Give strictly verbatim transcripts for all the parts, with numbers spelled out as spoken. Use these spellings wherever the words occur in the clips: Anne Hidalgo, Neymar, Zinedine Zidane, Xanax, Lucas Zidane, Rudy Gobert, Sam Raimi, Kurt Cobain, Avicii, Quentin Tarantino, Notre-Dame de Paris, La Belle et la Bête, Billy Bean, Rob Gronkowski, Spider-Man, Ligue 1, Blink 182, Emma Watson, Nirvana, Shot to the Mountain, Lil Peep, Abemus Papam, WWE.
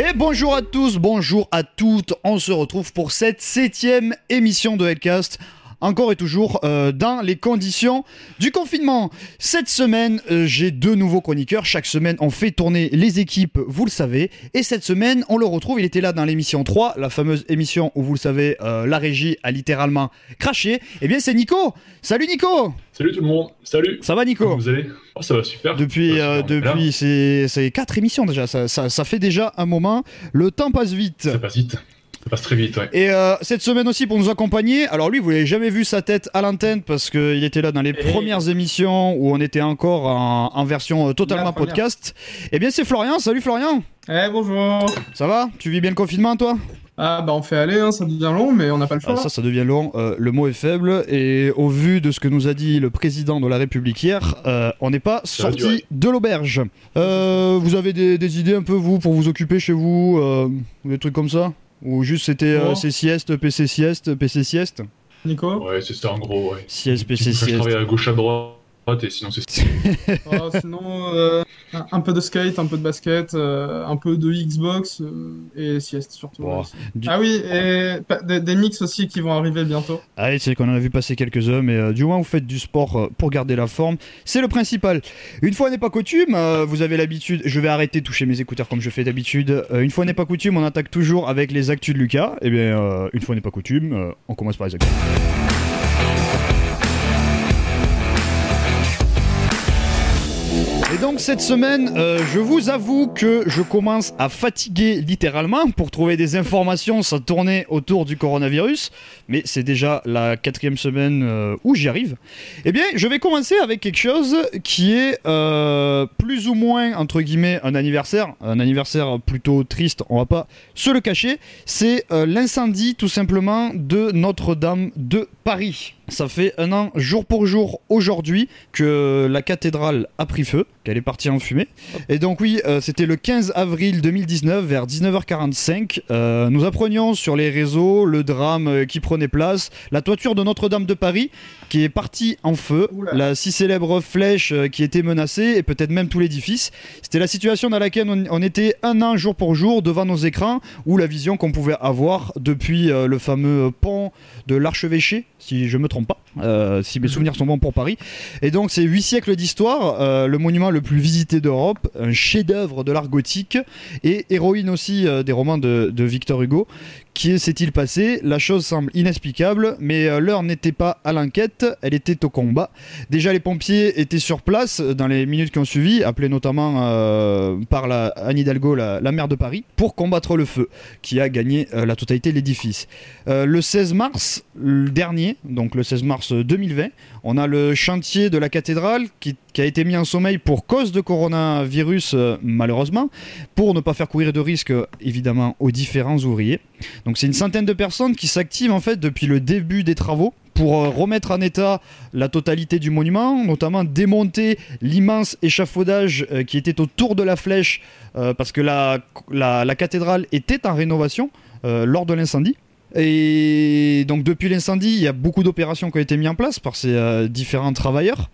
Et bonjour à tous, bonjour à toutes, on se retrouve pour cette septième émission de Hellcast, encore et toujours euh, dans les conditions du confinement. Cette semaine, euh, j'ai deux nouveaux chroniqueurs. Chaque semaine, on fait tourner les équipes, vous le savez. Et cette semaine, on le retrouve, il était là dans l'émission trois, la fameuse émission où, vous le savez, euh, la régie a littéralement craché. Eh bien, c'est Nico. Salut Nico. Salut tout le monde. Salut. Ça va Nico? Comment vous allez? Oh, ça va super. Depuis, ça va super. Euh, depuis c'est, c'est quatre émissions déjà, ça, ça, ça fait déjà un moment. Le temps passe vite. Ça passe vite. Ça passe très vite, ouais. Et euh, cette semaine aussi, pour nous accompagner, alors lui, vous l'avez jamais vu sa tête à l'antenne parce qu'il était là dans les hey. premières émissions où on était encore en, en version totalement podcast. Eh bien, c'est Florian. Salut Florian. Eh, hey, bonjour. Ça va? Tu vis bien le confinement, toi? Ah bah on fait aller, hein, ça devient long, mais on n'a pas le choix. Ah, ça, ça devient long, euh, le mot est faible, et au vu de ce que nous a dit le président de la République hier, euh, on n'est pas sorti de l'auberge. Euh, vous avez des, des idées un peu, vous, pour vous occuper chez vous, euh, des trucs comme ça? Ou juste c'était euh, c'est sieste, P C sieste, P C sieste. Nico? Ouais, c'est ça en gros, ouais. Sieste, P C sieste. Je travaille à gauche à droite, et sinon c'est oh, sinon, euh, un peu de skate, un peu de basket, euh, un peu de Xbox, euh, et sieste surtout. Wow. Du... Ah oui, et pa- des, des mix aussi qui vont arriver bientôt. Ah oui, c'est qu'on en a vu passer quelques-uns, mais euh, du moins vous faites du sport euh, pour garder la forme, c'est le principal. Une fois n'est pas coutume, euh, vous avez l'habitude, je vais arrêter de toucher mes écouteurs comme je fais d'habitude, euh, une fois n'est pas coutume, on attaque toujours avec les actus de Lucas, et eh bien euh, une fois n'est pas coutume, euh, on commence par les actus. Et donc cette semaine, euh, je vous avoue que je commence à fatiguer littéralement pour trouver des informations sans tourner autour du coronavirus, mais c'est déjà la quatrième semaine euh, où j'y arrive. Eh bien, je vais commencer avec quelque chose qui est euh, plus ou moins, entre guillemets, un anniversaire, un anniversaire plutôt triste, on va pas se le cacher, c'est euh, l'incendie tout simplement de Notre-Dame de Paris. Ça fait un an, jour pour jour, aujourd'hui, que la cathédrale a pris feu, qu'elle est partie en fumée. Et donc oui, euh, c'était le quinze avril deux mille dix-neuf, vers dix-neuf heures quarante-cinq. Euh, nous apprenions sur les réseaux le drame qui prenait place. La toiture de Notre-Dame de Paris, qui est partie en feu. Oula. La si célèbre flèche qui était menacée, et peut-être même tout l'édifice. C'était la situation dans laquelle on, on était un an, jour pour jour, devant nos écrans, ou la vision qu'on pouvait avoir depuis euh, le fameux pont de l'archevêché, si je me trompe pas, euh, si mes souvenirs sont bons pour Paris. Et donc c'est huit siècles d'histoire, euh, le monument le plus visité d'Europe, un chef-d'œuvre de l'art gothique et héroïne aussi euh, des romans de, de Victor Hugo. Qui s'est-il passé? La chose semble inexplicable, mais euh, l'heure n'était pas à l'enquête, elle était au combat. Déjà les pompiers étaient sur place dans les minutes qui ont suivi, appelés notamment euh, par la, Anne Hidalgo, la, la maire de Paris, pour combattre le feu qui a gagné euh, la totalité de l'édifice. Euh, le seize mars le dernier, donc le seize mars deux mille vingt, on a le chantier de la cathédrale qui, qui a été mis en sommeil pour cause de coronavirus, euh, malheureusement, pour ne pas faire courir de risque évidemment aux différents ouvriers. Donc c'est une centaine de personnes qui s'activent en fait depuis le début des travaux pour euh, remettre en état la totalité du monument, notamment démonter l'immense échafaudage euh, qui était autour de la flèche euh, parce que la, la, la cathédrale était en rénovation euh, lors de l'incendie. Et donc depuis l'incendie, il y a beaucoup d'opérations qui ont été mises en place par ces euh, différents travailleurs.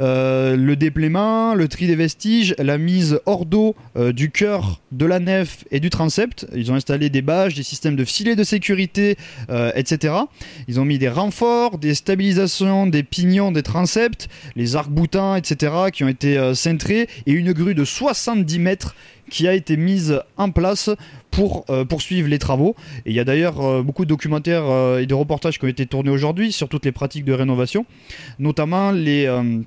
Euh, le déblaiement, le tri des vestiges, la mise hors d'eau euh, du cœur, de la nef et du transept. Ils ont installé des bâches, des systèmes de filets de sécurité, euh, et cetera. Ils ont mis des renforts, des stabilisations, des pignons, des transepts, les arcs-boutants, et cetera qui ont été euh, cintrés et une grue de soixante-dix mètres qui a été mise en place pour euh, poursuivre les travaux. Et il y a d'ailleurs euh, beaucoup de documentaires euh, et de reportages qui ont été tournés aujourd'hui sur toutes les pratiques de rénovation, notamment les... Euh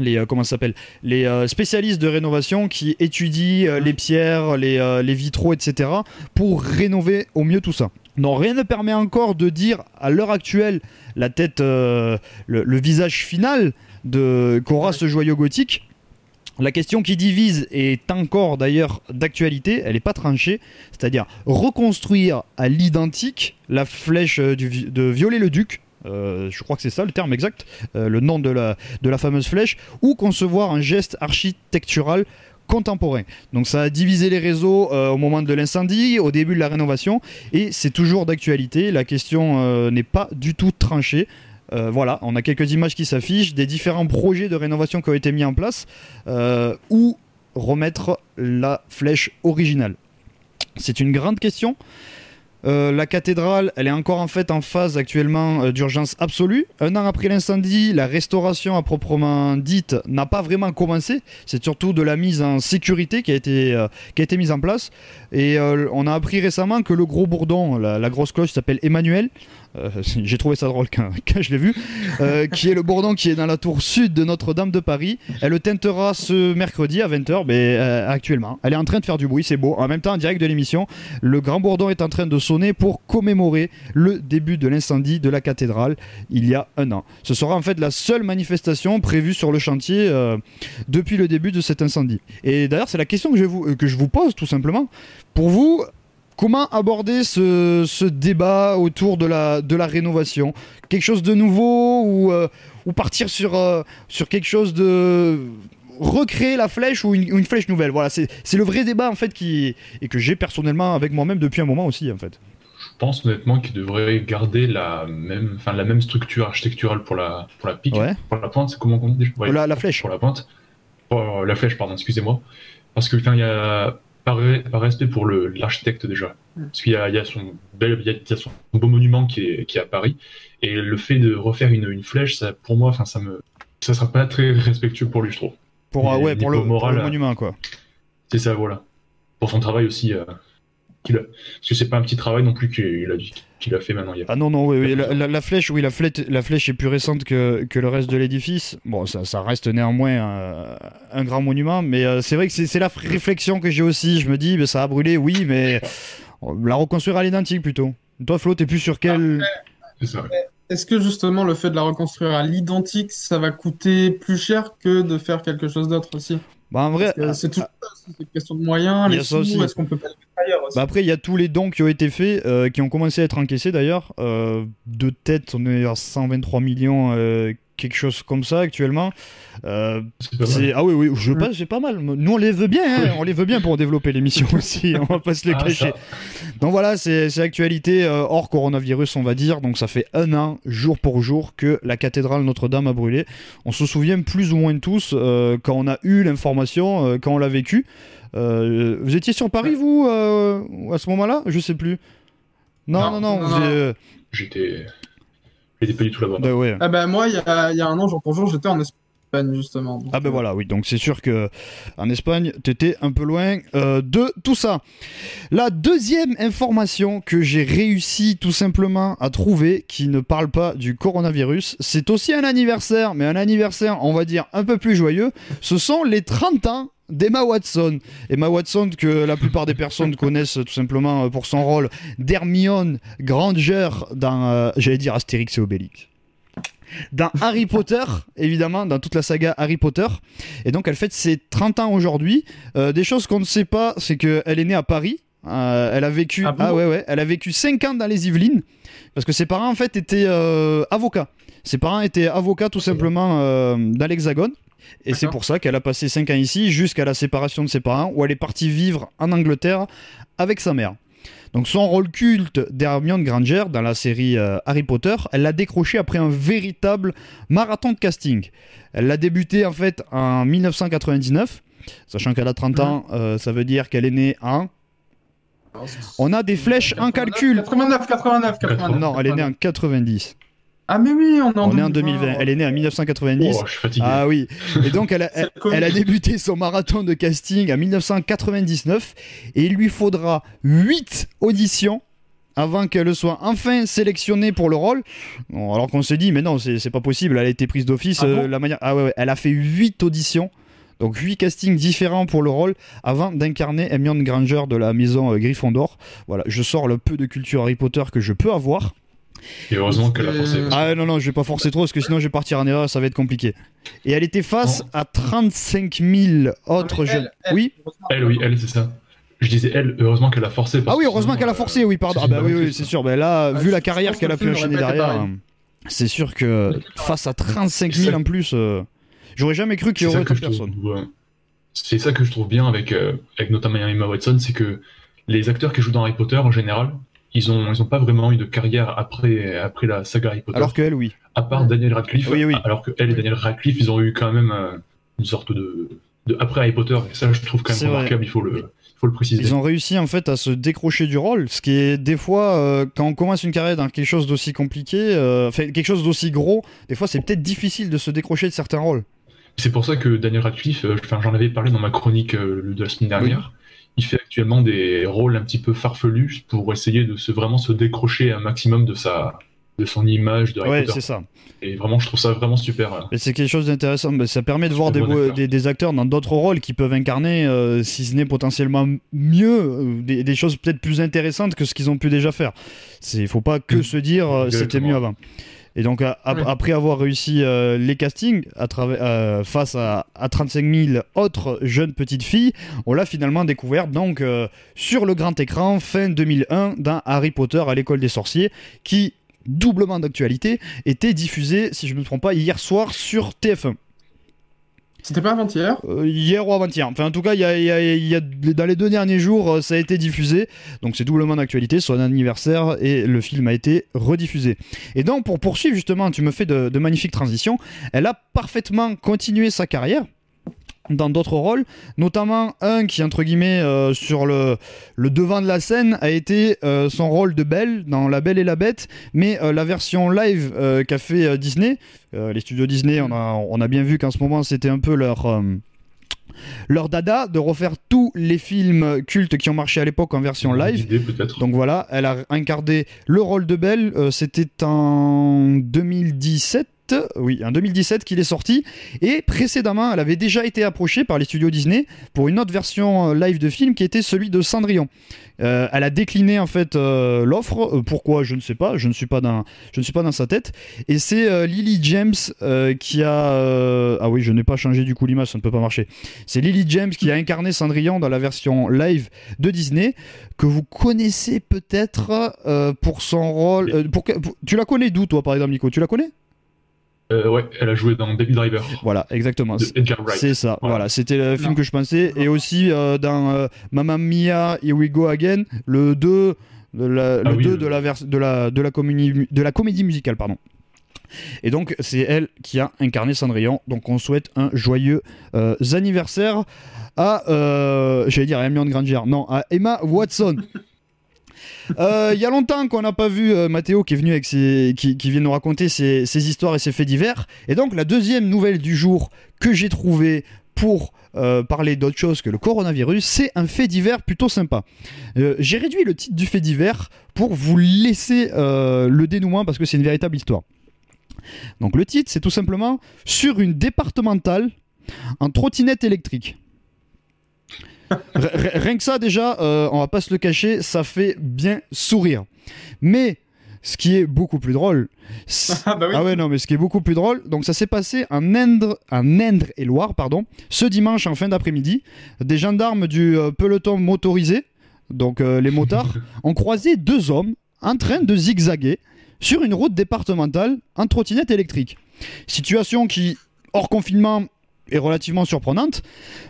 les, comment ça s'appelle, les euh, spécialistes de rénovation qui étudient euh, les pierres, les, euh, les vitraux, et cetera pour rénover au mieux tout ça. Donc rien ne permet encore de dire à l'heure actuelle la tête, euh, le, le visage final de, qu'aura ce joyau gothique. La question qui divise est encore d'ailleurs d'actualité, elle n'est pas tranchée, c'est-à-dire reconstruire à l'identique la flèche du, de Viollet-le-Duc, Euh, je crois que c'est ça le terme exact, euh, le nom de la, de la fameuse flèche, ou concevoir un geste architectural contemporain. Donc ça a divisé les réseaux euh, au moment de l'incendie, au début de la rénovation, et c'est toujours d'actualité, la question euh, n'est pas du tout tranchée. Euh, voilà, on a quelques images qui s'affichent, des différents projets de rénovation qui ont été mis en place, euh, ou remettre la flèche originale. C'est une grande question. Euh, la cathédrale, elle est encore en fait en phase actuellement euh, d'urgence absolue. Un an après l'incendie, la restauration à proprement dite n'a pas vraiment commencé. C'est surtout de la mise en sécurité qui a été, euh, qui a été mise en place. Et euh, on a appris récemment que le gros bourdon, la, la grosse cloche s'appelle Emmanuel. Euh, j'ai trouvé ça drôle quand, quand je l'ai vu. Euh, qui est le bourdon qui est dans la tour sud de Notre-Dame de Paris. Elle le teintera ce mercredi à vingt heures, mais euh, actuellement. Elle est en train de faire du bruit, c'est beau. En même temps, en direct de l'émission, le grand bourdon est en train de sonné pour commémorer le début de l'incendie de la cathédrale il y a un an. Ce sera en fait la seule manifestation prévue sur le chantier euh, depuis le début de cet incendie. Et d'ailleurs, c'est la question que je vous, que je vous pose tout simplement. Pour vous, comment aborder ce, ce débat autour de la, de la rénovation ? Quelque chose de nouveau ou, euh, ou partir sur, euh, sur quelque chose de... recréer la flèche ou une, ou une flèche nouvelle. Voilà, c'est, c'est le vrai débat en fait qui et que j'ai personnellement avec moi-même depuis un moment aussi en fait. Je pense honnêtement qu'ils devraient garder la même, enfin la même structure architecturale pour la pour la pique, ouais. pour la pointe, c'est comment on dit ouais, la, la flèche. Pour la pointe, pour la flèche, pardon, excusez-moi, parce que enfin il y a par, par respect pour le l'architecte déjà, parce qu'il y a il y a son bel, il y a, il y a son beau monument qui est qui est à Paris et le fait de refaire une une flèche, ça pour moi, enfin ça me ça sera pas très respectueux pour lui, je trouve. Pour, euh, ouais, pour, le, moral, pour le monument, quoi. C'est ça, voilà. Pour son travail aussi. Euh, qu'il a... Parce que c'est pas un petit travail non plus qu'il a, qu'il a fait maintenant. Il y a... Ah non, non, oui, oui. La, la, la, flèche, oui la, flèche, la flèche est plus récente que, que le reste de l'édifice. Bon, ça, ça reste néanmoins un, un grand monument, mais euh, c'est vrai que c'est, c'est la réflexion que j'ai aussi. Je me dis, bah, ça a brûlé, oui, mais la reconstruire à l'identique plutôt. Toi, Flo, t'es plus sur quel... C'est ça, ouais. Est-ce que justement le fait de la reconstruire à l'identique, ça va coûter plus cher que de faire quelque chose d'autre aussi ? Bah en vrai, euh, c'est tout ça, c'est une question de moyens, les sous, est-ce qu'on peut pas les faire ailleurs aussi ? Bah après, il y a tous les dons qui ont été faits, euh, qui ont commencé à être encaissés d'ailleurs. Euh, de tête, on est à cent vingt-trois millions, euh, quelque chose comme ça actuellement. Euh, c'est c'est... Ah oui, oui, je passe, c'est pas mal. Nous, on les veut bien, hein, on les veut bien pour développer l'émission aussi, on va pas se les ah, cacher. Ça. Donc voilà, c'est, c'est l'actualité euh, hors coronavirus, on va dire. Donc ça fait un an, jour pour jour, que la cathédrale Notre-Dame a brûlé. On se souvient plus ou moins de tous euh, quand on a eu l'information. Quand on l'a vécu, euh, vous étiez sur Paris, vous, euh, à ce moment-là ? Je sais plus. Non, non, non. non, non, non. Euh... J'étais, j'étais pas du tout là-bas. Bah ouais. Ah ben bah moi, il y a, y a un an, jour pour jour, j'étais en Espagne justement. Donc... Ah ben bah voilà, oui. Donc c'est sûr que en Espagne, t'étais un peu loin euh, de tout ça. La deuxième information que j'ai réussi tout simplement à trouver, qui ne parle pas du coronavirus, c'est aussi un anniversaire, mais un anniversaire, on va dire, un peu plus joyeux. Ce sont les trente ans d'Emma Watson. Emma Watson que la plupart des personnes connaissent tout simplement pour son rôle d'Hermione Granger dans, euh, j'allais dire Astérix et Obélix. Dans Harry Potter, évidemment, dans toute la saga Harry Potter. Et donc elle fête ses trente ans aujourd'hui. Euh, des choses qu'on ne sait pas, c'est qu'elle est née à Paris. Euh, elle a vécu, ah, ah ouais, ouais, elle a vécu cinq ans dans les Yvelines parce que ses parents en fait étaient euh, avocats. Ses parents étaient avocats tout simplement euh, dans l'Hexagone. Et D'accord. C'est pour ça qu'elle a passé cinq ans ici jusqu'à la séparation de ses parents où elle est partie vivre en Angleterre avec sa mère. Donc son rôle culte d'Hermione Granger dans la série euh, Harry Potter, elle l'a décroché après un véritable marathon de casting. Elle l'a débuté en fait en dix-neuf cent quatre-vingt-dix-neuf, sachant qu'elle a trente ans, euh, ça veut dire qu'elle est née en... On a des flèches en calcul. quatre-vingt-neuf, quatre-vingt-neuf, quatre-vingt-neuf. Non, elle est née en quatre-vingt-dix. Ah mais oui, on est en, on est en deux mille vingt. Elle est née en dix-neuf cent quatre-vingt-dix. Oh, je suis fatigué. Ah oui. Et donc elle a, elle, elle a débuté son marathon de casting en dix-neuf cent quatre-vingt-dix-neuf et il lui faudra huit auditions avant qu'elle soit enfin sélectionnée pour le rôle. Bon, alors qu'on s'est dit mais non, c'est, c'est pas possible, elle a été prise d'office ah euh, bon la manière Ah ouais, ouais, elle a fait huit auditions. Donc huit castings différents pour le rôle avant d'incarner Hermione Granger de la maison euh, Gryffondor. Voilà, je sors le peu de culture Harry Potter que je peux avoir. Et heureusement qu'elle a forcé. Ah non, non, je vais pas forcer trop parce que sinon je vais partir en erreur, ça va être compliqué. Et elle était face non. à trente-cinq mille autres elle, jeunes. Elle, oui Elle, oui, elle, c'est ça. Je disais elle, heureusement qu'elle a forcé. Parce ah oui, heureusement sinon, qu'elle a forcé, oui, pardon. Ah bah oui, oui, c'est sûr. Bah là, ah, vu la carrière qu'elle a pu enchaîner derrière, euh, c'est sûr que face à trente-cinq mille en plus, euh, j'aurais jamais cru qu'il y aurait autant personne. Euh, c'est ça que je trouve bien avec, euh, avec notamment Emma Watson, c'est que les acteurs qui jouent dans Harry Potter en général. Ils ont, ils ont pas vraiment eu de carrière après, après la saga Harry Potter. Alors qu'elle, oui. À part Daniel Radcliffe. Oui, oui. Alors qu'elle et Daniel Radcliffe, ils ont eu quand même une sorte de, de après Harry Potter. Et ça, je trouve quand même c'est remarquable. Vrai. Il faut le, faut le préciser. Ils ont réussi en fait à se décrocher du rôle, ce qui est des fois euh, quand on commence une carrière dans quelque chose d'aussi compliqué, euh, enfin, quelque chose d'aussi gros, des fois c'est peut-être difficile de se décrocher de certains rôles. C'est pour ça que Daniel Radcliffe, euh, enfin, j'en avais parlé dans ma chronique euh, de la semaine dernière, oui. Il fait actuellement des rôles un petit peu farfelus pour essayer de se, vraiment se décrocher un maximum de sa... de son image de Harry ouais, Potter. C'est ça. Et vraiment, je trouve ça vraiment super. Là. Et c'est quelque chose d'intéressant. Mais ça permet de voir des, bon des, des acteurs dans d'autres rôles qui peuvent incarner, euh, si ce n'est potentiellement mieux, des, des choses peut-être plus intéressantes que ce qu'ils ont pu déjà faire. Il ne faut pas que se dire euh, c'était mieux avant. Et donc, a, a, ouais. après avoir réussi euh, les castings à travers, euh, face à, à trente-cinq mille autres jeunes petites filles, on l'a finalement découverte donc, euh, sur le grand écran fin deux mille un dans Harry Potter à l'école des sorciers qui... doublement d'actualité, était diffusé, si je ne me trompe pas, hier soir sur T F un. C'était pas avant-hier ? euh, Hier ou avant-hier. Enfin, en tout cas, y a, y a, y a, dans les deux derniers jours, ça a été diffusé. Donc, c'est doublement d'actualité, son anniversaire, et le film a été rediffusé. Et donc, pour poursuivre, justement, tu me fais de, de magnifiques transitions. Elle a parfaitement continué sa carrière dans d'autres rôles, notamment un qui, entre guillemets, euh, sur le, le devant de la scène, a été euh, son rôle de Belle dans La Belle et la Bête, mais euh, la version live euh, qu'a fait euh, Disney, euh, les studios Disney, on a, on a bien vu qu'en ce moment c'était un peu leur... Euh, leur dada de refaire tous les films cultes qui ont marché à l'époque en version live. Idée, donc voilà, elle a incarné le rôle de Belle, euh, c'était en deux mille dix-sept, oui, en deux mille dix-sept qu'il est sorti, et précédemment elle avait déjà été approchée par les studios Disney pour une autre version live de film qui était celui de Cendrillon. Euh, elle a décliné en fait euh, l'offre, euh, pourquoi je ne sais pas, je ne suis pas dans, je ne suis pas dans sa tête, et c'est euh, Lily James euh, qui a euh... ah oui je n'ai pas changé du coup l'image, ça ne peut pas marcher, c'est Lily James qui a incarné Cendrillon dans la version live de Disney, que vous connaissez peut-être euh, pour son rôle euh, pour... tu la connais d'où toi par exemple Nico, tu la connais? Euh, ouais, elle a joué dans Baby Driver. Voilà, exactement. C'est ça. Voilà, voilà c'était le film non. que je pensais. Et aussi euh, dans euh, Mamma Mia, Here We Go Again, le deux de la, ah, le oui, deux oui. de la vers- de la de la comédie de la comédie musicale, pardon. Et donc c'est elle qui a incarné Cendrillon. Donc on souhaite un joyeux euh, anniversaire à, euh, j'allais dire à Hermione Granger, non, à Emma Watson. Il euh, y a longtemps qu'on n'a pas vu euh, Mathéo qui est venu avec ses, qui, qui vient nous raconter ses, ses histoires et ses faits divers. Et donc la deuxième nouvelle du jour que j'ai trouvée pour euh, parler d'autre chose que le coronavirus, c'est un fait divers plutôt sympa. Euh, j'ai réduit le titre du fait divers pour vous laisser euh, le dénouement parce que c'est une véritable histoire. Donc le titre, c'est tout simplement « Sur une départementale, en trottinette électrique ». R- rien que ça déjà, euh, on va pas se le cacher, ça fait bien sourire. Mais ce qui est beaucoup plus drôle, ah, bah oui. ah ouais non mais ce qui est beaucoup plus drôle, donc ça s'est passé en Indre, en Indre-et-Loire, pardon, ce dimanche en fin d'après-midi, des gendarmes du euh, peloton motorisé, donc euh, les motards, ont croisé deux hommes en train de zigzaguer sur une route départementale en trottinette électrique. Situation qui, hors confinement, est relativement surprenante,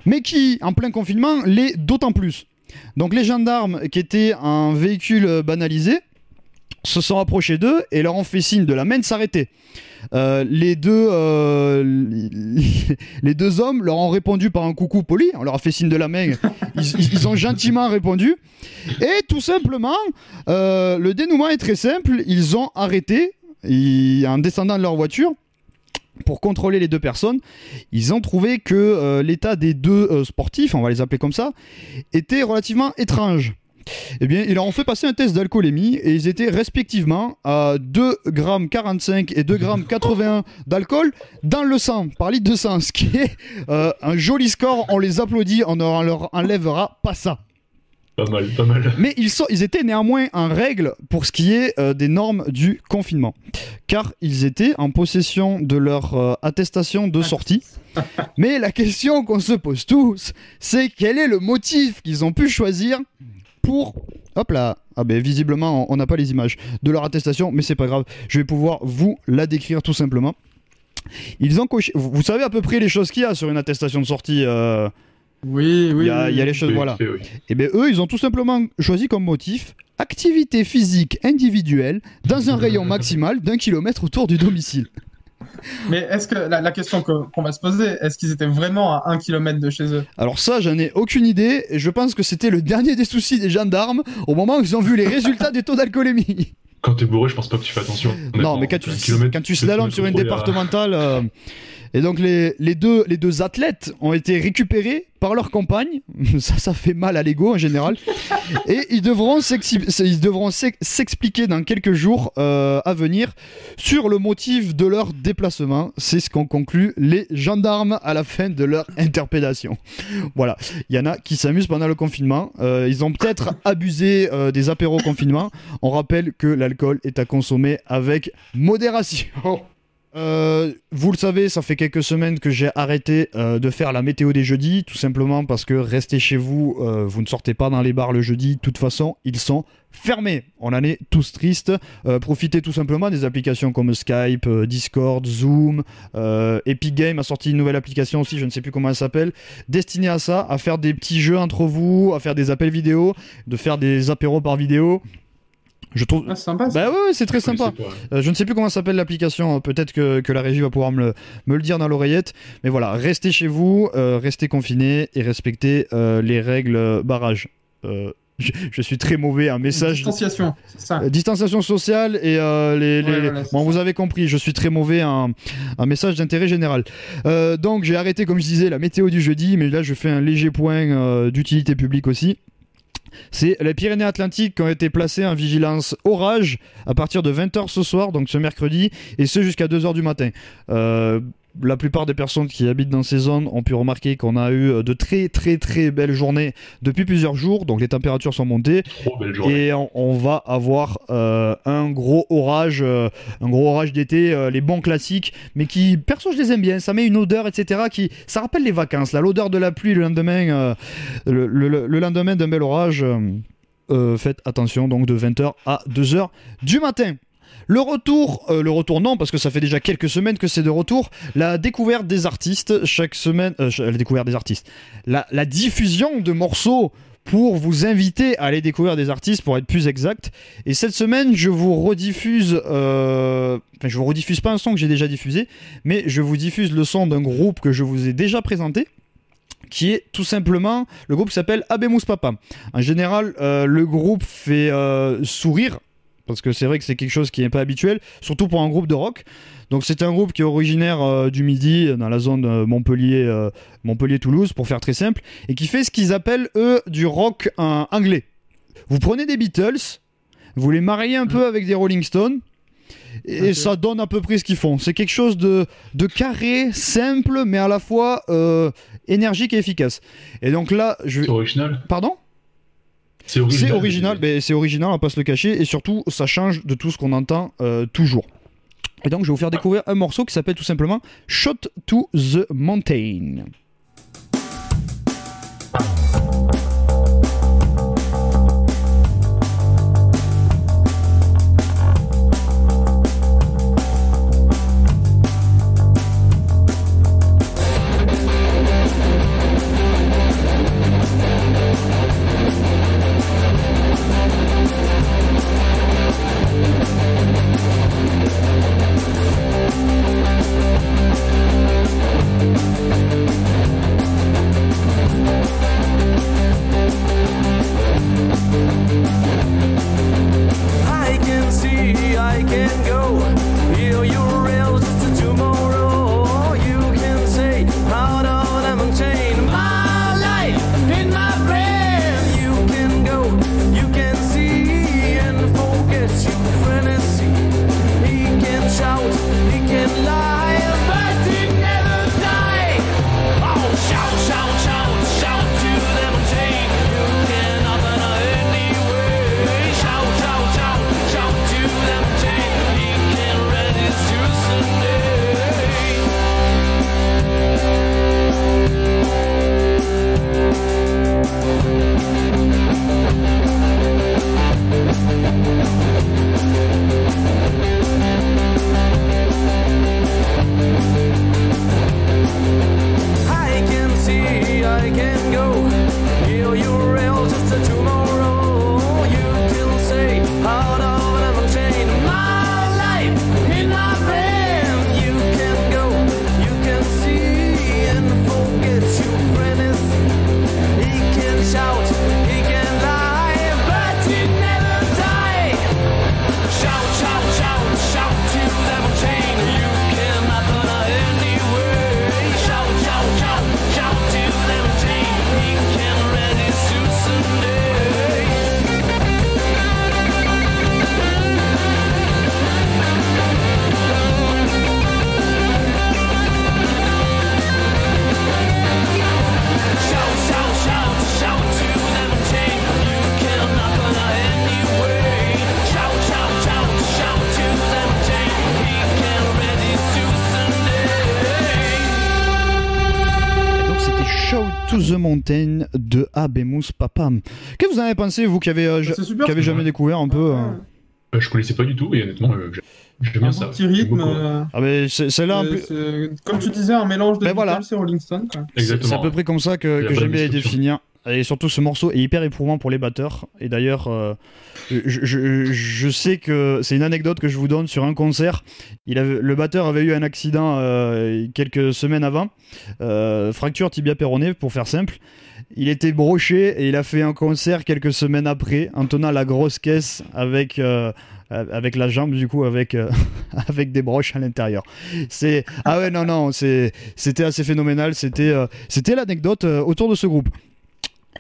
mais qui, en plein confinement, l'est d'autant plus. Donc les gendarmes, qui étaient un véhicule banalisé, se sont approchés d'eux et leur ont fait signe de la main de s'arrêter. Euh, les, deux, euh, les deux hommes leur ont répondu par un coucou poli, on leur a fait signe de la main, ils, ils ont gentiment répondu, et tout simplement, euh, le dénouement est très simple, ils ont arrêté, ils, en descendant de leur voiture, pour contrôler les deux personnes, ils ont trouvé que euh, l'état des deux euh, sportifs, on va les appeler comme ça, était relativement étrange. Eh bien, ils leur ont fait passer un test d'alcoolémie et ils étaient respectivement à deux virgule quarante-cinq grammes et deux virgule quatre-vingt-un grammes d'alcool dans le sang, par litre de sang, ce qui est euh, un joli score, on les applaudit, on ne leur enlèvera pas ça. Pas mal, pas mal. Mais ils, sont, ils étaient néanmoins en règle pour ce qui est euh, des normes du confinement. Car ils étaient en possession de leur euh, attestation de sortie. Mais la question qu'on se pose tous, c'est quel est le motif qu'ils ont pu choisir pour... Hop là, ah ben, visiblement on n'a pas les images de leur attestation, mais c'est pas grave. Je vais pouvoir vous la décrire tout simplement. Ils ont coché... Vous savez à peu près les choses qu'il y a sur une attestation de sortie euh... Oui, oui. Il y a, oui, il y a les choses, oui, voilà. Oui, oui. Et bien eux, ils ont tout simplement choisi comme motif activité physique individuelle dans un rayon maximal d'un kilomètre autour du domicile. Mais est-ce que la, la question que, qu'on va se poser, est-ce qu'ils étaient vraiment à un kilomètre de chez eux? Alors ça, j'en ai aucune idée. Et je pense que c'était le dernier des soucis des gendarmes au moment où ils ont vu les résultats des taux d'alcoolémie. Quand t'es bourré, je pense pas que tu fais attention. Non, mais quand tu, kilomètre, quand tu slalomes sur une départementale... Euh... Et donc les, les, deux, les deux athlètes ont été récupérés par leur compagne. Ça, ça fait mal à l'ego en général. Et ils devront, ils devront s'expliquer dans quelques jours euh, à venir sur le motif de leur déplacement. C'est ce qu'ont conclu les gendarmes à la fin de leur interpellation. Voilà, il y en a qui s'amusent pendant le confinement. Euh, ils ont peut-être abusé euh, des apéros confinement. On rappelle que l'alcool est à consommer avec modération. Euh, vous le savez, ça fait quelques semaines que j'ai arrêté euh, de faire la météo des jeudis, tout simplement parce que restez chez vous, euh, vous ne sortez pas dans les bars le jeudi, de toute façon ils sont fermés, on en est tous tristes. Euh, profitez tout simplement des applications comme Skype, euh, Discord, Zoom. euh, Epic Games a sorti une nouvelle application aussi, je ne sais plus comment elle s'appelle, destinée à ça, à faire des petits jeux entre vous, à faire des appels vidéo, de faire des apéros par vidéo. Je trouve... Ah, c'est sympa, ça. Bah ouais, ouais, c'est très sympa. Euh, je ne sais plus comment s'appelle l'application. Peut-être que, que la régie va pouvoir me le, me le dire dans l'oreillette. Mais voilà, restez chez vous, euh, restez confinés et respectez euh, les règles barrage. Euh, je, je suis très mauvais. Un message. Distanciation, c'est ça. Euh, distanciation sociale et euh, les. les, ouais, les... Voilà, bon, vous avez compris. Je suis très mauvais. Un, un message d'intérêt général. Euh, donc j'ai arrêté, comme je disais, la météo du jeudi, mais là je fais un léger point euh, d'utilité publique aussi. C'est les Pyrénées-Atlantiques qui ont été placées en vigilance orage à partir de vingt heures ce soir, donc ce mercredi, et ce jusqu'à deux heures du matin. Euh, la plupart des personnes qui habitent dans ces zones ont pu remarquer qu'on a eu de très très très belles journées depuis plusieurs jours, donc les températures sont montées, et on, on va avoir euh, un gros orage, euh, un gros orage d'été, euh, les bons classiques, mais qui, perso, je les aime bien, ça met une odeur, et cetera, qui, ça rappelle les vacances, là, l'odeur de la pluie le lendemain, euh, le, le, le lendemain d'un bel orage. Euh, euh, faites attention, donc de vingt heures à deux heures du matin. Le retour, euh, le retour non, parce que ça fait déjà quelques semaines que c'est de retour, la découverte des artistes, chaque semaine, euh, la découverte des artistes, la, la diffusion de morceaux pour vous inviter à aller découvrir des artistes, pour être plus exact. Et cette semaine, je vous rediffuse, euh... enfin je vous rediffuse pas un son que j'ai déjà diffusé, mais je vous diffuse le son d'un groupe que je vous ai déjà présenté, qui est tout simplement, le groupe s'appelle Abemus Papam. En général, euh, le groupe fait euh, sourire, parce que c'est vrai que c'est quelque chose qui n'est pas habituel, surtout pour un groupe de rock. Donc c'est un groupe qui est originaire euh, du Midi, dans la zone euh, Montpellier, euh, Montpellier-Toulouse, pour faire très simple, et qui fait ce qu'ils appellent, eux, du rock euh, anglais. Vous prenez des Beatles, vous les mariez un peu avec des Rolling Stones, et okay, ça donne à peu près ce qu'ils font. C'est quelque chose de, de carré, simple, mais à la fois euh, énergique et efficace. Et donc là, je... C'est original. Pardon ? C'est original, c'est original, mais c'est original, on va pas se le cacher, et surtout ça change de tout ce qu'on entend euh, toujours. Et donc je vais vous faire découvrir un morceau qui s'appelle tout simplement Shot to the Mountain. To the Mountain de Abemus Papam. Qu'est-ce que vous en avez pensé, vous qui avez, euh, ja- super, qui avez jamais découvert un peu euh... Euh, je connaissais pas du tout et honnêtement euh, j'aime bien ça. Un petit rythme. Euh... Ah mais c'est, c'est là. C'est, c'est, comme tu disais, un mélange de ben voilà. C'est Rolling Stone. Quoi. Exactement. C'est, c'est à peu près comme ça que, que j'aime bien les définir. Et surtout, ce morceau est hyper éprouvant pour les batteurs. Et d'ailleurs, euh, je, je, je sais que c'est une anecdote que je vous donne sur un concert. Il avait, le batteur avait eu un accident euh, quelques semaines avant. Euh, fracture tibia péroné, pour faire simple. Il était broché et il a fait un concert quelques semaines après en tenant la grosse caisse avec... Euh, avec la jambe du coup avec, euh, avec des broches à l'intérieur. C'est... Ah ouais non non c'est... c'était assez phénoménal, c'était, euh, c'était l'anecdote euh, autour de ce groupe.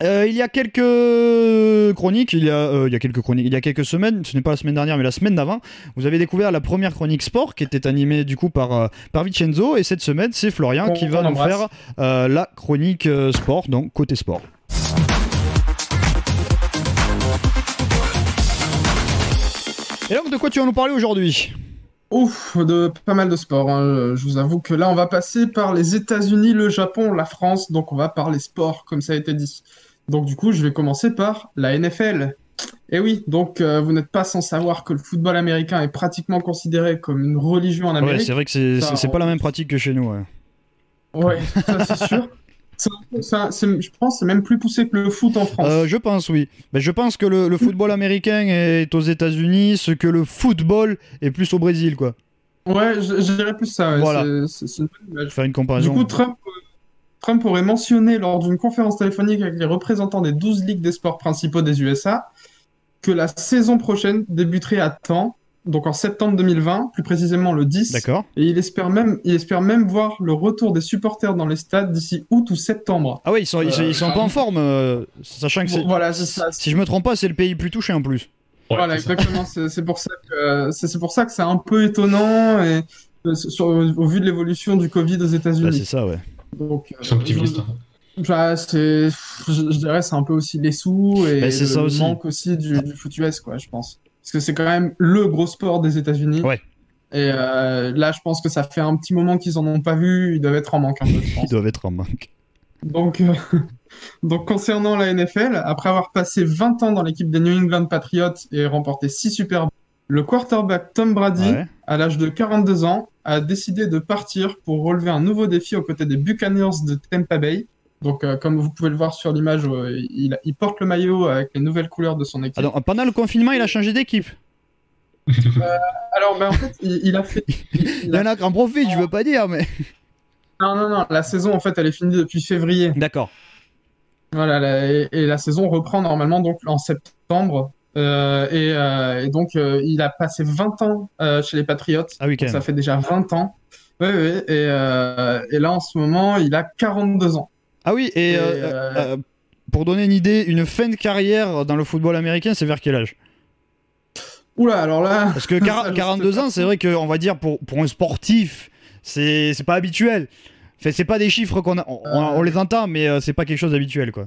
Euh, il y a quelques chroniques, il y a, euh, il y a quelques chroniques, il y a quelques semaines, ce n'est pas la semaine dernière mais la semaine d'avant, vous avez découvert la première chronique sport qui était animée du coup par, euh, par Vincenzo et cette semaine c'est Florian on, qui va nous faire euh, la chronique euh, sport, donc côté sport. Et donc, de quoi tu vas nous parler aujourd'hui ? Ouf, de pas mal de sports. Hein. Je vous avoue que là, on va passer par les États-Unis, le Japon, la France. Donc, on va par les sports, comme ça a été dit. Donc, du coup, je vais commencer par la N F L. Et oui, donc, euh, vous n'êtes pas sans savoir que le football américain est pratiquement considéré comme une religion en Amérique. Ouais, c'est vrai que c'est, c'est, c'est pas la même pratique que chez nous. Ouais, ouais ça, c'est sûr. C'est, c'est, c'est, je pense que c'est même plus poussé que le foot en France. Euh, je pense, oui. Mais je pense que le, le football américain est aux États-Unis, ce que le football est plus au Brésil, quoi. Ouais, je, je dirais plus ça. Ouais. Voilà. C'est, c'est, c'est une bonne image. Faire une comparaison. Du coup, Trump, Trump aurait mentionné lors d'une conférence téléphonique avec les représentants des douze ligues des sports principaux des U S A que la saison prochaine débuterait à temps, donc en septembre deux mille vingt, plus précisément le dix. D'accord. Et il espère, même, il espère même voir le retour des supporters dans les stades d'ici août ou septembre. Ah ouais, ils sont, euh, ils, ils sont pas en forme, euh, sachant que c'est, voilà, c'est ça. Si je me trompe pas, c'est le pays plus touché en plus. Ouais, voilà, c'est exactement, c'est, c'est, pour ça que, c'est, c'est pour ça que c'est un peu étonnant et, euh, sur, au vu de l'évolution du Covid aux États-Unis. Bah, c'est ça, ouais. Donc, euh, optimiste. Bah, c'est, je, je dirais c'est un peu aussi les sous et bah, c'est le ça aussi. Manque aussi du, du foot U S, quoi, je pense. Parce que c'est quand même le gros sport des États-Unis. Ouais. Et euh, là, je pense que ça fait un petit moment qu'ils en ont pas vu. Ils doivent être en manque un peu. Je pense. Ils doivent être en manque. Donc, euh, donc, concernant la N F L, après avoir passé vingt ans dans l'équipe des New England Patriots et remporté six Super Bowls, le quarterback Tom Brady, ouais. à l'âge de quarante-deux ans, a décidé de partir pour relever un nouveau défi aux côtés des Buccaneers de Tampa Bay. Donc, euh, comme vous pouvez le voir sur l'image, euh, il, il porte le maillot avec les nouvelles couleurs de son équipe. Alors, pendant le confinement, il a changé d'équipe. euh, alors, ben, en fait, il, il a fait... Il, il a... y en a qui en profitent, je veux pas dire, mais... Non, non, non, la saison, en fait, elle est finie depuis février. D'accord. Voilà, la, et, et la saison reprend normalement donc en septembre. Euh, et, euh, et donc, euh, il a passé vingt ans euh, chez les Patriots. Ah oui, quand même. Ça fait déjà vingt ans. Oui, oui, et, euh, et là, en ce moment, il a quarante-deux ans. Ah oui, et, et euh, euh, euh, pour donner une idée, une fin de carrière dans le football américain, c'est vers quel âge ? Oula, alors là... Parce que quarante, quarante-deux ans, c'est vrai qu'on va dire, pour, pour un sportif, c'est, c'est pas habituel. Enfin, c'est pas des chiffres qu'on a, on, euh... on les entend, mais c'est pas quelque chose d'habituel, quoi.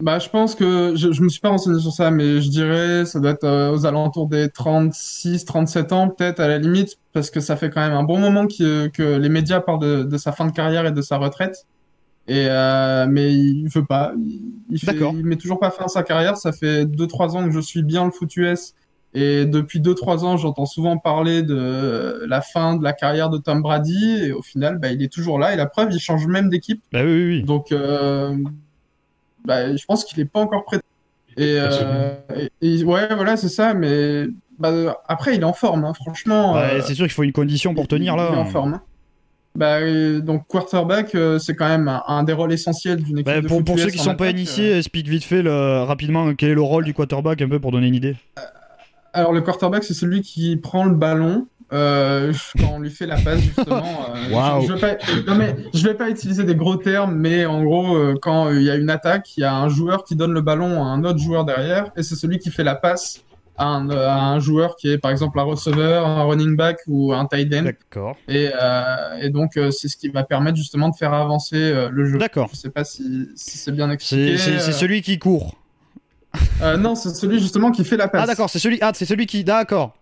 Bah, je pense que... Je, je me suis pas renseigné sur ça, mais je dirais ça doit être euh, aux alentours des trente-six, trente-sept ans, peut-être, à la limite, parce que ça fait quand même un bon moment que, que les médias parlent de, de sa fin de carrière et de sa retraite. Et euh, mais il veut pas, il, fait, il met toujours pas fin à sa carrière. Ça fait deux trois ans que je suis bien le foot U S et depuis deux trois ans j'entends souvent parler de la fin de la carrière de Tom Brady et au final bah, il est toujours là et la preuve il change même d'équipe. Bah oui, oui, oui. Donc euh, bah, je pense qu'il est pas encore prêt et, euh, et, et ouais voilà c'est ça mais bah, après il est en forme hein, franchement ouais, euh, c'est sûr qu'il faut une condition pour il, tenir là il est en forme hein. Bah, donc quarterback euh, c'est quand même un, un des rôles essentiels d'une équipe bah, de pour, foot pour U S ceux qui ne sont attaque, pas initiés euh... explique vite fait le, rapidement quel est le rôle du quarterback un peu pour donner une idée. Alors le quarterback c'est celui qui prend le ballon euh, quand on lui fait la passe justement euh, wow. je, je, veux pas, non, mais, je vais pas utiliser des gros termes mais en gros euh, quand il euh, y a une attaque il y a un joueur qui donne le ballon à un autre joueur derrière et c'est celui qui fait la passe à un, à un joueur qui est par exemple un receveur, un running back ou un tight end. D'accord. Et, euh, et donc euh, c'est ce qui va permettre justement de faire avancer euh, le jeu. D'accord. Je sais pas si, si c'est bien expliqué. C'est, c'est, c'est celui qui court. Euh, non, c'est celui justement qui fait la passe. Ah d'accord, c'est celui. Ah c'est celui qui. D'accord.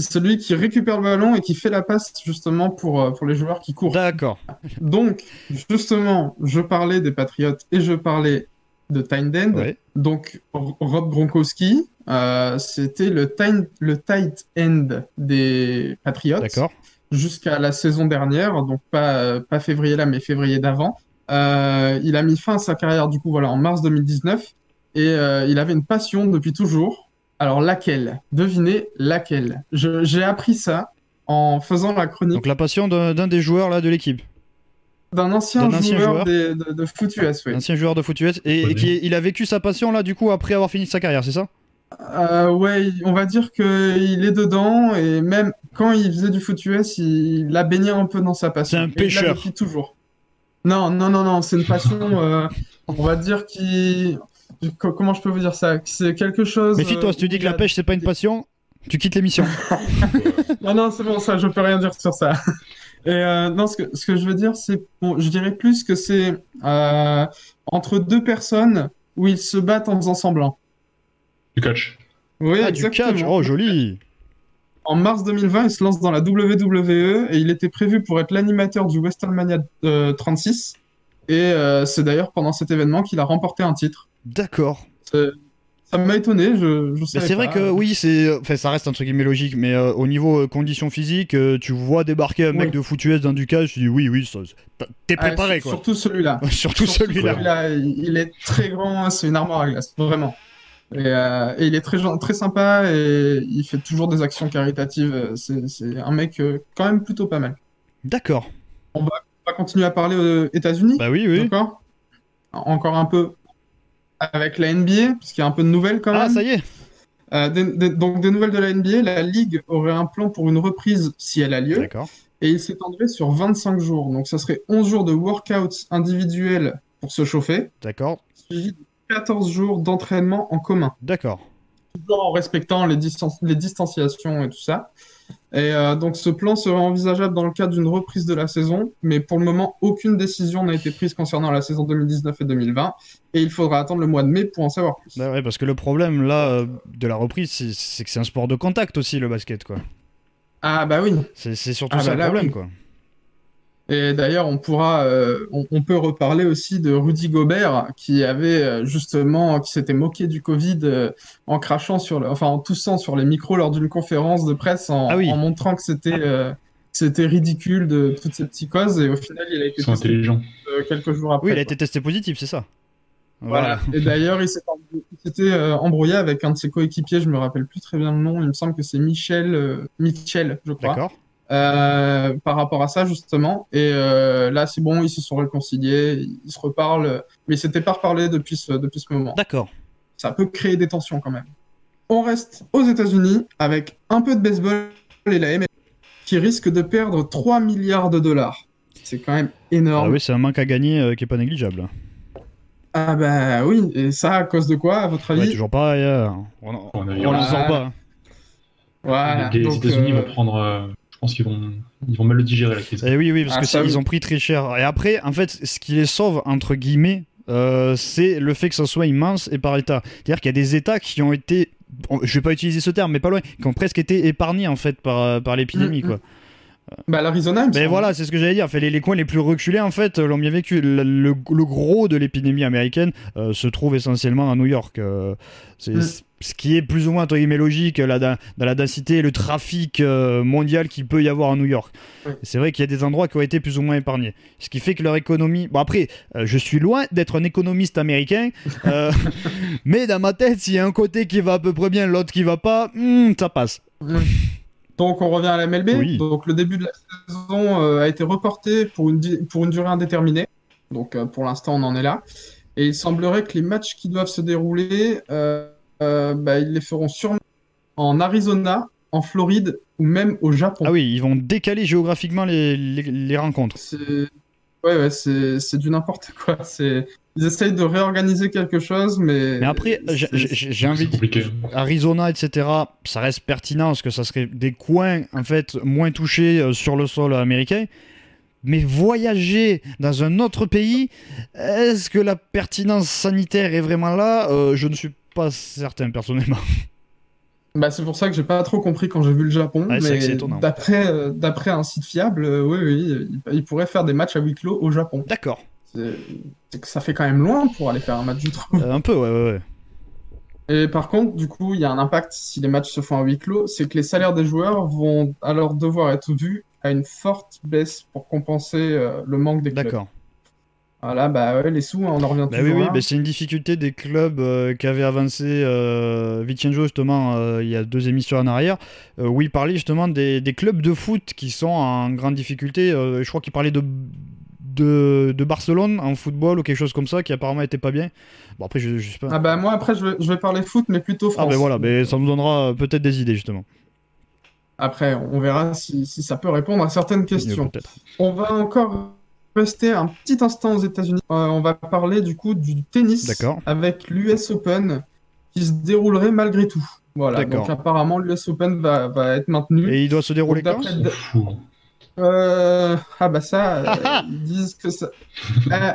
C'est celui qui récupère le ballon et qui fait la passe justement pour, pour les joueurs qui courent. D'accord. Donc, justement, je parlais des Patriots et je parlais de tight end. Ouais. Donc, Rob Gronkowski, euh, c'était le tight, le tight end des Patriots. D'accord. Jusqu'à la saison dernière, donc pas, pas février là, mais février d'avant. Euh, il a mis fin à sa carrière du coup voilà, en mars deux mille dix-neuf et euh, il avait une passion depuis toujours. Alors laquelle ? Devinez laquelle ? Je, j'ai appris ça en faisant la chronique. Donc la passion d'un, d'un des joueurs là, de l'équipe. D'un ancien, d'un ancien joueur, joueur. Des, de, de foot U S, oui. Un ancien joueur de foot U S et, ouais, et qui, il a vécu sa passion là du coup après avoir fini sa carrière, c'est ça ? Euh, ouais, on va dire qu'il est dedans et même quand il faisait du foot U S, il, il a baigné un peu dans sa passion. C'est un pêcheur. Et il l'a vécu toujours. Non, non, non, non, c'est une passion, euh, on va dire qui... Comment je peux vous dire ça ? C'est quelque chose... Mais fie-toi, si tu dis que la pêche, c'est pas une passion, tu quittes l'émission. Non, non, c'est bon, ça, je peux rien dire sur ça. Et euh, non, ce que, ce que je veux dire, c'est... Bon, je dirais plus que c'est euh, entre deux personnes où ils se battent en faisant semblant. Du catch. Oui, ah, exactement. Du catch, oh, joli. En mars deux mille vingt, il se lance dans la W W E et il était prévu pour être l'animateur du WrestleMania euh, trente-six. Et euh, c'est d'ailleurs pendant cet événement qu'il a remporté un titre. D'accord. C'est... Ça m'a étonné, je, je savais bah, c'est pas. C'est vrai que oui, c'est... Enfin, ça reste un truc illogique, mais euh, au niveau euh, conditions physiques, euh, tu vois débarquer un mec oui. de foot U S dans du cage, tu dis oui, oui, ça, t'es préparé ah, quoi. Surtout celui-là. surtout, surtout celui-là. celui-là. Il est très grand, c'est une armoire à glace, vraiment. Et, euh, et il est très, très sympa et il fait toujours des actions caritatives. C'est, c'est un mec euh, quand même plutôt pas mal. D'accord. On va, on va continuer à parler aux États-Unis. Bah oui, oui. D'accord. Encore un peu avec la N B A, parce qu'il y a un peu de nouvelles quand même. Ah, ça y est. Euh, des, des, donc des nouvelles de la N B A. La Ligue aurait un plan pour une reprise si elle a lieu. D'accord. Et il s'étendrait sur vingt-cinq jours. Donc ça serait onze jours de workouts individuels pour se chauffer. D'accord. Suivi de quatorze jours d'entraînement en commun. D'accord. Toujours en respectant les, distan- les distanciations et tout ça. Et euh, donc ce plan serait envisageable dans le cadre d'une reprise de la saison, mais pour le moment, aucune décision n'a été prise concernant la saison deux mille dix-neuf et deux mille vingt, et il faudra attendre le mois de mai pour en savoir plus. Bah ouais, parce que le problème là euh, de la reprise, c'est, c'est que c'est un sport de contact aussi, le basket, quoi. Ah bah oui. C'est, c'est surtout ah ça bah le problème, oui. quoi. Et d'ailleurs, on pourra, euh, on, on peut reparler aussi de Rudy Gobert qui avait justement, qui s'était moqué du Covid euh, en crachant sur, le, enfin en toussant sur les micros lors d'une conférence de presse en, ah oui. en montrant que c'était, euh, c'était ridicule de toutes ces petites causes. Et au final, il a été testé euh, quelques jours après. Oui, il a été testé positif, c'est ça. Voilà. voilà. Et d'ailleurs, il s'est embrouillé, il s'était euh, embrouillé avec un de ses coéquipiers. Je me rappelle plus très bien le nom. Il me semble que c'est Michel, euh, Michel, je crois. D'accord. Euh, par rapport à ça justement et euh, là c'est bon, ils se sont réconciliés, ils se reparlent, mais ils s'étaient pas reparlés depuis ce, depuis ce moment. D'accord. Ça peut créer des tensions quand même. On reste aux États-Unis avec un peu de baseball et la M L B qui risque de perdre trois milliards de dollars. C'est quand même énorme. Ah oui, c'est un manque à gagner euh, qui est pas négligeable. Ah bah oui, et ça à cause de quoi à votre avis ? Ouais, toujours pas ailleurs. On, on, on, on le sort pas. Voilà. Les donc, États-Unis euh... vont prendre... Euh... Je pense qu'ils vont, ils vont mal le digérer la crise. Et oui, oui, parce ah, que ça, ils oui. ont pris très cher. Et après, en fait, ce qui les sauve, entre guillemets, euh, c'est le fait que ça soit immense et par État. C'est-à-dire qu'il y a des États qui ont été, je vais pas utiliser ce terme, mais pas loin, qui ont presque été épargnés en fait par, par l'épidémie, mm-hmm. quoi. Bah, l'Arizona, mais voilà, c'est ce que j'allais dire. Fait, les, les coins les plus reculés, en fait, l'ont bien vécu. Le, le, le gros de l'épidémie américaine euh, se trouve essentiellement à New York. Euh, c'est mm. ce qui est plus ou moins, entre guillemets, logique là, dans, dans la densité et le trafic euh, mondial qu'il peut y avoir à New York. Mm. C'est vrai qu'il y a des endroits qui ont été plus ou moins épargnés. Ce qui fait que leur économie. Bon, après, euh, je suis loin d'être un économiste américain, euh, mais dans ma tête, s'il y a un côté qui va à peu près bien, l'autre qui va pas, hmm, ça passe. Mm. Donc on revient à la M L B, oui. Donc le début de la saison euh, a été reporté pour une, di- pour une durée indéterminée, donc euh, pour l'instant on en est là, et il semblerait que les matchs qui doivent se dérouler, euh, euh, bah, ils les feront sûrement en Arizona, en Floride ou même au Japon. Ah oui, ils vont décaler géographiquement les, les, les rencontres. C'est... Ouais, ouais, c'est, c'est du n'importe quoi, c'est... Ils essayent de réorganiser quelque chose, mais... Mais après, j'ai, j'ai envie de dire, Arizona, et cetera, ça reste pertinent, parce que ça serait des coins, en fait, moins touchés sur le sol américain. Mais voyager dans un autre pays, est-ce que la pertinence sanitaire est vraiment là ? euh, Je ne suis pas certain, personnellement. Bah, c'est pour ça que j'ai pas trop compris quand j'ai vu le Japon, ouais, mais d'après, euh, d'après un site fiable, euh, oui, oui, il, il pourrait faire des matchs à huis clos au Japon. D'accord. C'est, c'est que ça fait quand même loin pour aller faire un match, je trouve. Euh, un peu, ouais, ouais, ouais. Et par contre, du coup, il y a un impact si les matchs se font à huis clos, c'est que les salaires des joueurs vont alors devoir être dus à une forte baisse pour compenser euh, le manque des clubs. D'accord. Voilà, bah ouais, les sous, on en revient bah toujours. Oui, oui, bah c'est une difficulté des clubs euh, qu'avait avancé euh, Vincenzo justement euh, il y a deux émissions en arrière, euh, où il parlait justement des, des clubs de foot qui sont en grande difficulté. Euh, je crois qu'il parlait de, de, de Barcelone en football ou quelque chose comme ça, qui apparemment était pas bien. Bon, après, je, je sais pas. Ah bah moi, après, je vais, je vais parler foot, mais plutôt France. Ah bah voilà, mais ça nous donnera peut-être des idées justement. Après, on verra si, si ça peut répondre à certaines questions. Oui, on va encore rester un petit instant aux États-Unis. Euh, on va parler du coup du tennis. D'accord. Avec l'U S Open qui se déroulerait malgré tout. Voilà. D'accord. Donc apparemment l'U S Open va, va être maintenu. Et il doit se dérouler quand d... euh... Ah bah ça, euh, ils disent que ça. euh,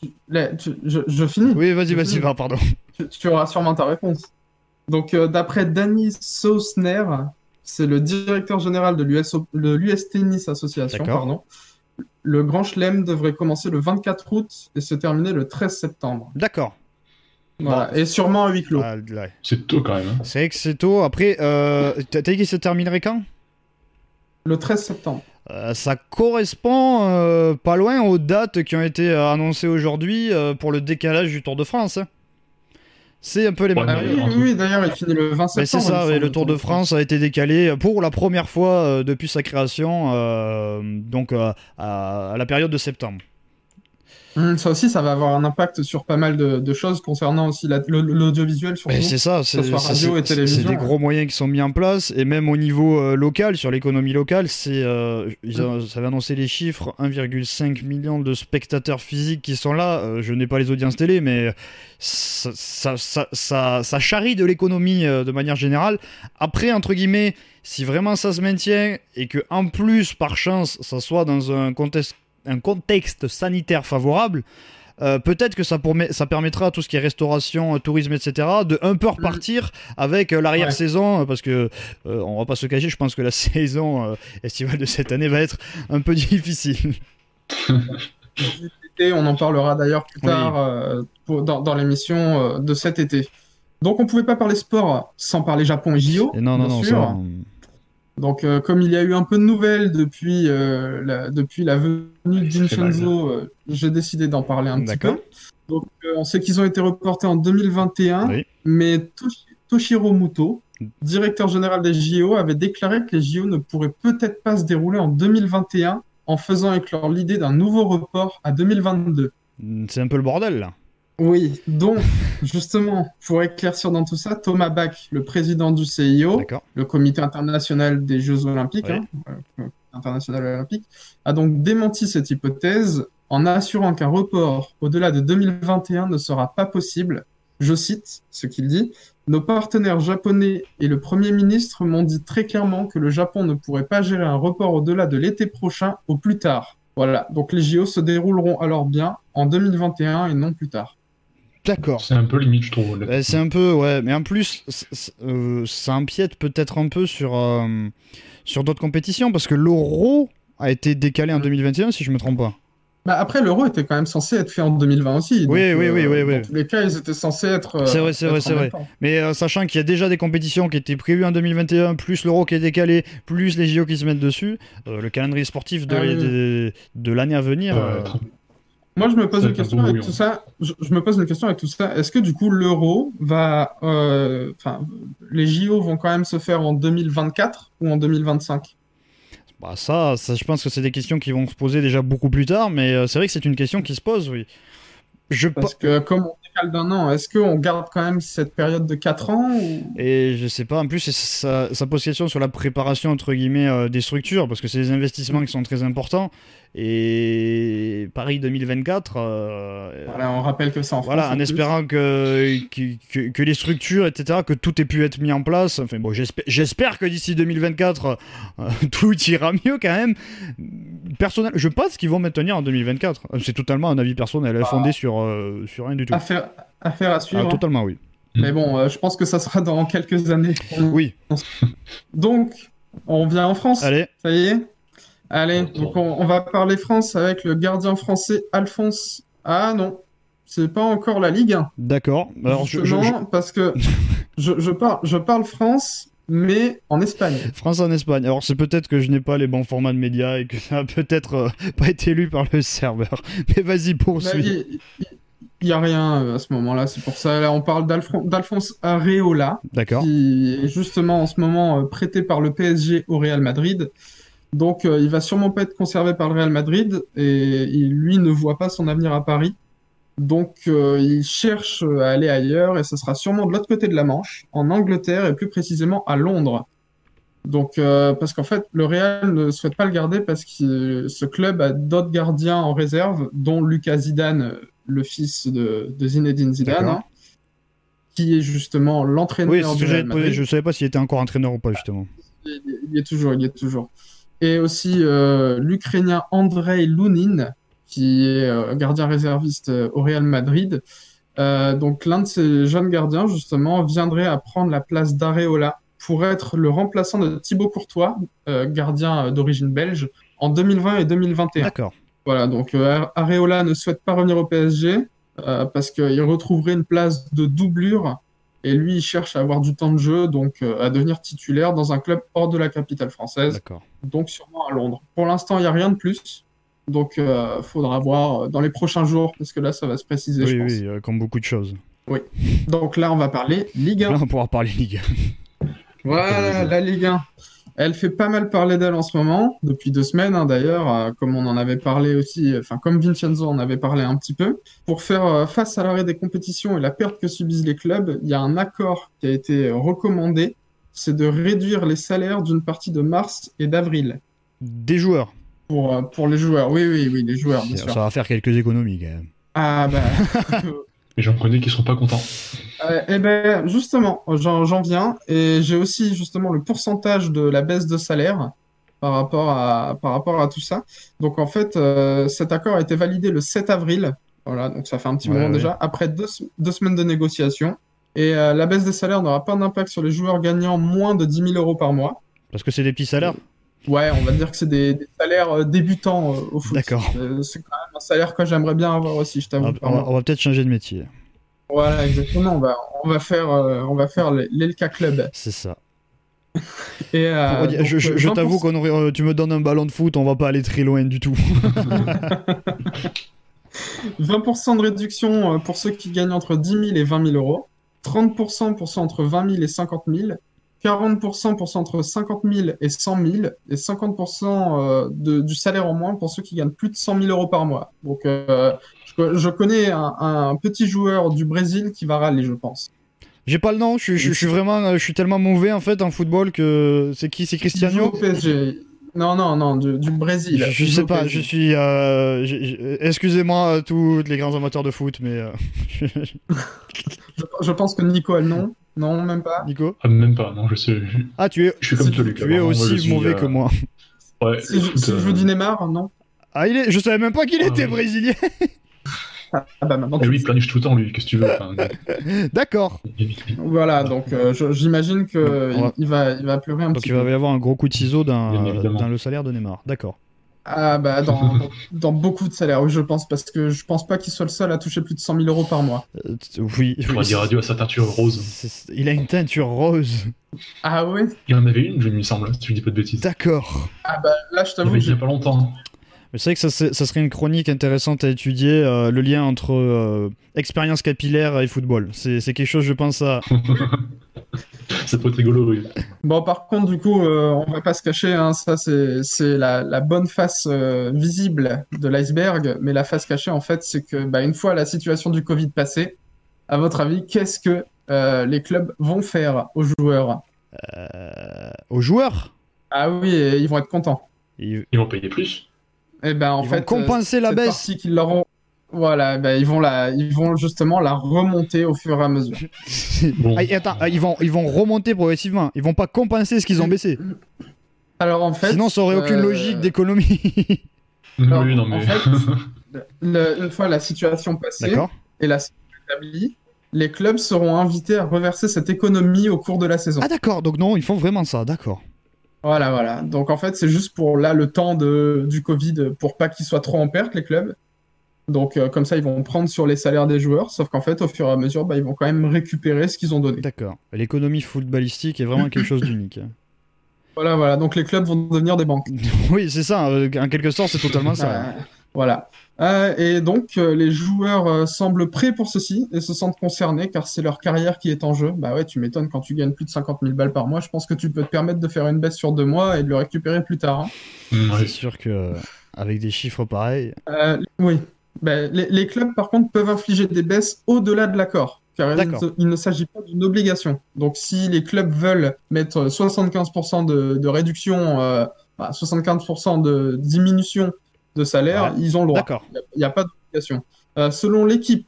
tu, là, tu, je, je finis. Oui, vas-y, vas-y, vas-y pardon. Tu, tu auras sûrement ta réponse. Donc euh, d'après Danny Sausner, c'est le directeur général de l'U S, de l'U S Tennis Association. D'accord. Pardon. Le Grand Chelem devrait commencer le vingt-quatre août et se terminer le treize septembre. D'accord. Voilà. Bon. Et sûrement à huis clos. Ah, là. C'est tôt quand même. Hein. C'est vrai que c'est tôt. Après, euh, t'as dit qu'il se terminerait quand ? Le treize septembre. Euh, ça correspond euh, pas loin aux dates qui ont été annoncées aujourd'hui euh, pour le décalage du Tour de France. Hein. C'est un peu les mêmes. Ah oui, oui, d'ailleurs, il finit le vingt septembre. C'est ça, le, le Tour de France a été décalé pour la première fois depuis sa création, euh, donc euh, à, à la période de septembre. Mmh, ça aussi, ça va avoir un impact sur pas mal de, de choses concernant aussi la, le, l'audiovisuel. Surtout, c'est ça, c'est, que ce soit radio c'est, et télévision. C'est des gros moyens qui sont mis en place, et même au niveau euh, local, sur l'économie locale, c'est, euh, ils ont, ça avait annoncé les chiffres, un virgule cinq million de spectateurs physiques qui sont là. Euh, je n'ai pas les audiences télé, mais ça, ça, ça, ça, ça charrie de l'économie euh, de manière générale. Après, entre guillemets, si vraiment ça se maintient, et que en plus, par chance, ça soit dans un contexte un contexte sanitaire favorable, euh, peut-être que ça, pourmet, ça permettra à tout ce qui est restauration, tourisme, et cetera de un peu repartir avec euh, l'arrière-saison, ouais. Parce que euh, on va pas se cacher, je pense que la saison euh, estivale de cette année va être un peu difficile. Et on en parlera d'ailleurs plus oui. tard euh, pour, dans, dans l'émission euh, de cet été. Donc on pouvait pas parler sport sans parler Japon et J O. Et non, non, non, sûr. Ça, Donc, euh, comme il y a eu un peu de nouvelles depuis, euh, la, depuis la venue d'Incenzo, euh, j'ai décidé d'en parler un D'accord. petit peu. Donc, euh, on sait qu'ils ont été reportés en deux mille vingt et un, oui. mais Toshi- Toshiro Muto, directeur général des J O, avait déclaré que les J O ne pourraient peut-être pas se dérouler en deux mille vingt et un en faisant éclore l'idée d'un nouveau report à deux mille vingt-deux. C'est un peu le bordel, là. Oui, donc justement, pour éclaircir dans tout ça, Thomas Bach, le président du C I O, D'accord. le comité international des Jeux Olympiques, oui. hein, euh, international olympique, a donc démenti cette hypothèse en assurant qu'un report au-delà de deux mille vingt et un ne sera pas possible. Je cite ce qu'il dit : nos partenaires japonais et le Premier ministre m'ont dit très clairement que le Japon ne pourrait pas gérer un report au-delà de l'été prochain au plus tard. Voilà, donc les J O se dérouleront alors bien en deux mille vingt et un et non plus tard. D'accord. C'est un peu limite, je trouve. Là. C'est un peu, ouais. Mais en plus, c- c- euh, ça empiète peut-être un peu sur, euh, sur d'autres compétitions, parce que l'Euro a été décalé en deux mille vingt et un, si je ne me trompe pas. Bah après, l'Euro était quand même censé être fait en deux mille vingt aussi. Donc, oui, oui, oui, oui, oui. Dans tous les cas, ils étaient censés être... Euh, c'est vrai, c'est vrai, c'est vrai. Mais euh, sachant qu'il y a déjà des compétitions qui étaient prévues en deux mille vingt et un, plus l'Euro qui est décalé, plus les J O qui se mettent dessus, euh, le calendrier sportif de, ah, oui. de, de l'année à venir... Euh... Moi, je me pose une question avec tout ça. Je, je me pose une question avec tout ça. Est-ce que du coup, l'Euro va, enfin, euh, les J O vont quand même se faire en deux mille vingt-quatre ou en deux mille vingt-cinq ? Bah ça, ça, je pense que c'est des questions qui vont se poser déjà beaucoup plus tard. Mais c'est vrai que c'est une question qui se pose, oui. Je Parce pa- que comme on décale d'un an, est-ce qu'on garde quand même cette période de quatre ans ou... Et je sais pas, en plus ça, ça pose question sur la préparation entre guillemets euh, des structures, parce que c'est des investissements qui sont très importants, et Paris deux mille vingt-quatre... Euh, voilà, on rappelle que c'est en France. Voilà, en espérant que, que, que, que les structures, et cetera, que tout ait pu être mis en place. Enfin bon, j'espère, j'espère que d'ici deux mille vingt-quatre, euh, tout ira mieux quand même. Personnel, je pense qu'ils vont maintenir en deux mille vingt-quatre. C'est totalement un avis personnel, ah. fondé sur, euh, sur rien du tout. Affaire, affaire à suivre. Ah, totalement, oui. Mais bon, euh, je pense que ça sera dans quelques années. Oui. Donc, on revient en France. Allez. Ça y est. Allez, donc on, on va parler France avec le gardien français Alphonse. Ah non, c'est pas encore la Ligue un. D'accord. Alors je, je, je... parce que je, je parle, je parle France. Mais en Espagne. France en Espagne. Alors c'est peut-être que je n'ai pas les bons formats de médias et que ça a peut-être euh, pas été lu par le serveur. Mais vas-y, poursuis. Il n'y a rien à ce moment-là, c'est pour ça. Là, on parle d'Alfon- d'Alphonse Areola. D'accord. Qui est justement en ce moment euh, prêté par le P S G au Real Madrid. Donc euh, il va sûrement pas être conservé par le Real Madrid et il, lui ne voit pas son avenir à Paris. Donc euh, il cherche à aller ailleurs et ça sera sûrement de l'autre côté de la Manche, en Angleterre et plus précisément à Londres. Donc euh, parce qu'en fait le Real ne souhaite pas le garder parce que ce club a d'autres gardiens en réserve, dont Lucas Zidane, le fils de, de Zinedine Zidane, hein, qui est justement l'entraîneur. Oui, c'est ce que j'allais te poser. Je ne savais pas s'il était encore entraîneur ou pas justement. Il, il est toujours, il est toujours. Et aussi euh, l'Ukrainien Andrei Lounine, qui est euh, gardien réserviste euh, au Real Madrid. Euh, donc l'un de ces jeunes gardiens, justement, viendrait à prendre la place d'Areola pour être le remplaçant de Thibaut Courtois, euh, gardien euh, d'origine belge, en deux mille vingt et deux mille vingt et un. D'accord. Voilà, donc euh, Areola ne souhaite pas revenir au P S G euh, parce qu'il retrouverait une place de doublure et lui, il cherche à avoir du temps de jeu, donc euh, à devenir titulaire dans un club hors de la capitale française. D'accord. Donc sûrement à Londres. Pour l'instant, il n'y a rien de plus. Donc, il euh, faudra voir dans les prochains jours, parce que là, ça va se préciser, oui, je pense. Oui, oui, euh, comme beaucoup de choses. Oui. Donc là, on va parler Ligue un. Là, on pourra parler Ligue un. Voilà, la Ligue un. Elle fait pas mal parler d'elle en ce moment, depuis deux semaines, hein, d'ailleurs, euh, comme on en avait parlé aussi, enfin, comme Vincenzo en avait parlé un petit peu. Pour faire euh, face à l'arrêt des compétitions et la perte que subissent les clubs, il y a un accord qui a été recommandé, c'est de réduire les salaires d'une partie de mars et d'avril. Des joueurs. Pour, pour les joueurs, oui, oui, oui, les joueurs, bien sûr. Ça va faire quelques économies, quand même. Ah, bah... Et j'en connais qui ne sont pas contents. Euh, eh ben, justement, j'en, j'en viens, et j'ai aussi, justement, le pourcentage de la baisse de salaire par rapport à, par rapport à tout ça. Donc, en fait, euh, cet accord a été validé le sept avril, voilà, donc ça fait un petit ouais, moment ouais. déjà, après deux, deux semaines de négociations, et euh, la baisse des salaires n'aura pas d'impact sur les joueurs gagnant moins de dix mille euros par mois. Parce que c'est des petits salaires. Ouais, on va dire que c'est des, des salaires débutants euh, au foot. D'accord. Euh, c'est quand même un salaire que j'aimerais bien avoir aussi, je t'avoue. On va, on va peut-être changer de métier. Voilà, exactement. On va, on va faire, euh, on va faire l'Elka Club. C'est ça. Et euh, dire, donc, je je, je t'avoue qu'on aurait, euh, tu me donnes un ballon de foot, on va pas aller très loin du tout. vingt pour cent de réduction pour ceux qui gagnent entre dix mille et vingt mille euros. trente pour cent pour ceux entre vingt mille et cinquante mille. quarante pour cent pour ceux entre cinquante mille et cent mille, et cinquante pour cent de, du salaire en moins pour ceux qui gagnent plus de cent mille euros par mois. Donc, euh, je, je connais un, un petit joueur du Brésil qui va râler, je pense. J'ai pas le nom, je, je, je, suis, vraiment, je suis tellement mauvais en fait en football que... C'est qui, c'est Cristiano ? P S G. Non, non, non, du, du Brésil. Je, je sais pas, P S G. Je suis... Euh, je, je, excusez-moi tous les grands amateurs de foot, mais... Euh, je... je, je pense que Nico a le nom. Non, même pas. Nico ? Ah, même pas, non, je sais. Ah, tu es, je suis comme toi, Lucas, tu es aussi moi, suis, mauvais euh... que moi. Ouais, si écoute, je, si euh... je dis Neymar, non. Ah, il est... je savais même pas qu'il ah, était ouais. brésilien. Ah, bah maintenant. Et lui, il planifie tout le temps, lui, qu'est-ce que tu veux enfin... D'accord. Voilà, donc euh, je, j'imagine qu'il ouais. il va, il va pleurer un donc petit peu. Donc il va y avoir un gros coup de ciseau dans, dans le salaire de Neymar, d'accord. Ah, bah, dans, dans, dans beaucoup de salaires, oui, je pense, parce que je pense pas qu'il soit le seul à toucher plus de cent mille euros par mois. Euh, oui. Il faudra dire adieu à sa teinture rose. C'est, c'est, il a une teinture rose. Ah, ouais. Il en avait une, je me semble, si je dis pas de bêtises. D'accord. Ah, bah, là, je t'avoue. Il y a pas longtemps. Mais c'est vrai que ça, c'est, ça serait une chronique intéressante à étudier, euh, le lien entre euh, expérience capillaire et football. C'est, c'est quelque chose, je pense, à. Ça peut être rigolo, oui. Bon, par contre, du coup, euh, on va pas se cacher, hein, ça, c'est, c'est la, la bonne face euh, visible de l'iceberg, mais la face cachée, en fait, c'est que, bah, une fois la situation du Covid passée, à votre avis, qu'est-ce que euh, les clubs vont faire aux joueurs ? euh, Aux joueurs ? Ah oui, ils vont être contents. Ils, ils vont payer plus ? Eh ben, en ils fait, vont compenser euh, la baisse qu'ils leur ont. Voilà, bah, ils, vont la, ils vont justement la remonter au fur et à mesure. Bon. Ah, attends, ils vont, ils vont remonter progressivement. Ils vont pas compenser ce qu'ils ont baissé. Alors en fait, sinon, ça aurait euh... aucune logique d'économie. Alors, oui, non mais. En fait, le, une fois la situation passée D'accord. et la situation établie, les clubs seront invités à reverser cette économie au cours de la saison. Ah d'accord, donc non, ils font vraiment ça, d'accord. Voilà, voilà. Donc en fait, c'est juste pour là le temps de, du Covid, pour pas qu'ils soient trop en perte, les clubs. Donc euh, comme ça, ils vont prendre sur les salaires des joueurs, sauf qu'en fait, au fur et à mesure, bah, ils vont quand même récupérer ce qu'ils ont donné. D'accord. L'économie footballistique est vraiment quelque chose d'unique. Voilà, voilà. Donc les clubs vont devenir des banques. Oui, c'est ça. Euh, en quelque sorte, c'est totalement ça. Euh, voilà. Euh, et donc, euh, les joueurs euh, semblent prêts pour ceci et se sentent concernés car c'est leur carrière qui est en jeu. Bah ouais, tu m'étonnes, quand tu gagnes plus de cinquante mille balles par mois, je pense que tu peux te permettre de faire une baisse sur deux mois et de le récupérer plus tard. Hein. Mmh, c'est sûr qu'avec euh, des chiffres pareils... Euh, oui. Bah, les, les clubs, par contre, peuvent infliger des baisses au-delà de l'accord, car il ne, il ne s'agit pas d'une obligation. Donc, si les clubs veulent mettre soixante-quinze pour cent de, de réduction, euh, bah, soixante-quinze pour cent de diminution de salaire, ouais. Ils ont le droit. D'accord. Il n'y a, a pas d'obligation. Euh, selon l'équipe,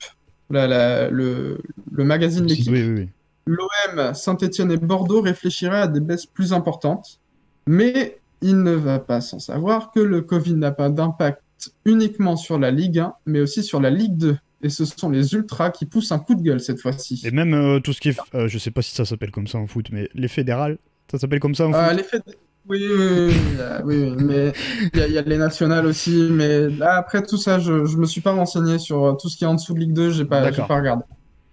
la, la, le, le magazine L'équipe, oui, oui, oui. l'O M, Saint-Etienne et Bordeaux réfléchiraient à des baisses plus importantes, mais il ne va pas sans savoir que le Covid n'a pas d'impact uniquement sur la Ligue un, mais aussi sur la Ligue deux. Et ce sont les ultras qui poussent un coup de gueule cette fois-ci. Et même euh, tout ce qui est... F... Euh, je sais pas si ça s'appelle comme ça en foot, mais les fédérales, ça s'appelle comme ça en euh, foot les fédé... Oui, oui, oui, oui, oui, oui, mais il y, y a les nationales aussi, mais là, après tout ça, je, je me suis pas renseigné sur tout ce qui est en dessous de Ligue deux, j'ai pas, j'ai pas regardé.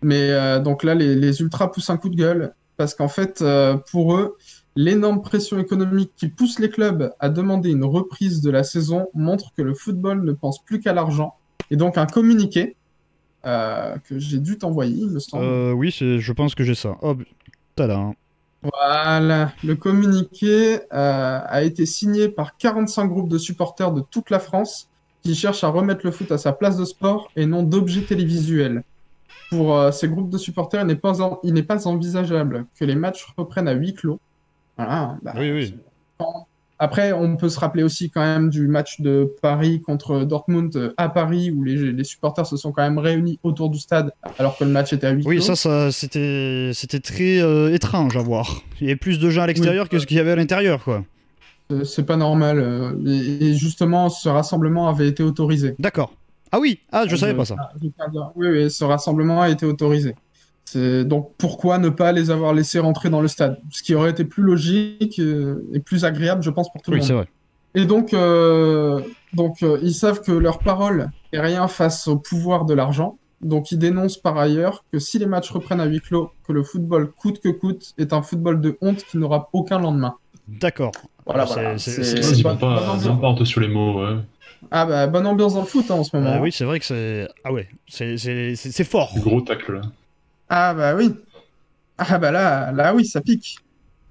Mais euh, donc là, les, les ultras poussent un coup de gueule, parce qu'en fait, euh, pour eux, l'énorme pression économique qui pousse les clubs à demander une reprise de la saison montre que le football ne pense plus qu'à l'argent. Et donc un communiqué euh, que j'ai dû t'envoyer, il me semble. Euh, oui, c'est... je pense que j'ai ça. Hop, tada. Voilà, le communiqué euh, a été signé par quarante-cinq groupes de supporters de toute la France qui cherchent à remettre le foot à sa place de sport et non d'objet télévisuel. Pour euh, ces groupes de supporters, il n'est pas en... il n'est pas envisageable que les matchs reprennent à huis clos. Voilà, bah, oui, oui. Après, on peut se rappeler aussi quand même du match de Paris contre Dortmund à Paris où les, les supporters se sont quand même réunis autour du stade alors que le match était à huis clos. Oui, ça, ça c'était, c'était très euh, étrange à voir. Il y avait plus de gens à l'extérieur oui, que ce qu'il y avait à l'intérieur, quoi. C'est, c'est pas normal. Euh, et, et justement, ce rassemblement avait été autorisé. D'accord. Ah oui, ah, je euh, savais pas ça. Oui, oui, ce rassemblement a été autorisé. C'est... Donc pourquoi ne pas les avoir laissés rentrer dans le stade ? Ce qui aurait été plus logique et plus agréable, je pense, pour tout oui, le monde. Oui, c'est vrai. Et donc, euh... donc euh, ils savent que leur parole est rien face au pouvoir de l'argent. Donc ils dénoncent par ailleurs que si les matchs reprennent à huis clos, que le football coûte que coûte est un football de honte qui n'aura aucun lendemain. D'accord. Voilà, voilà. C'est, c'est, c'est, c'est, c'est pas, pas n'importe sur les mots, ouais. Ah bah, bonne ambiance dans le foot hein, en ce moment. Euh, oui, c'est vrai que c'est... Ah ouais, c'est, c'est, c'est, c'est fort. C'est gros tacle, là. Ah bah oui, ah bah là, là oui, ça pique.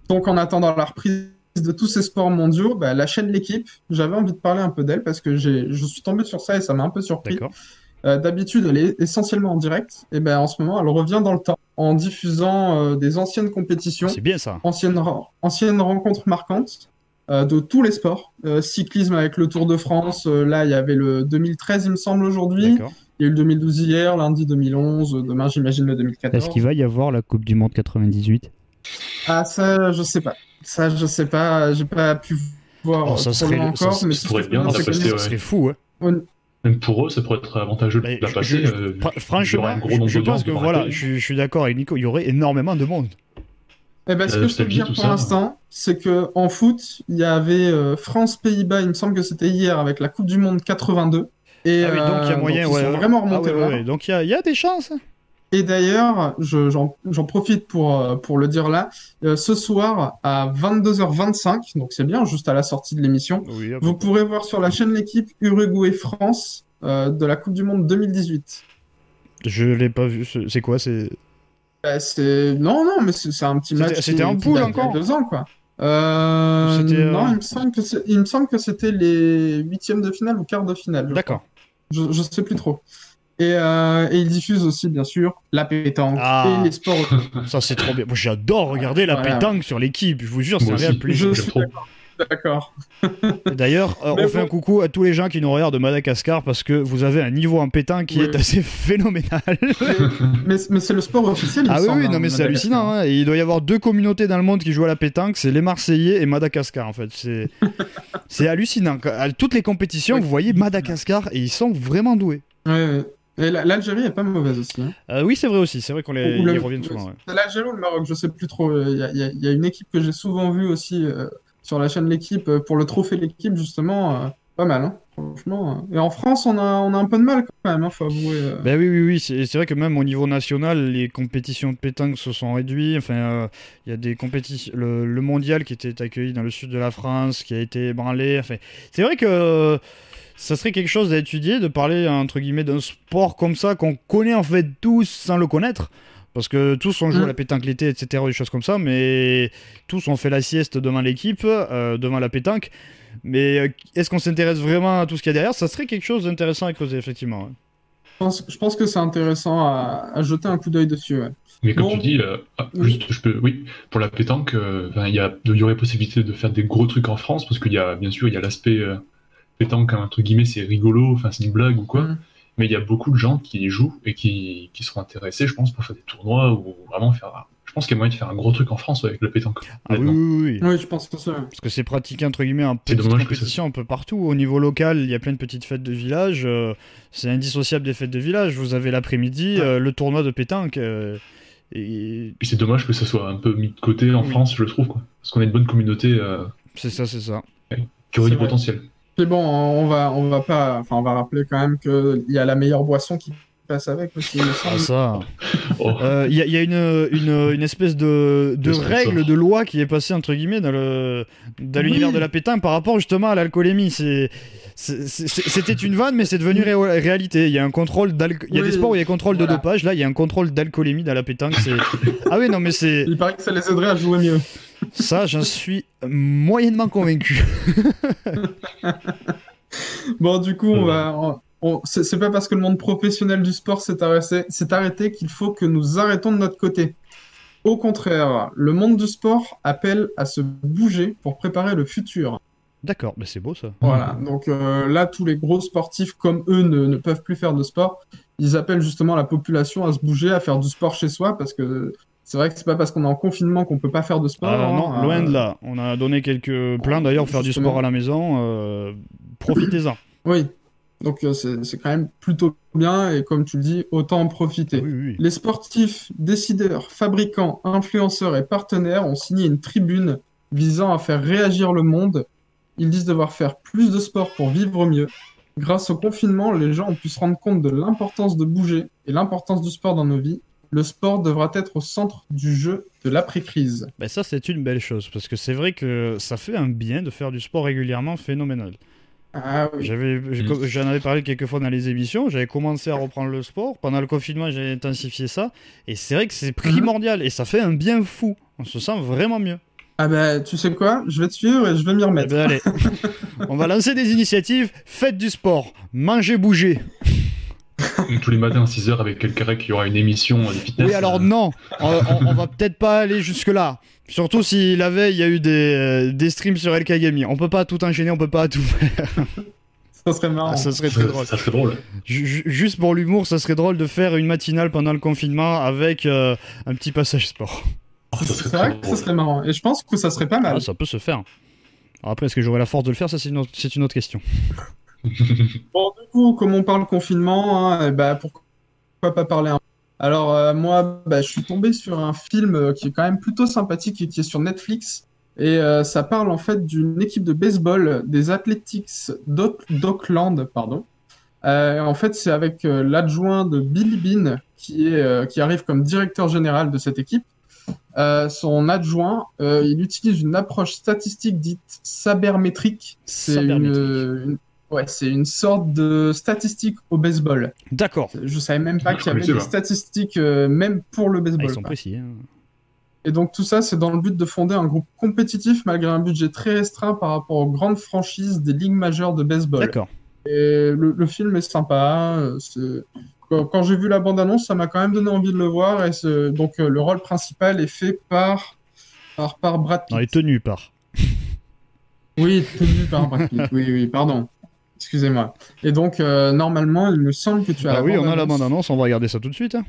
Donc en attendant la reprise de tous ces sports mondiaux, bah, la chaîne L'Équipe, j'avais envie de parler un peu d'elle parce que j'ai, je suis tombé sur ça et ça m'a un peu surpris. Euh, d'habitude, elle est essentiellement en direct, et ben bah, en ce moment, elle revient dans le temps en diffusant euh, des anciennes compétitions, c'est bien ça. Anciennes, anciennes rencontres marquantes euh, de tous les sports. Euh, cyclisme avec le Tour de France, euh, là il y avait le deux mille treize il me semble aujourd'hui. D'accord. Il y a eu le deux mille douze hier, lundi deux mille onze, demain j'imagine le deux mille quatorze. Est-ce qu'il va y avoir la Coupe du Monde quatre-vingt-dix-huit ? Ah ça, je sais pas. Ça, je sais pas. J'ai pas pu voir oh, ça serait, encore. Ça, mais ça pourrait être bien de la passer. Ça serait fou. Ouais. On... Même pour eux, ça pourrait être avantageux de la passer. Euh, franchement, je, je pense que voilà, je, je suis d'accord avec Nico. Il y aurait énormément de monde. Eh ben, ce que je peux dire pour ça, l'instant, hein. C'est qu'en foot, il y avait euh, France-Pays-Bas, il me semble que c'était hier, avec la Coupe du Monde quatre-vingt-deux. Et ah oui, donc il y a moyen, donc, ouais, ils sont ouais, vraiment remontés. Ah ouais, ouais, donc il y a, y a des chances. Et d'ailleurs, je, j'en, j'en profite pour, pour le dire là, euh, ce soir à vingt-deux heures vingt-cinq, donc c'est bien, juste à la sortie de l'émission, oui, vous pourrez voir sur la chaîne L'Équipe Uruguay-France euh, de la Coupe du Monde deux mille dix-huit. Je l'ai pas vu, c'est quoi c'est... Bah, c'est... Non, non, mais c'est, c'est un petit match c'était, qui, c'était en poule encore. Deux ans, quoi. Euh, euh... Non, il me, semble que c'est... il me semble que c'était les huitièmes de finale ou quarts de finale. D'accord. Crois. Je, je sais plus trop. Et, euh, et ils diffusent aussi, bien sûr, la pétanque ah. et les sports. Ça, c'est trop bien. Moi, j'adore regarder ouais, la voilà. pétanque sur L'Équipe. Je vous jure, moi c'est un réel plaisir. Je suis d'accord. d'accord. D'ailleurs, euh, on bon... fait un coucou à tous les gens qui nous regardent de Madagascar parce que vous avez un niveau en pétanque qui oui. est assez phénoménal. mais, mais, mais c'est le sport officiel. Ah oui, oui, non, mais c'est hallucinant. Hein. Et il doit y avoir deux communautés dans le monde qui jouent à la pétanque. C'est les Marseillais et Madagascar, en fait. C'est, c'est hallucinant. À toutes les compétitions, oui. vous voyez Madagascar et ils sont vraiment doués. Ouais, ouais. Et l'Algérie est pas mauvaise aussi. Hein. Euh, oui, c'est vrai aussi. C'est vrai qu'on les le, reviennent le, souvent. Ouais. L'Algérie ou le Maroc, je sais plus trop. Il y a, y, a, y a une équipe que j'ai souvent vue aussi euh, sur la chaîne L'équipe pour le trophée L'équipe justement. Euh, pas mal, hein, franchement. Et en France, on a, on a un peu de mal quand même. Hein, faut avouer. Euh... Ben oui, oui, oui. C'est, c'est vrai que même au niveau national, les compétitions de pétanque se sont réduites. Enfin, euh, il y a des compétitions. Le, le mondial qui était accueilli dans le sud de la France, qui a été ébranlé. Enfin, c'est vrai que. Ça serait quelque chose à étudier, de parler entre guillemets d'un sport comme ça qu'on connaît en fait tous sans le connaître, parce que tous on joue à la pétanque l'été, et cetera, des choses comme ça, mais tous on fait la sieste devant l'équipe, euh, devant la pétanque. Mais euh, est-ce qu'on s'intéresse vraiment à tout ce qu'il y a derrière ? Ça serait quelque chose d'intéressant à creuser, effectivement. Ouais. Je pense, je pense que c'est intéressant à, à jeter un coup d'œil dessus. Ouais. Mais comme bon. Tu dis, euh, ah, juste, je peux, oui, pour la pétanque, euh, il y a, y aurait possibilité de faire des gros trucs en France, parce qu'il y a bien sûr il y a l'aspect euh... pétanque, entre guillemets, c'est rigolo, enfin c'est une blague ou quoi, mmh. mais il y a beaucoup de gens qui jouent et qui, qui seront intéressés, je pense, pour faire des tournois ou vraiment faire. Je pense qu'il y a moyen de faire un gros truc en France avec le pétanque. Ah oui, oui, oui. Oui, je pense que ça. Parce que c'est pratiqué, entre guillemets, en petite compétition un peu partout. Au niveau local, il y a plein de petites fêtes de village. Euh, c'est indissociable des fêtes de village. Vous avez l'après-midi, euh, le tournoi de pétanque. Euh, et... et c'est dommage que ça soit un peu mis de côté en oui. France, je trouve, quoi. Parce qu'on a une bonne communauté. Euh... C'est ça, c'est ça. Ouais, qui aurait du vrai. Potentiel. C'est bon, on va, on va pas, enfin, on va rappeler quand même qu'il y a la meilleure boisson qui passe avec aussi. Ah ça. Il euh, y a, y a une, une, une espèce de, de règle, de loi qui est passée entre guillemets dans le, dans oui. l'univers de la pétanque par rapport justement à l'alcoolémie. C'est, c'est, c'est, c'était une vanne, mais c'est devenu ré- réalité. Il y a un contrôle d'alcool. Il y a oui. des sports où il y a contrôle voilà. de dopage. Là, il y a un contrôle d'alcoolémie dans la pétanque. C'est... ah oui, non, mais c'est. Il paraît que ça les aiderait à jouer mieux. Ça, j'en suis moyennement convaincu. Bon, du coup, on va. On, on, c'est, c'est pas parce que le monde professionnel du sport s'est arrêté, s'est arrêté qu'il faut que nous arrêtons de notre côté. Au contraire, le monde du sport appelle à se bouger pour préparer le futur. D'accord, mais c'est beau ça. Voilà, donc euh, là, tous les gros sportifs comme eux ne, ne peuvent plus faire de sport. Ils appellent justement la population à se bouger, à faire du sport chez soi, parce que. C'est vrai que c'est pas parce qu'on est en confinement qu'on peut pas faire de sport. Ah, non, hein, loin euh... de là. On a donné quelques plans d'ailleurs pour faire justement. Du sport à la maison. Euh, profitez-en. Oui. Donc euh, c'est, c'est quand même plutôt bien et comme tu le dis, autant en profiter. Oui, oui. Les sportifs, décideurs, fabricants, influenceurs et partenaires ont signé une tribune visant à faire réagir le monde. Ils disent devoir faire plus de sport pour vivre mieux. Grâce au confinement, les gens ont pu se rendre compte de l'importance de bouger et l'importance du sport dans nos vies. Le sport devra être au centre du jeu de l'après-crise. Ben ça, c'est une belle chose, parce que c'est vrai que ça fait un bien de faire du sport régulièrement phénoménal. Ah oui. J'avais, j'en avais parlé quelques fois dans les émissions, j'avais commencé à reprendre le sport. Pendant le confinement, j'ai intensifié ça. Et c'est vrai que c'est primordial, et ça fait un bien fou. On se sent vraiment mieux. Ah ben, tu sais quoi ? Je vais te suivre et je vais m'y remettre. Ah ben, allez. On va lancer des initiatives. Faites du sport, mangez, bougez. Tous les matins à six heures avec quelqu'un qui aura une émission de fitness. Oui, alors non, on, on, on va peut-être pas aller jusque-là. Surtout si la veille il y a eu des, des streams sur L K Gaming. On peut pas tout enchaîner, on peut pas tout faire. Ça serait marrant. Ah, ça serait très ça, drôle. Ça serait drôle. J- juste pour l'humour, ça serait drôle de faire une matinale pendant le confinement avec euh, un petit passage sport. Oh, ça serait c'est vrai drôle. Que ça serait marrant. Et je pense que ça serait pas mal. Ah, ça peut se faire. Alors après, est-ce que j'aurai la force de le faire ? Ça, c'est une autre, c'est une autre question. Bon, du coup, comme on parle confinement, hein, bah, pourquoi pas parler un peu. Alors, euh, moi, bah, je suis tombé sur un film euh, qui est quand même plutôt sympathique et qui est sur Netflix. Et euh, ça parle en fait d'une équipe de baseball des Athletics d'Oc- d'Oakland. Pardon. Euh, en fait, c'est avec euh, l'adjoint de Billy Bean qui, est, euh, qui arrive comme directeur général de cette équipe. Euh, son adjoint, euh, il utilise une approche statistique dite sabermétrique. C'est sabermétrique. une... une... Ouais, c'est une sorte de statistique au baseball. D'accord. Je savais même pas qu'il y avait des statistiques euh, même pour le baseball. Ah, ils sont pas. Précis. Hein. Et donc tout ça, c'est dans le but de fonder un groupe compétitif malgré un budget très restreint par rapport aux grandes franchises des ligues majeures de baseball. D'accord. Et le, le film est sympa. Hein, c'est... Quand, quand j'ai vu la bande-annonce, ça m'a quand même donné envie de le voir. Et c'est... donc euh, le rôle principal est fait par par, par Brad Pitt. Non, il est tenu par. Oui, tenu par Brad Pitt. Oui, oui, pardon. Excusez-moi. Et donc, euh, normalement, il me semble que tu as... Ah oui, on a la bande-annonce, on va regarder ça tout de suite. Hein.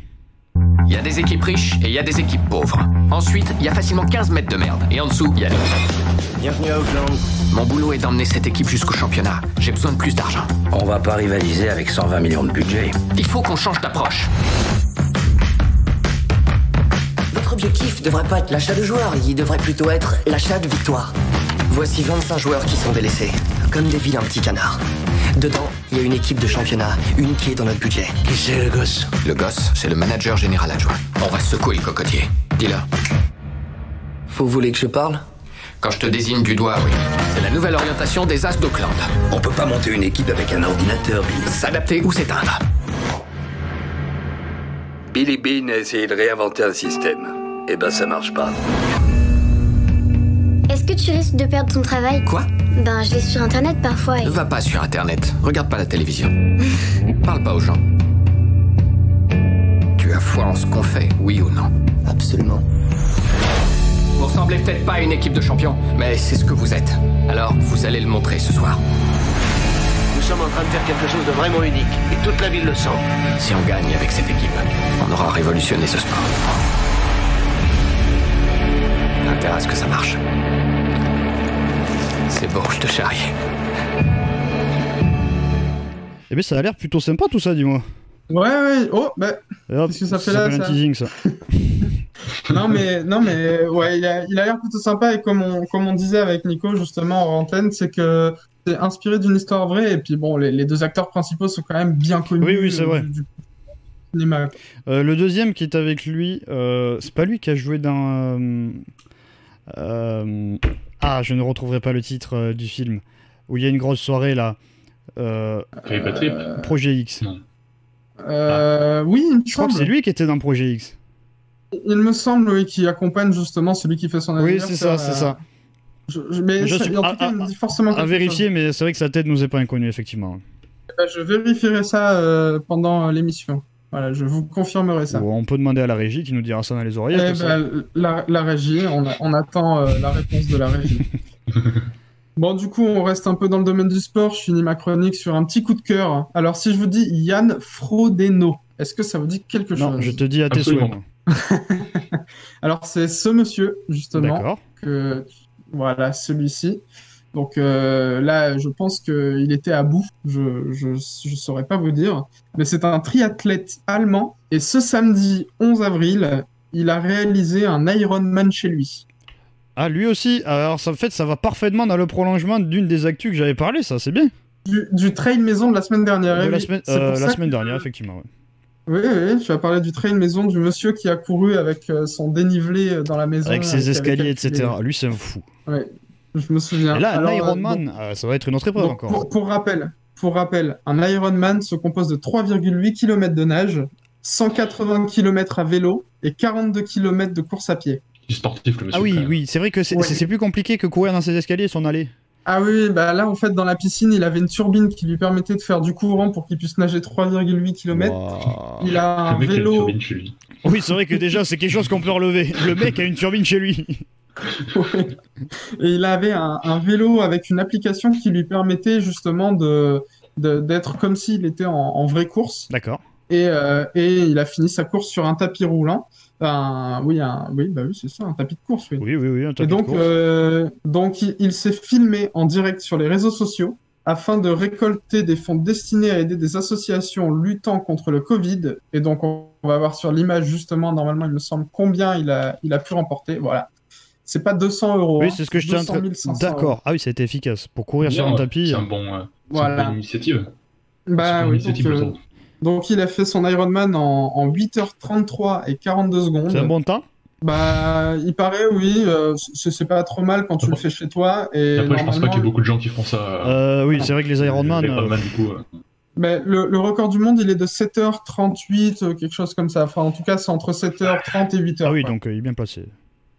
Il y a des équipes riches et il y a des équipes pauvres. Ensuite, il y a facilement quinze mètres de merde. Et en dessous, il y a le... Bienvenue à Oakland. Mon boulot est d'emmener cette équipe jusqu'au championnat. J'ai besoin de plus d'argent. On va pas rivaliser avec cent vingt millions de budget. Il faut qu'on change d'approche. Votre objectif devrait pas être l'achat de joueurs. Il devrait plutôt être l'achat de victoires. Voici vingt-cinq joueurs qui sont délaissés, comme des vilains petits canards. Dedans, il y a une équipe de championnat, une qui est dans notre budget. Qui c'est le gosse? Le gosse, c'est le manager général adjoint. On va secouer le cocotier. Dis-leur. Vous voulez que je parle? Quand je te désigne du doigt, oui. C'est la nouvelle orientation des As d'Oakland. On peut pas monter une équipe avec un ordinateur, Billy. S'adapter ou s'éteindre. Billy Bean a essayé de réinventer un système. Eh ben, ça marche pas. Est-ce que tu risques de perdre ton travail? Quoi? Ben, je vais sur Internet parfois et... Ne va pas sur Internet. Regarde pas la télévision. Parle pas aux gens. Tu as foi en ce qu'on fait, oui ou non? Absolument. Vous ressemblez peut-être pas à une équipe de champions, mais c'est ce que vous êtes. Alors, vous allez le montrer ce soir. Nous sommes en train de faire quelque chose de vraiment unique, et toute la ville le sent. Si on gagne avec cette équipe, on aura révolutionné ce sport. T'as intérêt à ce que ça marche. C'est bon, je te charrie. Eh bien, ça a l'air plutôt sympa tout ça, dis-moi. Ouais, ouais, oh, bah. Regarde, qu'est-ce que ça fait là, ça? C'est un teasing, ça. non, mais, non, mais, ouais, il a, il a l'air plutôt sympa, et comme on, comme on disait avec Nico, justement, en antenne, c'est que c'est inspiré d'une histoire vraie, et puis bon, les, les deux acteurs principaux sont quand même bien connus. Oui, oui, c'est vrai. Du, du cinéma. Euh, le deuxième qui est avec lui, euh, c'est pas lui qui a joué dans... Euh, euh, ah, je ne retrouverai pas le titre euh, du film, où il y a une grosse soirée, là. Euh, euh, Projet X. Non. Euh, ah. Oui, il me je semble. Crois que c'est lui qui était dans Projet X. Il me semble, oui, qui accompagne justement celui qui fait son anniversaire. Oui, c'est ça, c'est euh... ça. Je, je, mais je, je suis... en tout cas, il me dit forcément à vérifier, chose. Mais c'est vrai que sa tête nous est pas inconnue, effectivement. Bah, je vérifierai ça euh, pendant l'émission. Voilà, je vous confirmerai ça. Bon, on peut demander à la régie qui nous dira ça dans les oreilles. Bah, la, la régie, on, on attend euh, la réponse de la régie. Bon, du coup, on reste un peu dans le domaine du sport. Je finis ma chronique sur un petit coup de cœur. Alors, si je vous dis Yann Frodeno, est-ce que ça vous dit quelque non, chose? Non, je te dis à tes souhaits. Alors, c'est ce monsieur, justement. D'accord. Que... Voilà, celui-ci. Donc euh, là, je pense qu'il était à bout. Je ne je, je saurais pas vous dire. Mais c'est un triathlète allemand. Et ce samedi onze avril, il a réalisé un Ironman chez lui. Ah, lui aussi. Alors, ça, en fait, ça va parfaitement dans le prolongement d'une des actus que j'avais parlé, ça, c'est bien. Du, du trail maison de la semaine dernière. De la semaine, c'est euh, la semaine que... dernière, effectivement. Ouais. Oui, oui, tu as parlé du trail maison, du monsieur qui a couru avec son dénivelé dans la maison. Avec ses avec, escaliers, avec... et cetera. Lui, c'est un fou. Oui, je me souviens. Et là, un Ironman, euh, bon... ça va être une autre épreuve donc, encore. Pour, pour, rappel, pour rappel, un Ironman se compose de trois virgule huit kilomètres de nage, cent quatre-vingts kilomètres à vélo et quarante-deux kilomètres de course à pied. Sportif, le monsieur. Ah oui, frère. Oui, c'est vrai que c'est, ouais. c'est, c'est plus compliqué que courir dans ses escaliers et s'en aller. Ah oui, bah là, en fait, dans la piscine, il avait une turbine qui lui permettait de faire du courant pour qu'il puisse nager trois virgule huit kilomètres. Wow. Il a un vélo. A une chez lui. Oui, c'est vrai que déjà, c'est quelque chose qu'on peut relever. Le mec a une turbine chez lui. Ouais. Et il avait un, un vélo avec une application qui lui permettait justement de, de, d'être comme s'il était en, en vraie course. D'accord. Et, euh, et il a fini sa course sur un tapis roulant. Un, oui, un, oui, bah oui, c'est ça, un tapis de course. Oui, oui, oui, oui un tapis et donc, de course. Euh, donc, il, il s'est filmé en direct sur les réseaux sociaux afin de récolter des fonds destinés à aider des associations luttant contre le Covid. Et donc, on va voir sur l'image, justement, normalement, il me semble combien il a, il a pu remporter. Voilà. C'est pas deux cents euros. Oui, c'est ce que je tiens à dire. D'accord. Ah oui, ça a été efficace. Pour courir bien, sur un tapis. C'est un bon, euh, voilà. C'est une bonne initiative. Bah, une oui, initiative donc, euh... Donc, il a fait son Ironman en, en huit heures trente-trois et quarante-deux secondes. C'est un bon temps? Bah, il paraît, oui. Euh, c'est, c'est pas trop mal quand tu le fais chez toi. Et après, je pense pas qu'il y ait beaucoup de gens qui font ça. Euh... Euh, oui, c'est vrai que les Ironman. Les Ironman, euh... du coup. Euh... Mais le, le record du monde, il est de sept heures trente-huit, quelque chose comme ça. Enfin, en tout cas, c'est entre sept heures trente et huit heures. Ah oui, quoi. Donc euh, il est bien placé.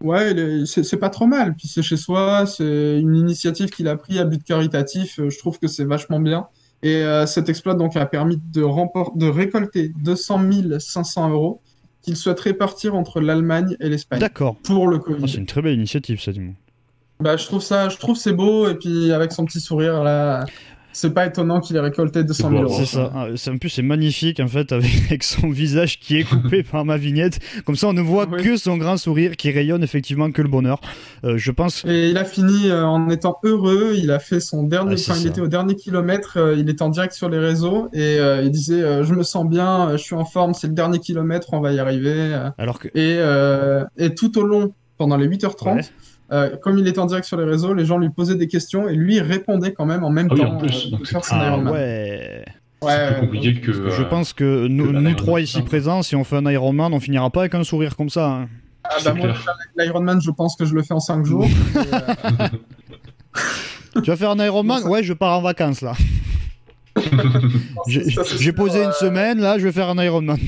Ouais, il est, c'est, c'est pas trop mal. Puis c'est chez soi, c'est une initiative qu'il a prise à but caritatif. Je trouve que c'est vachement bien. Et euh, cet exploit donc, a permis de, remport... de récolter deux cent mille cinq cents euros qu'il souhaite répartir entre l'Allemagne et l'Espagne. D'accord. Pour le Covid. Oh, c'est une très belle initiative, ça, dis-moi. Bah, je trouve ça, je trouve c'est beau, et puis avec son petit sourire, là, c'est pas étonnant qu'il ait récolté deux cent mille euros. C'est ça. Ah, c'est, en plus, c'est magnifique, en fait, avec son visage qui est coupé par ma vignette. Comme ça, on ne voit oui. que son grand sourire qui rayonne effectivement que le bonheur. Euh, je pense... Et il a fini euh, en étant heureux. Il a fait son dernier... Ah, enfin, il était au dernier kilomètre. Euh, il était en direct sur les réseaux et euh, il disait euh, « Je me sens bien, euh, je suis en forme, c'est le dernier kilomètre, on va y arriver. Euh, » Alors que... Et, euh, et tout au long, pendant les huit heures trente... Ouais. Euh, comme il était en direct sur les réseaux, les gens lui posaient des questions et lui répondait quand même en même ah temps. Oui, en plus, euh, donc c'est... Ah ouais. Ouais, c'est plus compliqué que, que je pense que, que nous, nous trois ici présents, si on fait un Ironman, on finira pas avec un sourire comme ça. Hein. Ah bah moi, l'Ironman, je pense que je le fais en cinq jours. euh... Tu vas faire un Ironman ? Ouais, je pars en vacances là. j'ai, ça, j'ai posé euh... une semaine, là, je vais faire un Ironman.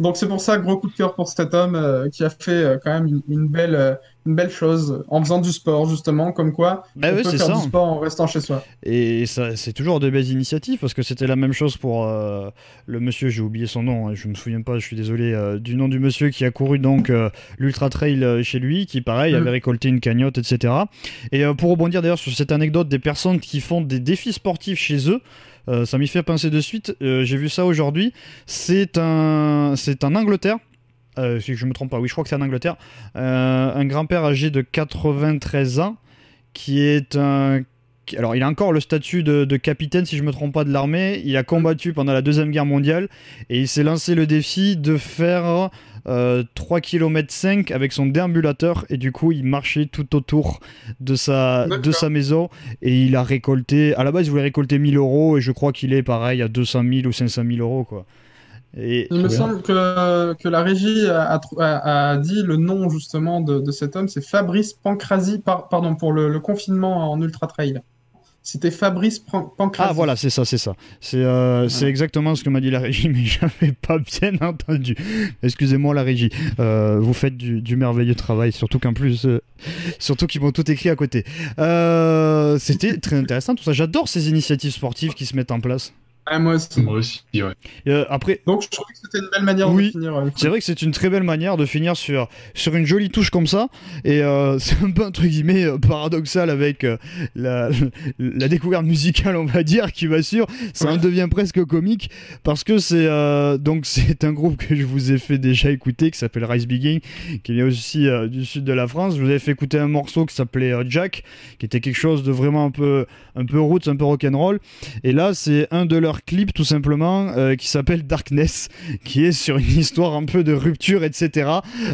Donc c'est pour ça, gros coup de cœur pour cet homme euh, qui a fait euh, quand même une, une, belle, euh, une belle chose en faisant du sport, justement, comme quoi bah on oui, peut c'est faire ça. Du sport en restant chez soi. Et ça, c'est toujours de belles initiatives, parce que c'était la même chose pour euh, le monsieur, j'ai oublié son nom, hein, je me souviens pas, je suis désolé, euh, du nom du monsieur qui a couru donc euh, l'Ultra Trail chez lui, qui pareil mmh. avait récolté une cagnotte, et cetera. Et euh, pour rebondir d'ailleurs sur cette anecdote des personnes qui font des défis sportifs chez eux, Euh, ça m'y fait penser de suite, euh, j'ai vu ça aujourd'hui, c'est un, c'est en Angleterre, euh, si je me trompe pas, oui je crois que c'est en Angleterre, euh, un grand-père âgé de quatre-vingt-treize ans, qui est un... Alors il a encore le statut de, de capitaine si je me trompe pas de l'armée, il a combattu pendant la deuxième guerre mondiale, et il s'est lancé le défi de faire... Euh, trois virgule cinq kilomètres avec son déambulateur, et du coup il marchait tout autour de sa, de sa maison, et il a récolté, à la base il voulait récolter mille euros, et je crois qu'il est pareil à deux cent mille ou cinq cent mille euros quoi. Et... Il me semble que, que la régie a, a, a dit le nom justement de, de cet homme, c'est Fabrice Pancrasi, par, pardon pour le, le confinement en ultra trail. C'était Fabrice Pancrasi. Ah voilà, c'est ça, c'est ça. C'est, euh, ouais. c'est exactement ce que m'a dit la régie, mais j'avais pas bien entendu. Excusez-moi la régie. Euh, vous faites du, du merveilleux travail, surtout qu'en plus, euh, surtout qu'ils m'ont tout écrit à côté. Euh, c'était très intéressant tout ça. J'adore ces initiatives sportives qui se mettent en place. Ah, moi aussi. Moi aussi ouais. euh, après... Donc je trouvais que c'était une belle manière oui, de finir. Euh, c'est vrai que c'est une très belle manière de finir sur, sur une jolie touche comme ça. Et euh, c'est un peu entre guillemets euh, paradoxal avec euh, la, la découverte musicale, on va dire, qui va sur. Ça en devient presque comique parce que c'est, euh, donc, c'est un groupe que je vous ai fait déjà écouter qui s'appelle Rise Bigging, qui est aussi euh, du sud de la France. Je vous avais fait écouter un morceau qui s'appelait euh, Jack, qui était quelque chose de vraiment un peu, un peu roots, un peu rock'n'roll. Et là, c'est un de leurs clip tout simplement euh, qui s'appelle Darkness, qui est sur une histoire un peu de rupture, etc.,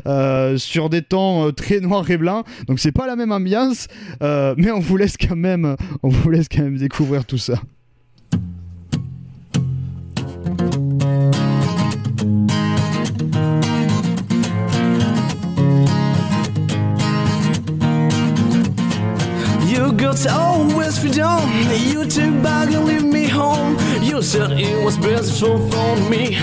euh, sur des tons euh, très noirs et blancs, donc c'est pas la même ambiance, euh, mais on vous laisse quand même on vous laisse quand même découvrir tout ça. It's always freedom. You took back and leave me home. You said it was best for me.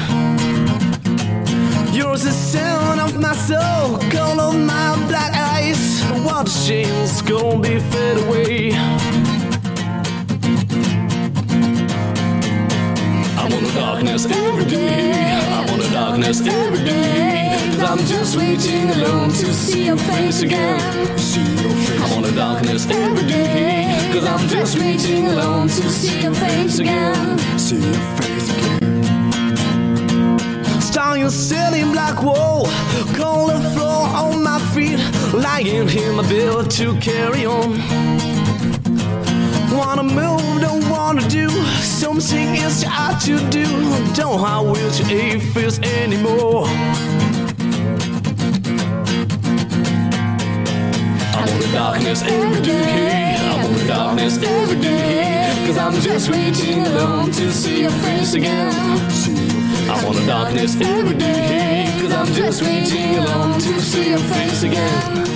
You're the sound of my soul, color of my black eyes. What a shame it's gonna be fade away. I want the darkness every day. I want the darkness every day. I'm just waiting alone to see your face again. See your face. I want the darkness every day. Cause I'm just waiting alone to see your face again. See your face again. Star your city black wall, cold the floor on my feet, lying here my bill to carry on. Wanna move, don't wanna do, something is hard to do. Don't I wish if it's anymore. I want the darkness every day. I want the darkness every day. Cause I'm just waiting alone to see your face again. I want the darkness every day. Cause I'm just waiting alone to see your face again.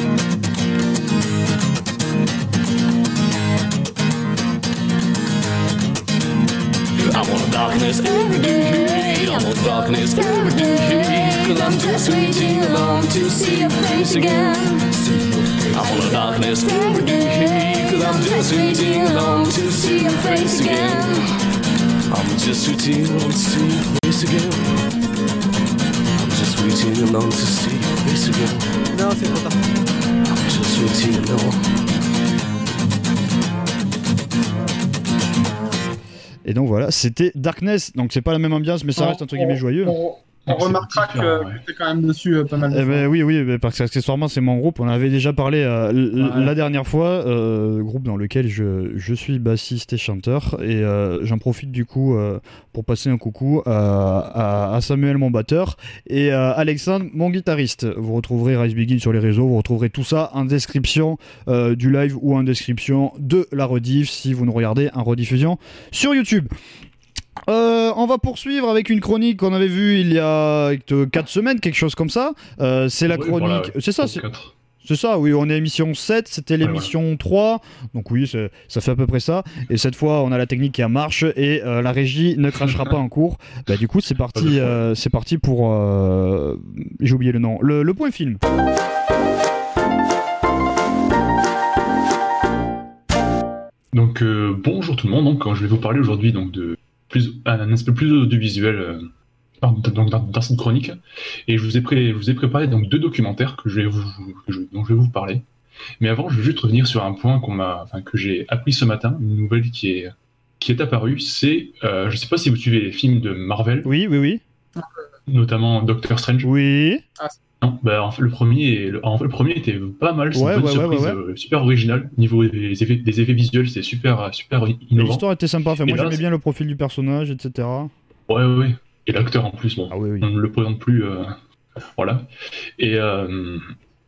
I want darkness every day. I want darkness every day. Cause I'm just waiting alone to see your face again. I want darkness every day. Cause I'm just waiting alone to see your face again. I'm just waiting alone to see your face again. I'm just waiting alone to see your face again. No, c'est pas ça. I'm just waiting alone. Et donc voilà, c'était Darkness. Donc c'est pas la même ambiance, mais ça reste entre guillemets joyeux. On, on remarquera que ouais. tu es quand même dessus euh, pas mal. De eh ben, oui, oui, parce qu'accessoirement c'est mon groupe. On avait déjà parlé euh, l- ouais. la dernière fois, euh, groupe dans lequel je, je suis bassiste et chanteur. Et euh, j'en profite du coup euh, pour passer un coucou euh, à, à Samuel, mon batteur, et euh, Alexandre, mon guitariste. Vous retrouverez Rise Begin sur les réseaux. Vous retrouverez tout ça en description euh, du live ou en description de la rediff si vous nous regardez en rediffusion sur YouTube. Euh, on va poursuivre avec une chronique qu'on avait vue il y a quatre semaines, quelque chose comme ça. Euh, c'est la oui, chronique. Voilà, ouais. C'est ça, c'est. C'est ça, oui, on est émission sept, c'était l'émission ah ouais. trois, donc oui, ça fait à peu près ça, et cette fois, on a la technique qui en marche, et euh, la régie ne crachera pas en cours. Bah, du coup, c'est parti, euh, c'est parti pour, euh, j'ai oublié le nom, le, le point film. Donc, euh, bonjour tout le monde, donc je vais vous parler aujourd'hui donc, de plus, un aspect plus audiovisuel euh, Dans, dans, dans cette chronique, et je vous ai, pré- je vous ai préparé donc deux documentaires que je vais vous, que je, dont je vais vous parler. Mais avant, je vais juste revenir sur un point qu'on m'a, enfin, que j'ai appris ce matin, une nouvelle qui est, qui est apparue. C'est, euh, je sais pas si vous suivez les films de Marvel. Oui, oui, oui. Notamment Doctor Strange. Oui. Non, bah, en fait, le premier, le, en fait, le premier était pas mal, c'est ouais, une bonne ouais, surprise, ouais, ouais, ouais. Euh, super original. Niveau des effets, des effets visuels, c'est super, super innovant. L'histoire était sympa. Enfin, moi, là, j'aimais bien le profil du personnage, et cetera. Ouais, ouais, ouais. Et l'acteur en plus, bon, ah oui, oui. on ne le présente plus, euh, voilà. Et, euh,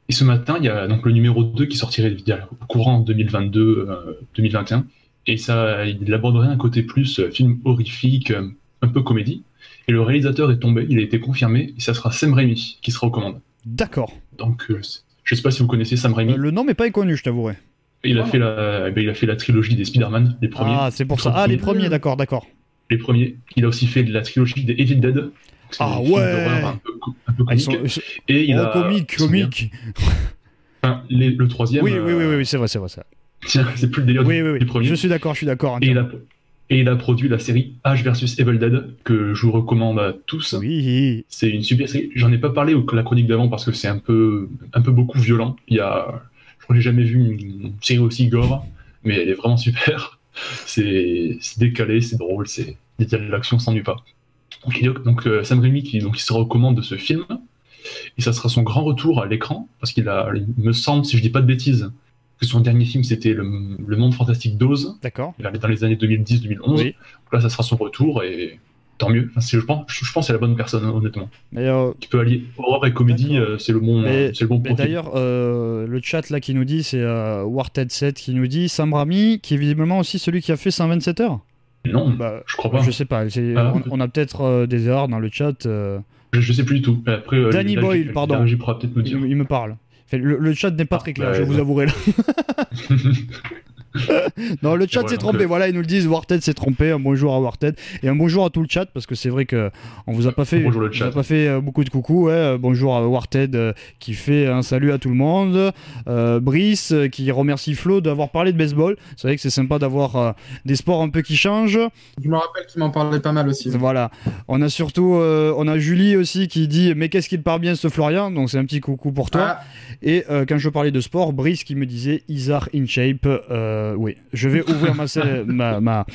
et ce matin, il y a donc le numéro deux qui sortirait au courant deux mille vingt-deux, euh, deux mille vingt et un, et ça, il aborderait un côté plus euh, film horrifique, euh, un peu comédie. Et le réalisateur est tombé, il a été confirmé, et ça sera Sam Raimi qui sera aux commandes. D'accord. Donc, euh, je ne sais pas si vous connaissez Sam Raimi. Euh, le nom n'est pas inconnu, je t'avouerai. Il a, fait la, ben, il a fait la trilogie des Spider-Man, les premiers. Ah, c'est pour ça. Ah, les premiers, d'accord, d'accord. Les premiers. Il a aussi fait de la trilogie des Evil Dead. Ah ouais. Un peu, un peu comique. Ah, ils sont, ils sont... Et il oh, a comique, comique. Enfin, les, le troisième. Oui, oui, oui, oui, oui, c'est vrai, c'est vrai, ça. Tiens, c'est plus le délire oui, du, oui, oui. du premier. Je suis d'accord, je suis d'accord. Et il, a, et il a produit la série Ash versus Evil Dead que je vous recommande à tous. Oui. C'est une super série. J'en ai pas parlé au la chronique d'avant parce que c'est un peu, un peu beaucoup violent. Il y a, je crois que j'ai jamais vu une série aussi gore, mais elle est vraiment super. C'est, c'est décalé, c'est drôle, c'est l'action s'ennuie pas. Donc, il a, donc euh, Sam Raimi qui, donc, qui sera aux commandes de ce film, et ça sera son grand retour à l'écran, parce qu'il a, il me semble, si je dis pas de bêtises, que son dernier film c'était Le, le Monde Fantastique d'Oz, d'accord. dans les années deux mille dix deux mille onze, oui. Donc là ça sera son retour, et tant mieux, enfin, c'est, je, pense, je, je pense que c'est la bonne personne, honnêtement. Euh... Qui peut allier horreur et comédie, euh, c'est le bon, mais, c'est le bon profil. D'ailleurs, euh, le chat là, qui nous dit, c'est euh, Warted sept qui nous dit, Sam Raimi, qui est visiblement aussi celui qui a fait cent vingt-sept heures. Non, bah, je crois pas. Je sais pas, c'est, ah, on, on a peut-être euh, des erreurs dans le chat. Euh... Je, je sais plus du tout. Après, euh, Danny Boyle, pardon, il, me dire. il me parle. Enfin, le, le chat n'est pas ah, très clair, bah, je vous bah. avouerai là. Non, le chat voilà, s'est trompé. Que... Voilà, ils nous le disent. Warted s'est trompé. Un bonjour à Warted et un bonjour à tout le chat parce que c'est vrai que on vous a pas fait, bonjour, le chat. On vous a pas fait beaucoup de coucou. Ouais. Bonjour à Warted euh, qui fait un salut à tout le monde. Euh, Brice euh, qui remercie Flo d'avoir parlé de baseball. C'est vrai que c'est sympa d'avoir euh, des sports un peu qui changent. Je me rappelle qu'il m'en parlait pas mal aussi. Voilà. On a surtout, euh, on a Julie aussi qui dit mais qu'est-ce qu'il part bien ce Florian. Donc c'est un petit coucou pour toi. Ah. Et euh, quand je parlais de sport, Brice qui me disait Isar in shape. Euh, Oui, je vais ouvrir ma, selle, ma, ma,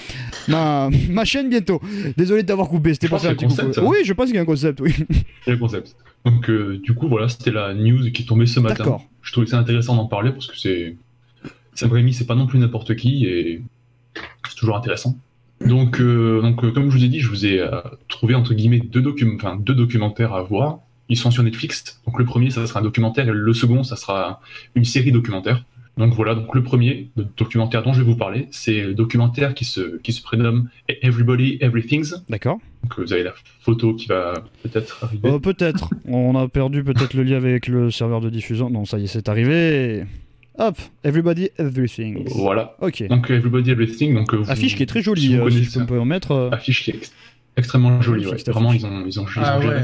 ma, ma chaîne bientôt. Désolé de t'avoir coupé, c'était pas un petit concept. Coup... Oui, je pense qu'il y a un concept, oui. C'est le concept. Donc, euh, du coup, voilà, c'était la news qui est tombée ce matin. D'accord. Je trouvais que c'est intéressant d'en parler parce que c'est. Sam Raimi, c'est pas non plus n'importe qui et c'est toujours intéressant. Donc, euh, donc euh, comme je vous ai dit, je vous ai euh, trouvé entre guillemets deux, docu- enfin, deux documentaires à voir. Ils sont sur Netflix. Donc, le premier, ça sera un documentaire et le second, ça sera une série documentaire. Donc voilà, donc le premier le documentaire dont je vais vous parler, c'est le documentaire qui se, qui se prénomme Everybody, Everything's. D'accord. Donc vous avez la photo qui va peut-être arriver. Euh, peut-être. On a perdu peut-être le lien avec le serveur de diffusion. Non, ça y est, c'est arrivé. Hop, Everybody, Everything. Voilà. Ok. Donc Everybody, Everything. Donc, vous, affiche qui est très jolie, si, euh, si je peux en mettre. Euh... Affiche qui est ex- extrêmement jolie, ouais. Vraiment, ils ont, ils ont, ils ont ah, ouais. Géré.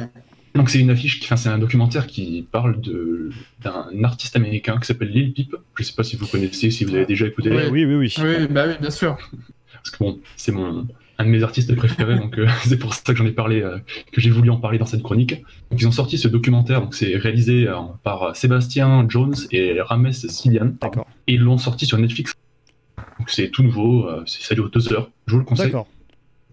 Donc c'est une affiche, qui, enfin c'est un documentaire qui parle de d'un artiste américain qui s'appelle Lil Peep. Je sais pas si vous connaissez, si vous avez déjà écouté. Ouais, oui, oui, oui. Oui, bah oui, bien sûr. Parce que bon, c'est mon un de mes artistes préférés, donc euh, c'est pour ça que j'en ai parlé, euh, que j'ai voulu en parler dans cette chronique. Donc ils ont sorti ce documentaire, donc c'est réalisé euh, par Sébastien Jones et Rames Silian. D'accord. Et ils l'ont sorti sur Netflix. Donc c'est tout nouveau, euh, c'est ça dure deux heures. Je vous le conseille. D'accord.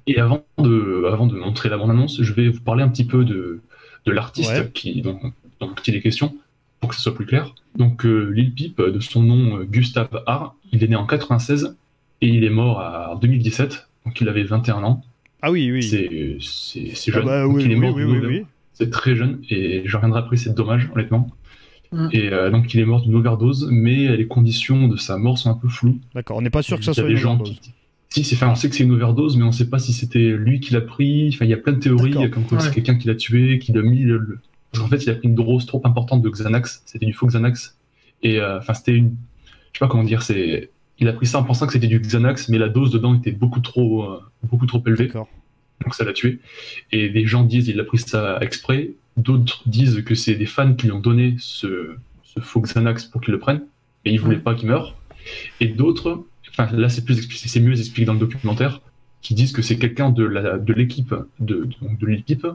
Et avant de, avant de montrer la bande-annonce, je vais vous parler un petit peu de, de l'artiste ouais. qui, dont, dont il est question, pour que ce soit plus clair. Donc euh, Lil Peep, de son nom Gustave Hart, il est né en quatre-vingt-seize et il est mort en deux mille dix-sept, donc il avait vingt et un ans. Ah oui, oui. C'est, c'est, c'est jeune, ah bah, oui, donc il est mort oui, oui, oui, oui. C'est très jeune, et je reviendrai après, c'est dommage, honnêtement. Mm. Et euh, donc il est mort d'une overdose, mais les conditions de sa mort sont un peu floues. D'accord, on n'est pas sûr que ça soit une overdose. Qui... Si, c'est, enfin, on sait que c'est une overdose, mais on ne sait pas si c'était lui qui l'a pris. Enfin, il y a plein de théories, comme quoi ouais. c'est quelqu'un qui l'a tué, qui l'a mis... Le... Parce qu'en fait, il a pris une dose trop importante de Xanax, c'était du faux Xanax. Et enfin, euh, c'était une... Je sais pas comment dire, c'est... Il a pris ça en pensant que c'était du Xanax, mais la dose dedans était beaucoup trop, euh, beaucoup trop élevée. D'accord. Donc ça l'a tué. Et des gens disent qu'il a pris ça exprès. D'autres disent que c'est des fans qui lui ont donné ce, ce faux Xanax pour qu'il le prenne. Et ils ne voulaient mmh. pas qu'il meure. Et d'autres, enfin là c'est, plus, c'est mieux expliqué dans le documentaire, qui disent que c'est quelqu'un de, la, de l'équipe, de, de, de l'équipe,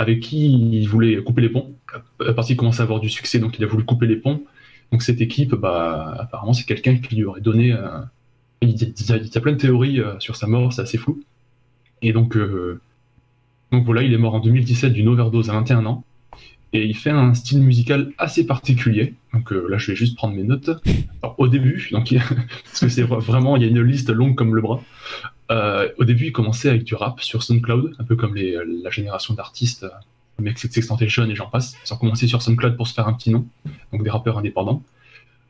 avec qui il voulait couper les ponts. Parce qu'il commençait à avoir du succès, donc il a voulu couper les ponts. Donc cette équipe, bah, apparemment c'est quelqu'un qui lui aurait donné... Euh, il, y a, il y a plein de théories euh, sur sa mort, c'est assez flou. Et donc, euh, donc voilà, il est mort en deux mille dix-sept d'une overdose à vingt et un ans. Et il fait un style musical assez particulier. Donc euh, là, je vais juste prendre mes notes. Alors, au début, donc, parce que c'est vraiment, il y a une liste longue comme le bras. Euh, au début, il commençait avec du rap sur SoundCloud, un peu comme les, la génération d'artistes, comme XXXTentacion et j'en passe. Ils ont commencé sur SoundCloud pour se faire un petit nom, donc des rappeurs indépendants.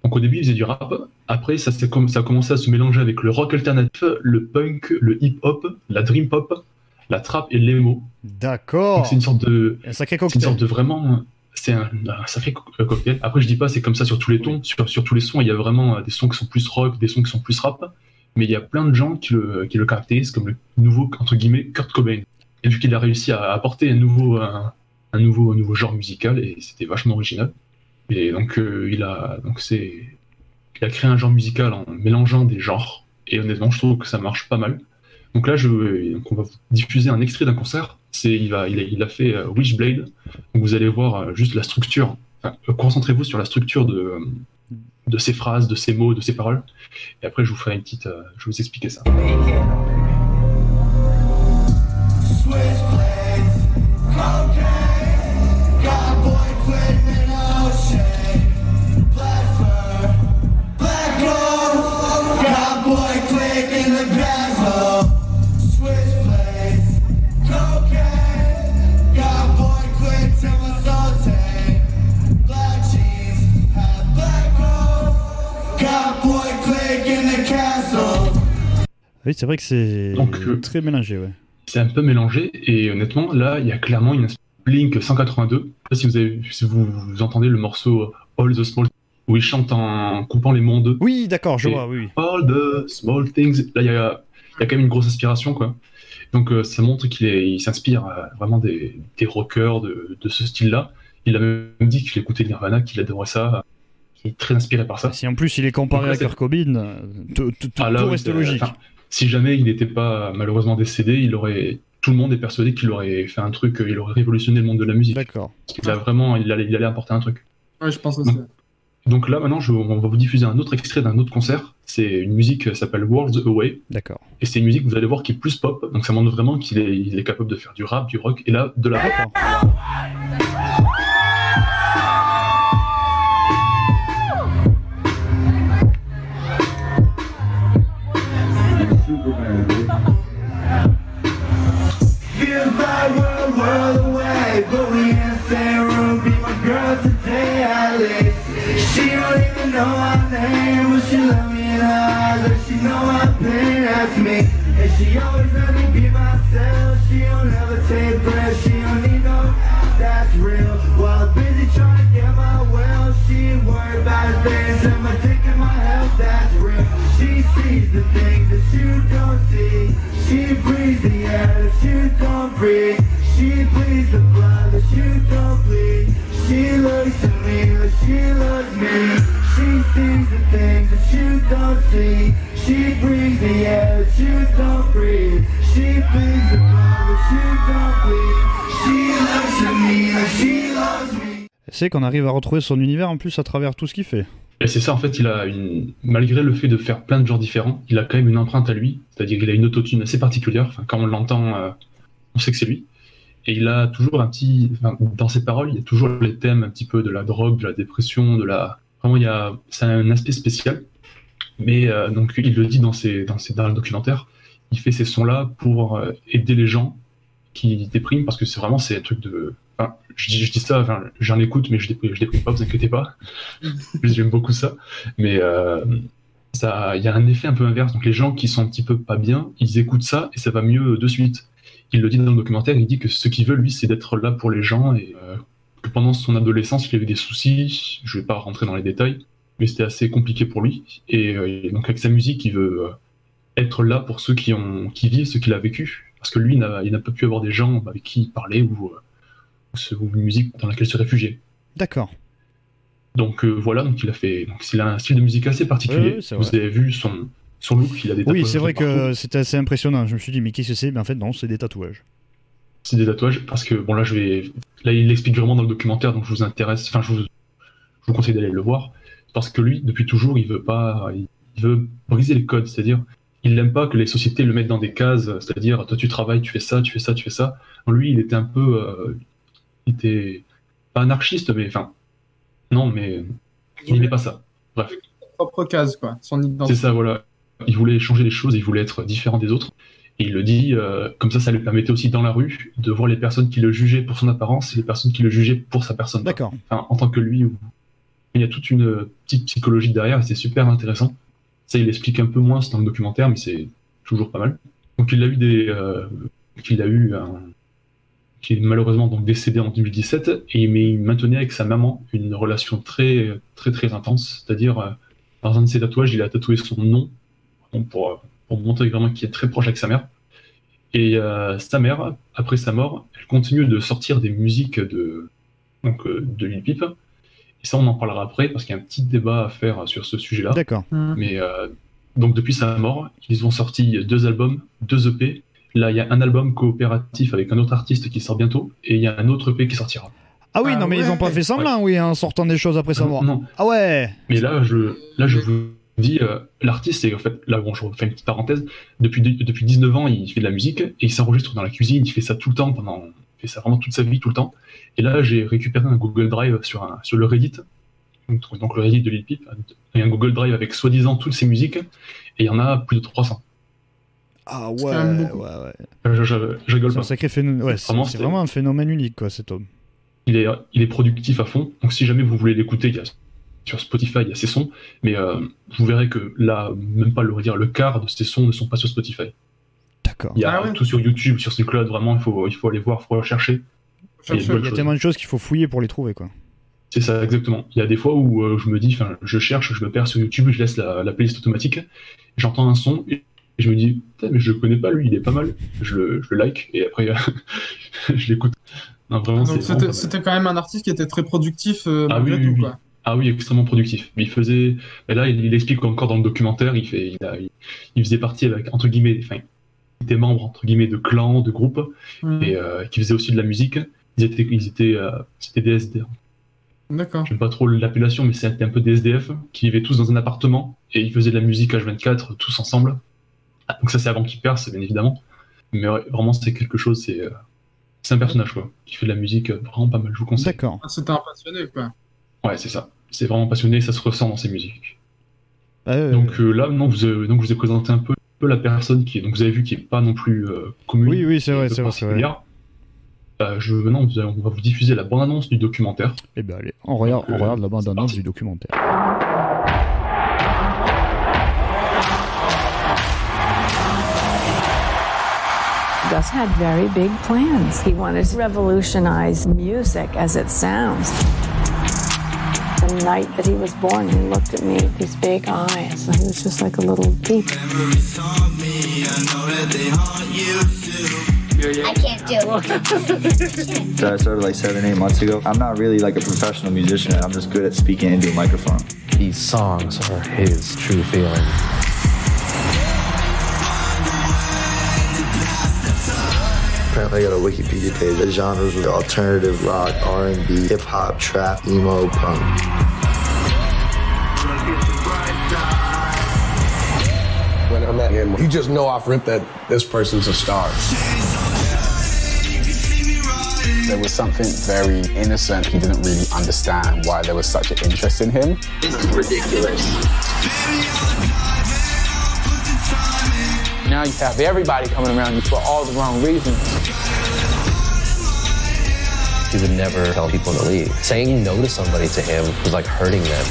Donc au début, il faisait du rap. Après, ça, c'est comme, ça a commencé à se mélanger avec le rock alternatif, le punk, le hip-hop, la dream pop, la trap et l'emo. D'accord. Donc, c'est une sorte de... Un sacré cocktail. C'est une sorte de vraiment... C'est un, un sacré cocktail. Après, je dis pas c'est comme ça sur tous les tons, sur, sur tous les sons. Il y a vraiment des sons qui sont plus rock, des sons qui sont plus rap. Mais il y a plein de gens qui le, qui le caractérisent comme le nouveau, entre guillemets, Kurt Cobain. Et vu qu'il a réussi à apporter un nouveau, un, un nouveau, un nouveau genre musical, et c'était vachement original. Et donc, euh, il, a, donc c'est, il a créé un genre musical en mélangeant des genres. Et honnêtement, je trouve que ça marche pas mal. Donc là, je, donc on va vous diffuser un extrait d'un concert. C'est, il, va, il, a, il a fait euh, Witchblade. Donc vous allez voir euh, juste la structure. Enfin, euh, concentrez-vous sur la structure de, de ses phrases, de ses mots, de ses paroles. Et après, je vous ferai une petite... Euh, je vais vous expliquer ça. Oui, c'est vrai que c'est donc, euh, très mélangé, ouais. C'est un peu mélangé, et honnêtement, là, il y a clairement une Blink cent quatre-vingt-deux. Si vous, avez, si vous, vous entendez le morceau All the Small Things, où il chante en coupant les mots en deux. Oui, d'accord, je et vois, oui. All the Small Things. Là, il y, y a quand même une grosse inspiration, quoi. Donc, euh, ça montre qu'il est, il s'inspire euh, vraiment des, des rockers de, de ce style-là. Il a même dit qu'il écoutait Nirvana, qu'il adorait ça. Il est très inspiré par ça. Si en plus, il est comparé à Kurt Cobain, tout reste logique. Si jamais il n'était pas malheureusement décédé, il aurait... tout le monde est persuadé qu'il aurait fait un truc, il aurait révolutionné le monde de la musique. D'accord. Il a vraiment, il allait, il allait apporter un truc. Ouais, je pense aussi. Donc, donc là, maintenant, je, on va vous diffuser un autre extrait d'un autre concert. C'est une musique qui s'appelle Worlds Away. D'accord. Et c'est une musique, vous allez voir, qui est plus pop. Donc ça montre vraiment qu'il est, il est capable de faire du rap, du rock et là, de la rap. C'est qu'on arrive à retrouver son univers en plus à travers tout ce qu'il fait. Et c'est ça, en fait, il a une... malgré le fait de faire plein de genres différents, il a quand même une empreinte à lui, c'est-à-dire qu'il a une autotune assez particulière, enfin, quand on l'entend, euh, on sait que c'est lui, et il a toujours un petit... Enfin, dans ses paroles, il y a toujours les thèmes un petit peu de la drogue, de la dépression, de la... Vraiment, il y a... c'est un aspect spécial, mais euh, donc il le dit dans, ses... Dans, ses... dans le documentaire, il fait ces sons-là pour euh, aider les gens qui dépriment, parce que c'est vraiment c'est un truc de... Enfin, je, dis, je dis ça, enfin, j'en écoute, mais je ne déprime pas, vous inquiétez pas. J'aime beaucoup ça. Mais euh, ça, il y a un effet un peu inverse. Donc les gens qui sont un petit peu pas bien, ils écoutent ça et ça va mieux de suite. Il le dit dans le documentaire, il dit que ce qu'il veut, lui, c'est d'être là pour les gens. Et euh, que pendant son adolescence, il avait des soucis. Je ne vais pas rentrer dans les détails, mais c'était assez compliqué pour lui. Et, euh, et donc avec sa musique, il veut euh, être là pour ceux qui, ont, qui vivent ce qu'il a vécu. Parce que lui, il n'a, il n'a pas pu avoir des gens avec qui il parlait ou... Euh, ou une musique dans laquelle se réfugier. D'accord. Donc euh, voilà, donc il a fait. Donc il a un style de musique assez particulier. Oui, vous avez vu son son look, il a des tatouages. Oui, c'est vrai partout. Que c'était assez impressionnant. Je me suis dit mais qu'est-ce que c'est ? Ben en fait non, c'est des tatouages. C'est des tatouages parce que bon là je vais là il l'explique vraiment dans le documentaire, donc je vous intéresse. Enfin je vous je vous conseille d'aller le voir parce que lui depuis toujours il veut pas il veut briser les codes, c'est-à-dire il n'aime pas que les sociétés le mettent dans des cases, c'est-à-dire toi tu travailles, tu fais ça, tu fais ça, tu fais ça. Alors, lui il était un peu euh, il était pas anarchiste, mais enfin, non, mais il n'est pas ça. Bref. Sa propre case, quoi, son identité. C'est ça, voilà. Il voulait changer les choses, il voulait être différent des autres. Et il le dit, euh, comme ça, ça lui permettait aussi dans la rue de voir les personnes qui le jugeaient pour son apparence et les personnes qui le jugeaient pour sa personne. D'accord. Enfin, en tant que lui, il y a toute une petite psychologie derrière et c'est super intéressant. Ça, il l'explique un peu moins, c'est dans le documentaire, mais c'est toujours pas mal. Donc, il a eu des. Euh, qu'il a eu un. Qui est malheureusement donc décédé en deux mille dix-sept, et mais il maintenait avec sa maman une relation très très très intense, c'est-à-dire euh, dans un de ses tatouages, il a tatoué son nom pour, pour montrer vraiment qu'il est très proche avec sa mère. Et euh, sa mère, après sa mort, elle continue de sortir des musiques de, donc, euh, de Lil Peep, et ça on en parlera après parce qu'il y a un petit débat à faire sur ce sujet-là. D'accord. Mais euh, donc depuis sa mort, ils ont sorti deux albums, deux E P. Là, il y a un album coopératif avec un autre artiste qui sort bientôt, et il y a un autre E P qui sortira. Ah oui, ah non, mais ouais. Ils n'ont pas fait semblant, ouais. Oui, en sortant des choses après sa mort. Non. Ah ouais. Mais là, je, là, je vous dis, euh, l'artiste, et en fait, là, bon, je fais une petite parenthèse. Depuis, de, depuis dix-neuf ans, il fait de la musique et il s'enregistre dans la cuisine. Il fait ça tout le temps pendant, il fait ça vraiment toute sa vie, tout le temps. Et là, j'ai récupéré un Google Drive sur un, sur le Reddit, donc, donc le Reddit de Lil Peep, et un Google Drive avec soi-disant toutes ses musiques, et il y en a plus de trois cents. Ah ouais, ouais, ouais. Je, je, je rigole c'est pas. Un sacré phénomène. Ouais, c'est, vraiment, c'est vraiment un phénomène unique, quoi, cet homme. Il est, il est productif à fond. Donc, si jamais vous voulez l'écouter, il y a, sur Spotify, il y a ses sons. Mais euh, vous verrez que là, même pas le dire, le quart de ses sons ne sont pas sur Spotify. D'accord. Il y a ah ouais. Tout sur YouTube, sur SoundCloud. Vraiment, il faut, il faut aller voir, il faut rechercher. Il y a, il y a tellement de choses qu'il faut fouiller pour les trouver, quoi. C'est ça, exactement. Il y a des fois où euh, je me dis, enfin, je cherche, je me perds sur YouTube, je laisse la, la playlist automatique, j'entends un son. Et... Et je me dis, putain, mais je le connais pas, lui, il est pas mal. Je le, je le like et après, je l'écoute. Non, vraiment, donc, c'est c'était, vraiment c'était quand même un artiste qui était très productif. Euh, ah, oui, oui, oui. Quoi. Ah oui, extrêmement productif. Mais il faisait. Et là, il, il explique encore dans le documentaire, il, fait, il, a, il, il faisait partie avec, entre guillemets, enfin, il était membre, entre guillemets, de clans, de groupes, mm. et euh, qui faisait aussi de la musique. Ils étaient. Ils étaient euh, c'était des S D F. D'accord. J'aime pas trop l'appellation, mais c'était un peu des S D F qui vivaient tous dans un appartement et ils faisaient de la musique H vingt-quatre, tous ensemble. Ah, donc ça c'est avant qu'il perce bien évidemment, mais ouais, vraiment c'est quelque chose, c'est, euh, c'est un personnage quoi, qui fait de la musique euh, vraiment pas mal, je vous conseille. D'accord. Ah, c'était un passionné quoi. Ouais c'est ça, c'est vraiment passionné, ça se ressent dans ses musiques. Euh... Donc euh, là non, vous, euh, donc, je vous ai présenté un peu, un peu la personne qui est, donc vous avez vu qui est pas non plus euh, commune. Oui oui c'est vrai c'est vrai. C'est vrai. Euh, je, non, vous, on va vous diffuser la bande annonce du documentaire. Eh ben allez, on regarde, donc, on euh, regarde la bande annonce du documentaire. Gus had very big plans. He wanted to revolutionize music as it sounds. The night that he was born, he looked at me with these big eyes. He was just like a little deep. I can't do it. So I started like seven, eight months ago. I'm not really like a professional musician. I'm just good at speaking into a microphone. These songs are his true feelings. Apparently I got a Wikipedia page. The genres were alternative rock, R and B, hip hop, trap, emo, punk. on that end. You just know off rip that this person's a star. There was something very innocent. He didn't really understand why there was such an interest in him. This is ridiculous. Now you have everybody coming around you for all the wrong reasons. He would never tell people to leave. Saying no to somebody to him was like hurting them.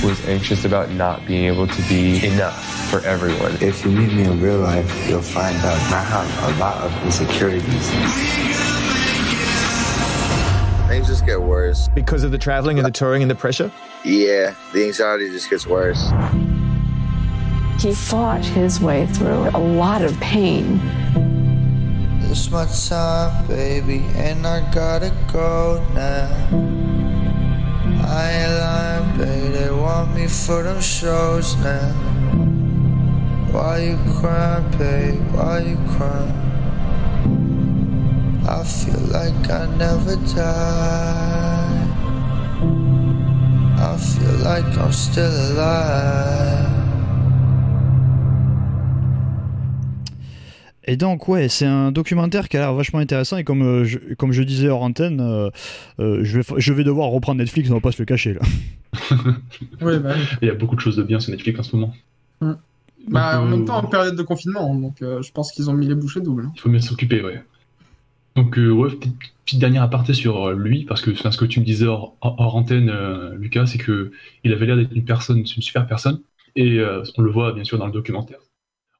He was anxious about not being able to be enough for everyone. If you meet me in real life, you'll find out I have a lot of insecurities. Things just get worse. Because of the traveling and the touring and the pressure? Yeah, the anxiety just gets worse. He fought his way through a lot of pain. It's my time, baby, and I gotta go now. I ain't lying, baby, they want me for them shows now. Why you crying, baby, why you crying? I feel like I never died. I feel like I'm still alive. Et donc ouais, c'est un documentaire qui a l'air vachement intéressant et comme, euh, je, comme je disais hors antenne, euh, euh, je, vais, je vais devoir reprendre Netflix, on va pas se le cacher là. Oui, bah, oui. Il y a beaucoup de choses de bien sur Netflix en ce moment. Mm. Bah, donc, en euh... même temps en période de confinement, donc euh, je pense qu'ils ont mis les bouchées doubles. Hein. Il faut bien s'occuper, ouais. Donc euh, ouais, petite, petite dernière aparté sur lui, parce que ce que tu me disais hors, hors antenne, euh, Lucas, c'est qu'il avait l'air d'être une personne, une super personne, et euh, on le voit bien sûr dans le documentaire.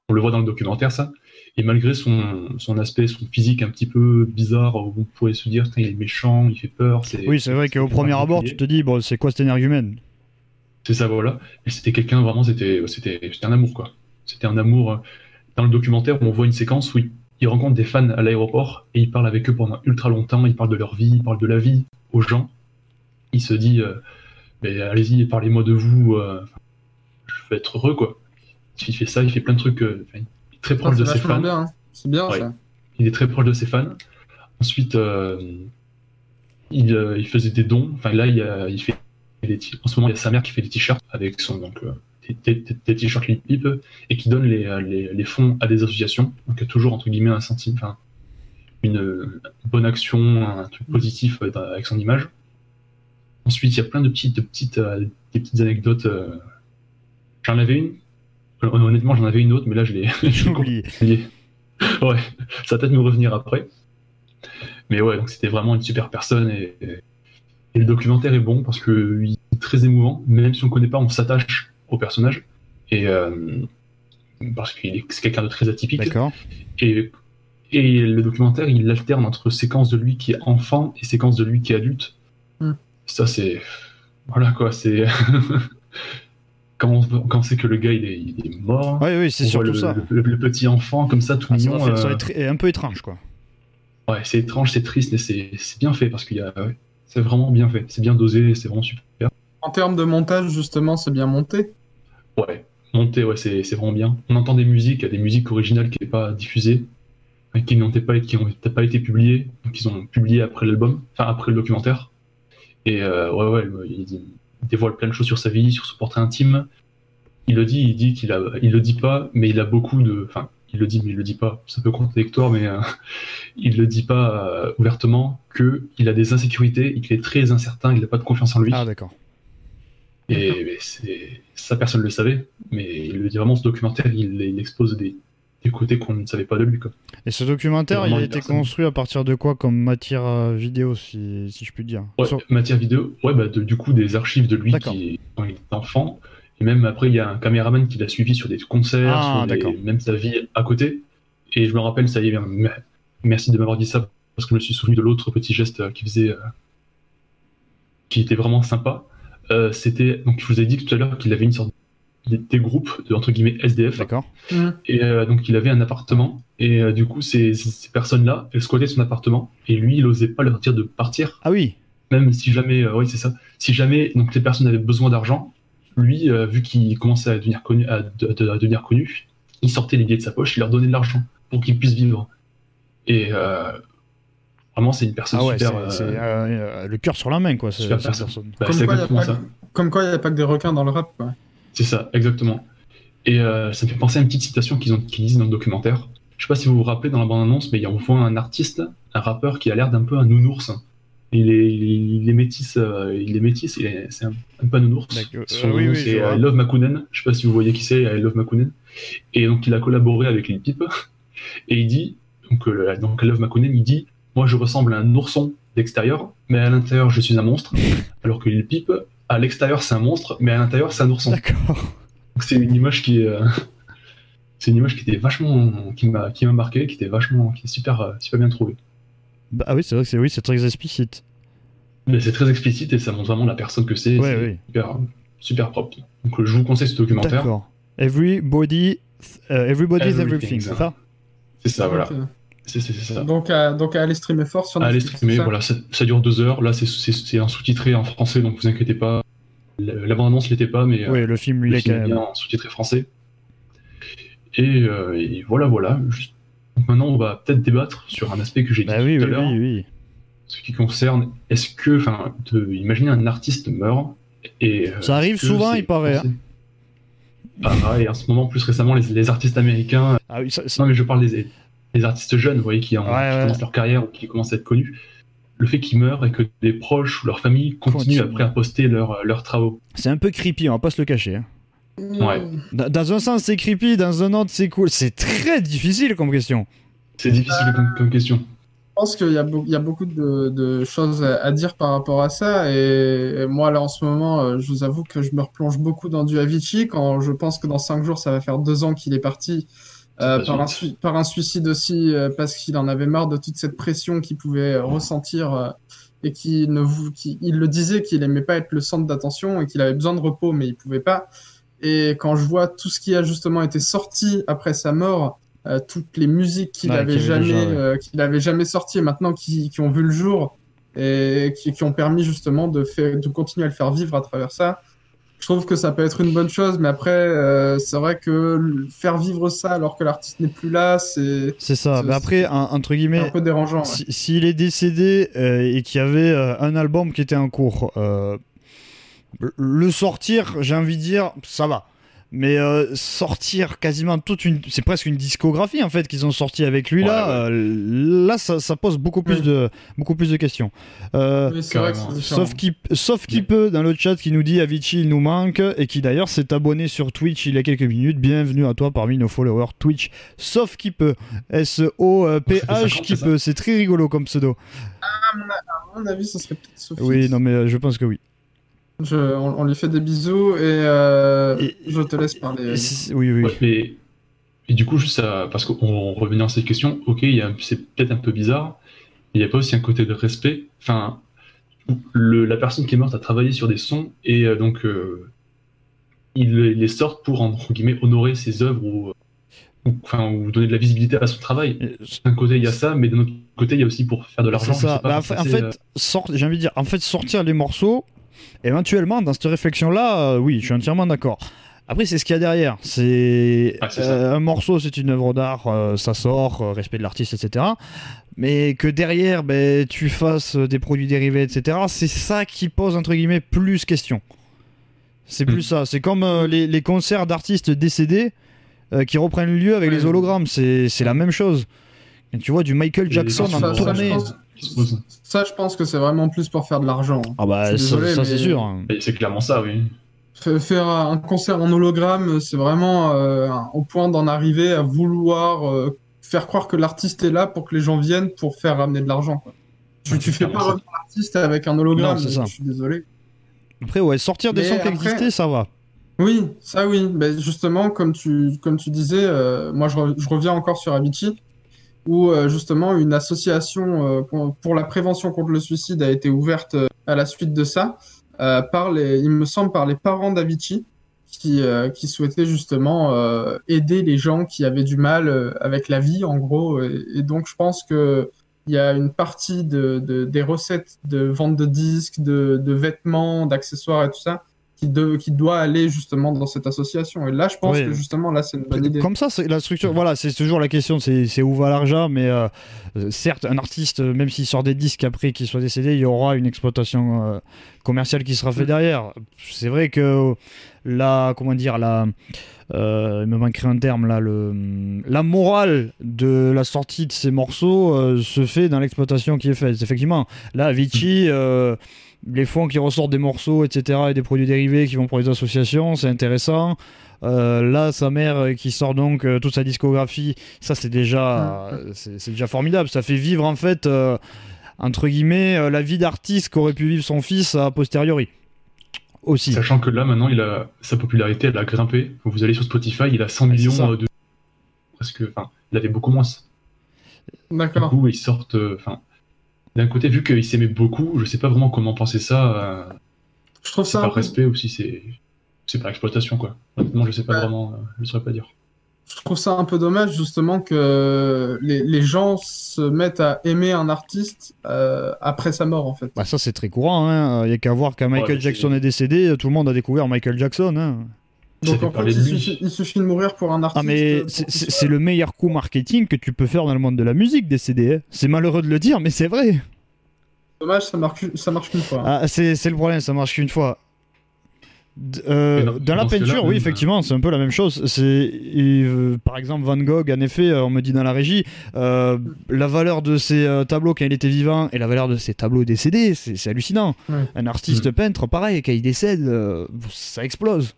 On le voit dans le documentaire, ça. Et malgré son, son aspect, son physique un petit peu bizarre, on pourrait se dire il est méchant, il fait peur. C'est, oui, c'est vrai qu'au premier abord, tu te dis bon, c'est quoi cet énergumène ? C'est ça, voilà. Et c'était quelqu'un vraiment, c'était, c'était, c'était un amour, quoi. C'était un amour. Dans le documentaire, on voit une séquence où il, il rencontre des fans à l'aéroport et il parle avec eux pendant ultra longtemps. Il parle de leur vie, il parle de la vie aux gens. Il se dit euh, mais allez-y, parlez-moi de vous. Euh, je vais être heureux, quoi. Il fait ça, il fait plein de trucs euh, très proche de ses fans. Bien, hein. C'est bien, ouais. Ça. Il est très proche de ses fans. Ensuite, euh, il, euh, il faisait des dons. Enfin, là, il, euh, il fait des t- en ce moment, il y a sa mère qui fait des t-shirts avec son donc euh, des, des, des t-shirts Lil Peep et qui donne les, les, les fonds à des associations. Donc toujours entre guillemets un centime, enfin une, une bonne action, un truc positif euh, avec son image. Ensuite, il y a plein de petites, de petites, euh, des petites anecdotes. Euh... J'en avais une. Honnêtement, j'en avais une autre, mais là, je l'ai oublié. Ouais, ça va peut-être nous revenir après. Mais ouais, donc c'était vraiment une super personne. Et, et le documentaire est bon parce qu'il est très émouvant. Même si on ne connaît pas, on s'attache au personnage. Et, euh, parce qu'il est c'est quelqu'un de très atypique. D'accord. Et, et le documentaire, il alterne entre séquences de lui qui est enfant et séquences de lui qui est adulte. Mm. Ça, c'est... Voilà, quoi, c'est... Quand, quand c'est que le gars il est, il est mort, oui, oui, c'est surtout le, ça. Le, le, le petit enfant comme ça tout ah, mignon, ça, euh... ça est un peu étrange quoi. Ouais, c'est étrange, c'est triste, mais c'est, c'est bien fait parce qu'il y a, ouais, c'est vraiment bien fait, c'est bien dosé, c'est vraiment super. En termes de montage justement, c'est bien monté. Ouais, monté, ouais, c'est, c'est vraiment bien. On entend des musiques, des musiques originales qui n'est pas diffusées, qui n'ont pas, qui ont pas été publiées, donc ils ont publié après l'album, enfin après le documentaire. Et euh, ouais, ouais, il dit. Dévoile plein de choses sur sa vie, sur son portrait intime. Il le dit, il dit qu'il a, il le dit pas, mais il a beaucoup de, enfin, il le dit mais il le dit pas. C'est un peu contradictoire, mais euh, il le dit pas euh, ouvertement que il a des insécurités, il est très incertain, il n'a pas de confiance en lui. Ah d'accord. Et mais c'est, ça personne le savait, mais il le dit vraiment. Ce documentaire, il, il expose des, des côtés qu'on ne savait pas de lui, quoi. Et ce documentaire, il a été personne. Construit à partir de quoi comme matière vidéo, si, si je puis dire ? Ouais, Sur... matière vidéo, ouais, bah de, du coup, des archives de lui qui, quand il était enfant. Et même après, il y a un caméraman qui l'a suivi sur des concerts, ah, sur des, même sa vie à côté. Et je me rappelle, ça y est, merci de m'avoir dit ça, parce que je me suis souvenu de l'autre petit geste qu'il faisait, euh, qui était vraiment sympa. Euh, c'était, donc je vous ai dit tout à l'heure qu'il avait une sorte de Des, des groupes de entre guillemets S D F. D'accord. Et euh, donc il avait un appartement et euh, du coup ces, ces personnes là elles squattaient son appartement et lui il osait pas leur dire de partir. Ah oui. Même si jamais euh, oui c'est ça. Si jamais donc les personnes avaient besoin d'argent, lui euh, vu qu'il commençait à devenir connu, à, de, de, à devenir connu, il sortait les billets de sa poche, il leur donnait de l'argent pour qu'ils puissent vivre. Et euh, vraiment c'est une personne ah ouais, super. C'est, euh, c'est, euh, euh, le cœur sur la main quoi. C'est, super personne. Personne. Bah, comme, quoi, pas, comme quoi il n'y a pas que des requins dans le rap. Ouais. C'est ça, exactement. Et euh, ça me fait penser à une petite citation qu'ils, ont, qu'ils disent dans le documentaire. Je sais pas si vous vous rappelez dans la bande-annonce, mais on voit un artiste, un rappeur qui a l'air d'un peu un nounours. Il est, il est métis, euh, il est métis, il est, c'est un, un peu un nounours. Euh, Son euh, oui, nom oui, c'est uh, Love Makonnen. Je sais pas si vous voyez qui c'est, uh, Love Makonnen. Et donc il a collaboré avec Lil Peep. Et il dit, donc, euh, donc Love Makonnen, il dit, moi je ressemble à un ourson d'extérieur, mais à l'intérieur je suis un monstre. Alors que Lil Peep, à l'extérieur c'est un monstre, mais à l'intérieur c'est un ourson. D'accord. C'est une image qui, euh, c'est une image qui était vachement, qui m'a, qui m'a marqué, qui était vachement, qui est super, super bien trouvée. Bah ah oui, c'est vrai que c'est, oui, c'est très explicite. Mais c'est très explicite et ça montre vraiment la personne que c'est. Ouais, c'est oui. super, super propre. Donc je vous conseille ce documentaire. D'accord. Everybody, uh, everybody's everything, everything, c'est ça. C'est ça, voilà. C'est, c'est, c'est ça. Donc à, donc à aller streamer fort sur Netflix. À aller streamer, voilà, ça, ça dure deux heures. Là, c'est, c'est, c'est un sous-titré en français, donc vous inquiétez pas. La bande-annonce l'était pas, mais oui, le film, lui, le film est bien en sous-titré français. Et, euh, et voilà, voilà. Juste... Maintenant, on va peut-être débattre sur un aspect que j'ai bah dit oui, tout oui, à l'heure. Oui, oui. Ce qui concerne, est-ce que, enfin, imaginez un artiste meurt et ça arrive souvent, il paraît. Hein. Bah, et en ce moment, plus récemment, les, les artistes américains. Ah oui, ça, ça... Non, mais je parle des, des artistes jeunes, vous voyez, qui, en, ouais, qui ouais. commencent leur carrière ou qui commencent à être connus. Le fait qu'ils meurent et que des proches ou leur famille continuent Continue. après à poster leurs leur travaux. C'est un peu creepy, on va pas se le cacher. Hein. Ouais. Dans, dans un sens, c'est creepy, dans un autre, c'est cool. C'est très difficile comme question. C'est difficile euh, comme, comme question. Je pense qu'il y a, be- il y a beaucoup de, de choses à, à dire par rapport à ça. Et, et moi, là, en ce moment, je vous avoue que je me replonge beaucoup dans du Avicii quand je pense que dans cinq jours, ça va faire deux ans qu'il est parti. Euh, par, un su- par un suicide aussi, euh, parce qu'il en avait marre de toute cette pression qu'il pouvait euh, ressentir euh, et qu'il ne vou- qu'il, il le disait qu'il aimait pas être le centre d'attention et qu'il avait besoin de repos, mais il pouvait pas. Et quand je vois tout ce qui a justement été sorti après sa mort, euh, toutes les musiques qu'il n'avait ouais, jamais, déjà, ouais. euh, qu'il avait jamais sorties et maintenant qui, qui ont vu le jour et qui, qui ont permis justement de, faire, de continuer à le faire vivre à travers ça. Je trouve que ça peut être une bonne chose, mais après, euh, c'est vrai que faire vivre ça alors que l'artiste n'est plus là, c'est... C'est ça, mais après, un, entre guillemets, un peu dérangeant. Si, ouais. S'il est décédé euh, et qu'il y avait euh, un album qui était en cours, euh, le sortir, j'ai envie de dire, ça va. Mais euh, sortir quasiment toute une... C'est presque une discographie, en fait, qu'ils ont sorti avec lui, ouais, là. Ouais. Euh, là, ça, ça pose beaucoup plus, oui. de, beaucoup plus de questions. Euh, oui, c'est vrai que c'est sauf qui, sauf qui oui. peut, dans le chat, qui nous dit « Avicii, il nous manque », et qui, d'ailleurs, s'est abonné sur Twitch il y a quelques minutes. Bienvenue à toi parmi nos followers Twitch. Sauf qui peut. S O P H qui peut. C'est très rigolo comme pseudo. Ah, à mon avis, ça serait peut-être Sophie. Oui, non, mais euh, je pense que oui. Je, on, on lui fait des bisous et, euh, et je te laisse parler. Oui, oui. Ouais, mais, et du coup, ça, parce qu'on revenait à cette question, ok, y a, c'est peut-être un peu bizarre, mais il n'y a pas aussi un côté de respect. Enfin, le, la personne qui est morte a travaillé sur des sons et euh, donc euh, ils les sortent pour, entre guillemets, honorer ses œuvres ou, ou, enfin, ou donner de la visibilité à son travail. D'un côté, il y a ça, mais d'un autre côté, il y a aussi pour faire de l'argent. C'est ça. Pas, bah, en fait, en fait euh... sort, j'ai envie de dire, en fait, sortir les morceaux. Éventuellement, dans cette réflexion-là, euh, oui, je suis entièrement d'accord. Après, c'est ce qu'il y a derrière. C'est, ah, c'est euh, un morceau, c'est une œuvre d'art, euh, ça sort, euh, respect de l'artiste, et cetera. Mais que derrière, ben, tu fasses des produits dérivés, et cetera. C'est ça qui pose, entre guillemets, plus question. C'est mmh. plus ça. C'est comme euh, les, les concerts d'artistes décédés euh, qui reprennent lieu avec ouais. les hologrammes. C'est, c'est la même chose. Et tu vois, du Michael Jackson en tournée... Ça, je pense que c'est vraiment plus pour faire de l'argent. Ah bah, désolé, ça, ça mais... c'est sûr. Hein. C'est clairement ça, oui. Faire un concert en hologramme, c'est vraiment euh, au point d'en arriver à vouloir euh, faire croire que l'artiste est là pour que les gens viennent pour faire ramener de l'argent. Quoi. Tu, tu fais pas revenir l'artiste avec un hologramme, non, c'est ça. Je suis désolé. Après, ouais, sortir des mais sons après... qui existaient, ça va. Oui, ça oui. Mais justement, comme tu, comme tu disais, euh, moi je, re- je reviens encore sur Avicii. Où euh, justement une association euh, pour, pour la prévention contre le suicide a été ouverte euh, à la suite de ça, euh, par les, il me semble par les parents d'Avicii qui, euh, qui souhaitaient justement euh, aider les gens qui avaient du mal euh, avec la vie en gros. Et, et donc je pense que il y a une partie de, de, des recettes de vente de disques, de, de vêtements, d'accessoires et tout ça. Qui, de, qui doit aller justement dans cette association. Et là, je pense oui. que justement, là, c'est une bonne idée. Comme ça, c'est la structure. Voilà, c'est toujours la question, c'est, c'est où va l'argent, mais euh, certes, un artiste, même s'il sort des disques après qu'il soit décédé, il y aura une exploitation euh, commerciale qui sera faite derrière. C'est vrai que la comment dire la euh, il me manquerait un terme là le la morale de la sortie de ces morceaux euh, se fait dans l'exploitation qui est faite. Effectivement, là Avicii euh, les fonds qui ressortent des morceaux, et cetera, et des produits dérivés qui vont pour les associations, c'est intéressant. Euh, là, sa mère qui sort donc euh, toute sa discographie, ça c'est déjà, euh, c'est, c'est déjà formidable. Ça fait vivre en fait, euh, entre guillemets, euh, la vie d'artiste qu'aurait pu vivre son fils a posteriori. Aussi. Sachant que là, maintenant, il a, sa popularité, elle a grimpé. Quand vous allez sur Spotify, il a cent millions de... Parce que, enfin, il avait beaucoup moins. D'accord. Du coup, ils sortent... Enfin, euh, d'un côté, vu qu'il s'aimait beaucoup, je sais pas vraiment comment penser ça. Euh, je trouve ça... Par respect aussi, c'est... C'est par exploitation, quoi. Honnêtement, je sais pas ouais. vraiment... Euh, je saurais pas dire. Je trouve ça un peu dommage, justement, que les, les gens se mettent à aimer un artiste euh, après sa mort, en fait. Bah ça, c'est très courant, hein. Il n'y a qu'à voir quand Michael ouais, Jackson c'est... est décédé, tout le monde a découvert Michael Jackson, hein. Donc, en fait, il suffit, il suffit de mourir pour un artiste. Ah, mais c'est, c'est, c'est le meilleur coup marketing que tu peux faire dans le monde de la musique, décédé, hein. C'est malheureux de le dire, mais c'est vrai. Dommage, ça marche, ça marche qu'une fois. Hein. Ah, c'est, c'est le problème, ça marche qu'une fois. D- euh, non, dans la peinture, oui, même... effectivement, c'est un peu la même chose. C'est, euh, par exemple, Van Gogh, en effet, on me dit dans la régie, euh, la valeur de ses euh, tableaux quand il était vivant et la valeur de ses tableaux décédés, c'est, c'est hallucinant. Ouais. Un artiste ouais. peintre, pareil, quand il décède, euh, ça explose.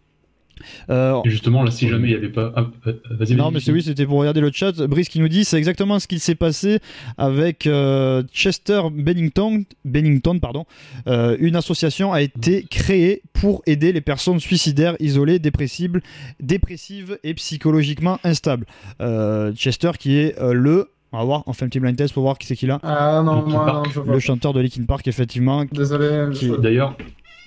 Euh, et justement, là, si jamais il n'y avait pas. Ah, vas-y, non, vas-y, mais c'est, oui, c'était pour regarder le chat. Brice qui nous dit c'est exactement ce qu'il s'est passé avec euh, Chester Bennington. Bennington pardon. Euh, une association a été créée pour aider les personnes suicidaires, isolées, dépressives, dépressives et psychologiquement instables. Euh, Chester qui est euh, le. On va voir, on fait un petit blind test pour voir qui c'est qu'il a. Ah non, moi, non je vois. Le chanteur de Linkin Park, effectivement. Désolé. Qui... Je... D'ailleurs.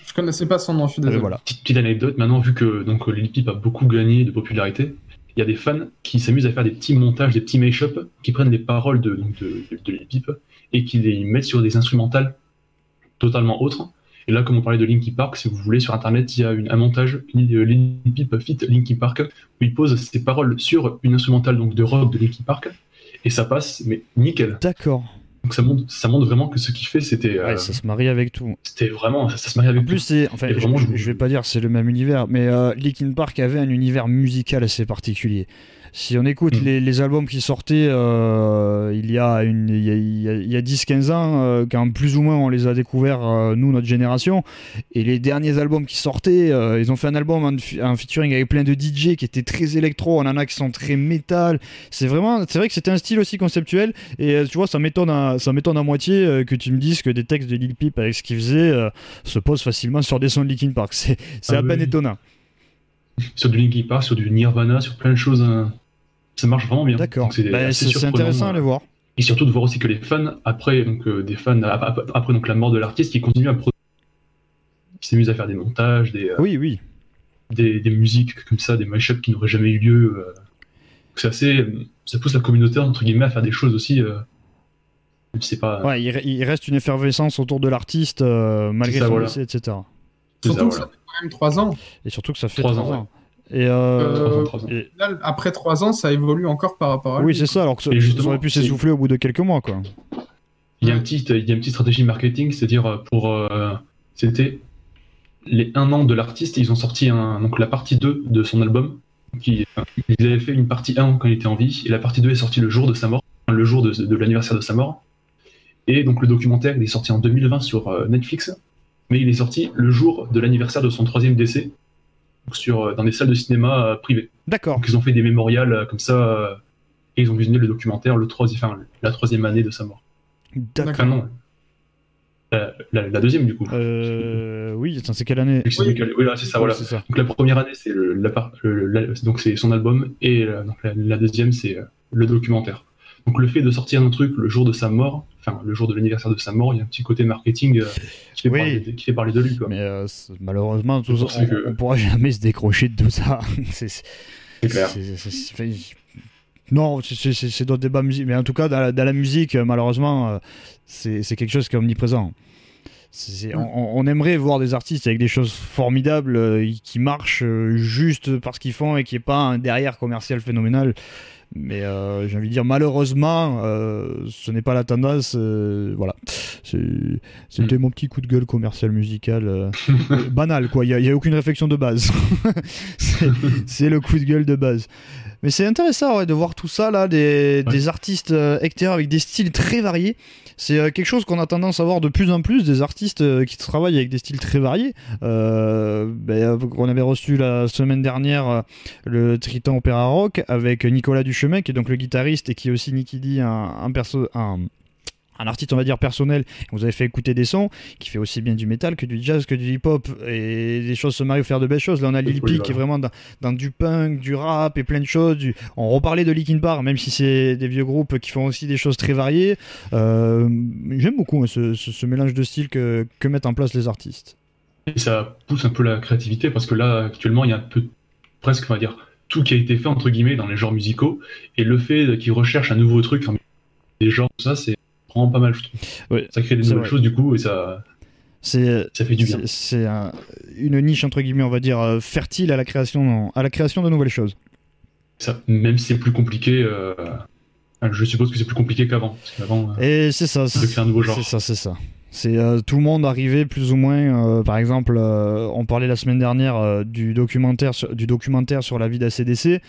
Je connaissais pas son nom, je suis désolé. Euh, voilà. Petite, petite anecdote, maintenant vu que donc Lil Peep a beaucoup gagné de popularité, il y a des fans qui s'amusent à faire des petits montages, des petits mashups, qui prennent les paroles de, donc, de, de, de Lil Peep et qui les mettent sur des instrumentales totalement autres. Et là, comme on parlait de Linkin Park, si vous voulez, sur internet, il y a une, un montage Lil Peep fit Linkin Park où il pose ses paroles sur une instrumentale donc de rock de Linkin Park et ça passe, mais nickel. D'accord. Donc ça montre, ça montre vraiment que ce qu'il fait, c'était... Euh, ouais, ça se marie avec tout. C'était vraiment... Ça, ça se marie avec en plus, tout. C'est, enfin, vraiment, je, je, je vais pas dire c'est le même univers, mais euh, Linkin Park avait un univers musical assez particulier. Si on écoute mmh. les, les albums qui sortaient euh, il y a, une, il y a, il y a dix quinze ans, euh, quand plus ou moins on les a découverts, euh, nous, notre génération, et les derniers albums qui sortaient, euh, ils ont fait un album en, en featuring avec plein de D J qui étaient très électro, on en a qui sont très métal. C'est, vraiment, c'est vrai que c'était un style aussi conceptuel, et tu vois, ça m'étonne à Ça m'étonne à moitié euh, que tu me dises que des textes de Lil Peep avec ce qu'il faisait euh, se posent facilement sur des sons de Linkin Park. C'est, c'est ah, à oui. peine étonnant. Sur du Linkin Park, sur du Nirvana, sur plein de choses, euh, ça marche vraiment bien. D'accord. Donc c'est, bah, c'est, c'est intéressant à aller voir. Et surtout de voir aussi que les fans, après donc euh, des fans après donc la mort de l'artiste, qui continuent à produire, qui s'amusent à faire des montages, des euh, oui oui, des, des musiques comme ça, des mashups qui n'auraient jamais eu lieu. Euh, c'est assez, ça pousse la communauté entre guillemets à faire des choses aussi. Euh, C'est pas... ouais, il reste une effervescence autour de l'artiste euh, malgré son voilà. lycée, et cetera. C'est surtout ça, que voilà. ça fait quand même trois ans. Et surtout que ça fait trois ans. ans. Et, euh... Euh, trois ans. Et... après trois ans, ça évolue encore par rapport à lui. Oui, c'est ça, alors que ça, ça aurait pu s'essouffler au bout de quelques mois. Quoi. Il y a une petite, il y a une petite stratégie marketing, c'est-à-dire pour. Euh, c'était les un an de l'artiste, ils ont sorti un, donc la partie deux de son album. Qui, euh, ils avaient fait une partie un quand il était en vie, et la partie deux est sortie le jour de sa mort, le jour de, de l'anniversaire de sa mort. Et donc le documentaire, il est sorti en deux mille vingt sur Netflix, mais il est sorti le jour de l'anniversaire de son troisième décès, sur, dans des salles de cinéma privées. D'accord. Donc ils ont fait des mémorials comme ça, et ils ont visionné le documentaire le troisième, enfin, la troisième année de sa mort. D'accord. Enfin non, la, la, la deuxième du coup. Euh, oui, attends, c'est quelle année c'est oui. Quelle... oui, là, c'est ça, oui, voilà. C'est ça. Donc la première année, c'est, le, la, le, la, donc, c'est son album, et donc, la, la deuxième, c'est le documentaire. Donc le fait de sortir un truc le jour de sa mort, enfin le jour de l'anniversaire de sa mort, il y a un petit côté marketing euh, qui, fait oui. parler de, qui fait parler de lui. Quoi. Mais euh, malheureusement, tout ça, on que... ne pourra jamais se décrocher de tout ça. c'est, c'est, c'est clair. C'est, c'est, c'est... Non, c'est, c'est, c'est d'autres débats musique, mais en tout cas dans la, dans la musique, malheureusement, c'est, c'est quelque chose qui est omniprésent. C'est, on, on aimerait voir des artistes avec des choses formidables euh, qui marchent euh, juste parce qu'ils font et qu'il n'y ait pas un derrière commercial phénoménal. mais euh, j'ai envie de dire malheureusement euh, ce n'est pas la tendance, euh, voilà, c'est, c'était mmh. mon petit coup de gueule commercial musical euh, banal quoi, il n'y a, a aucune réflexion de base. c'est, c'est le coup de gueule de base. Mais c'est intéressant ouais, de voir tout ça là, des, ouais. des artistes euh, extérieurs avec des styles très variés. C'est euh, quelque chose qu'on a tendance à voir de plus en plus, des artistes euh, qui travaillent avec des styles très variés. Euh, ben, on avait reçu la semaine dernière euh, le Triton Opéra Rock avec Nicolas Duchemin, qui est donc le guitariste et qui est aussi Nicky D, un, un perso. Un, un artiste on va dire personnel, vous avez fait écouter des sons, qui fait aussi bien du métal que du jazz que du hip hop, et les choses se marient à faire de belles choses. Là on a Lil Peep qui est vraiment dans, dans du punk, du rap et plein de choses, du... on reparlait de Linkin Park, même si c'est des vieux groupes qui font aussi des choses très variées. Euh, j'aime beaucoup hein, ce, ce, ce mélange de styles que, que mettent en place les artistes, et ça pousse un peu la créativité, parce que là actuellement il y a un peu presque on va dire tout qui a été fait entre guillemets dans les genres musicaux, et le fait qu'ils recherchent un nouveau truc en... des genres, ça c'est pas mal, je trouve. Oui, ça crée des nouvelles vrai. choses du coup, et ça, c'est, ça fait du bien. C'est, c'est un, une niche entre guillemets, on va dire fertile à la création, à la création de nouvelles choses. Ça, même si c'est plus compliqué. Euh, je suppose que c'est plus compliqué qu'avant. Parce et euh, c'est ça. C'est, créer un nouveau genre. c'est ça, c'est ça. C'est euh, tout le monde arrivé plus ou moins. Euh, par exemple, euh, on parlait la semaine dernière euh, du documentaire sur, du documentaire sur la vie d'A C D C,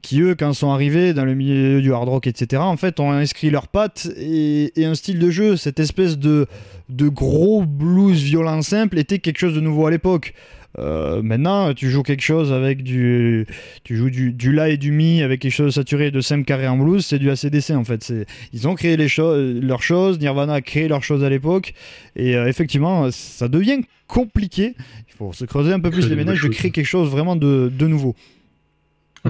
qui eux, quand sont arrivés dans le milieu du hard rock, et cetera, en fait, ont inscrit leurs pattes et, et un style de jeu. Cette espèce de de gros blues violent simple était quelque chose de nouveau à l'époque. Euh, maintenant, tu joues quelque chose avec du, tu joues du, du la et du mi avec quelque chose saturé de cinq carrés en blues, c'est du A C D C en fait. C'est, ils ont créé les choses, leurs choses. Nirvana a créé leurs choses à l'époque, et euh, effectivement, ça devient compliqué. Il faut se creuser un peu plus les ménages de créer quelque chose vraiment de, de nouveau.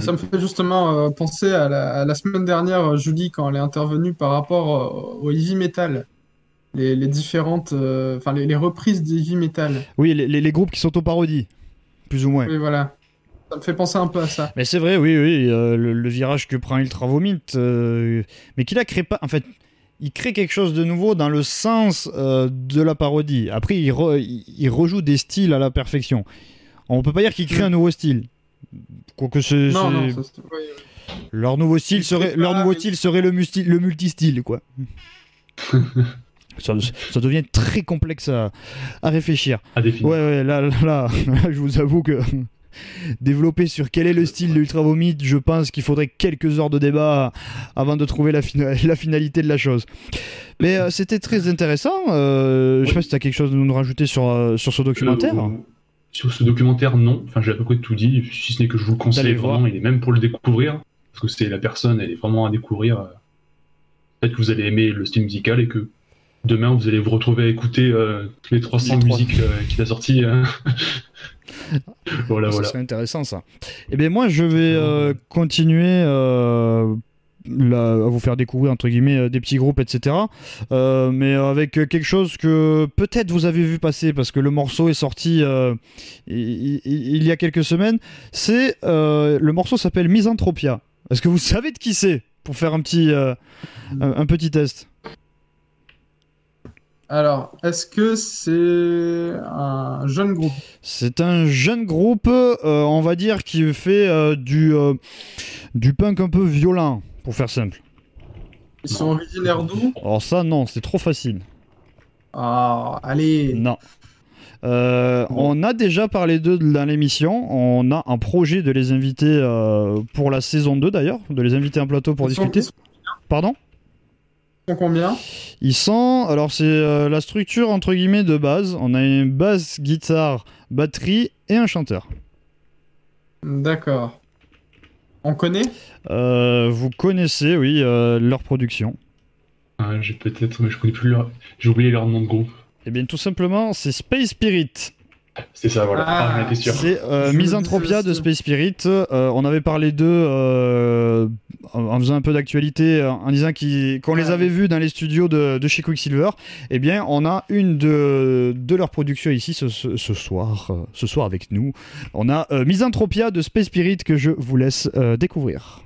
Ça me fait justement euh, penser à la, à la semaine dernière, Julie, quand elle est intervenue par rapport euh, au heavy metal. Les, les différentes, euh, enfin les, les reprises des heavy metal. Oui, les, les, les groupes qui sont aux parodies, plus ou moins. Oui, voilà. Ça me fait penser un peu à ça. Mais c'est vrai, oui, oui. Euh, le, le virage que prend Ultra Vomit, euh, mais qu'il a créé pas. En fait, il crée quelque chose de nouveau dans le sens euh, de la parodie. Après, il, re, il, il rejoue des styles à la perfection. On peut pas dire qu'il crée mmh. un nouveau style. Quoique c'est. Non, c'est... non. Ça, c'est... Oui, oui. Leur nouveau style il serait, pas, leur nouveau mais... style serait le, musti... le multi-style, quoi. Ça, ça devient très complexe à, à réfléchir. À définir. Ouais, ouais, là, là, là, là, je vous avoue que développer sur quel est le style de Ultra Vomit, je pense qu'il faudrait quelques heures de débat avant de trouver la, fina- la finalité de la chose. Mais euh, c'était très intéressant. Euh, oui. Je sais pas si tu as quelque chose à nous rajouter sur, euh, sur ce documentaire. Euh, euh, sur ce documentaire, non. Enfin, j'ai à peu près tout dit, si ce n'est que je vous le conseille vraiment. Il est même pour le découvrir, parce que c'est la personne, elle est vraiment à découvrir. Peut-être que vous allez aimer le style musical et que. Demain, vous allez vous retrouver à écouter euh, les trois cents les musiques euh, qu'il a sorties. Euh... voilà, ça voilà. C'est intéressant ça. Et bien moi, je vais euh, continuer euh, là, à vous faire découvrir entre guillemets des petits groupes, et cetera. Euh, mais avec quelque chose que peut-être vous avez vu passer parce que le morceau est sorti euh, il, il y a quelques semaines. C'est euh, le morceau s'appelle Misanthropia. Est-ce que vous savez de qui c'est pour faire un petit euh, un, un petit test? Alors, est-ce que c'est un jeune groupe ? C'est un jeune groupe, euh, on va dire, qui fait euh, du, euh, du punk un peu violent, pour faire simple. Ils sont originaires d'où ? Alors ça, non, c'est trop facile. Ah, oh, allez ! Non. Euh, on a déjà parlé d'eux dans l'émission. On a un projet de les inviter euh, pour la saison deux, d'ailleurs, de les inviter à un plateau pour ils discuter. Sont... Pardon ? Ils sont combien ? Ils sont... Alors, c'est euh, la structure, entre guillemets, de base. On a une basse, guitare, batterie et un chanteur. D'accord. On connaît ? euh, Vous connaissez, oui, euh, leur production. Ah, j'ai peut-être... Mais je connais plus leur... J'ai oublié leur nom de groupe. Eh bien, tout simplement, c'est Space Spirit. C'est ça, voilà. Ah, ah, t'es sûr. C'est euh, Misanthropia de Space Spirit. Euh, on avait parlé d'eux euh, en faisant un peu d'actualité, en disant qu'ils, qu'on ah, les avait vus dans les studios de, de chez Quicksilver. Eh bien, on a une de, de leurs productions ici ce, ce, ce soir, ce soir avec nous. On a euh, Misanthropia de Space Spirit que je vous laisse euh, découvrir.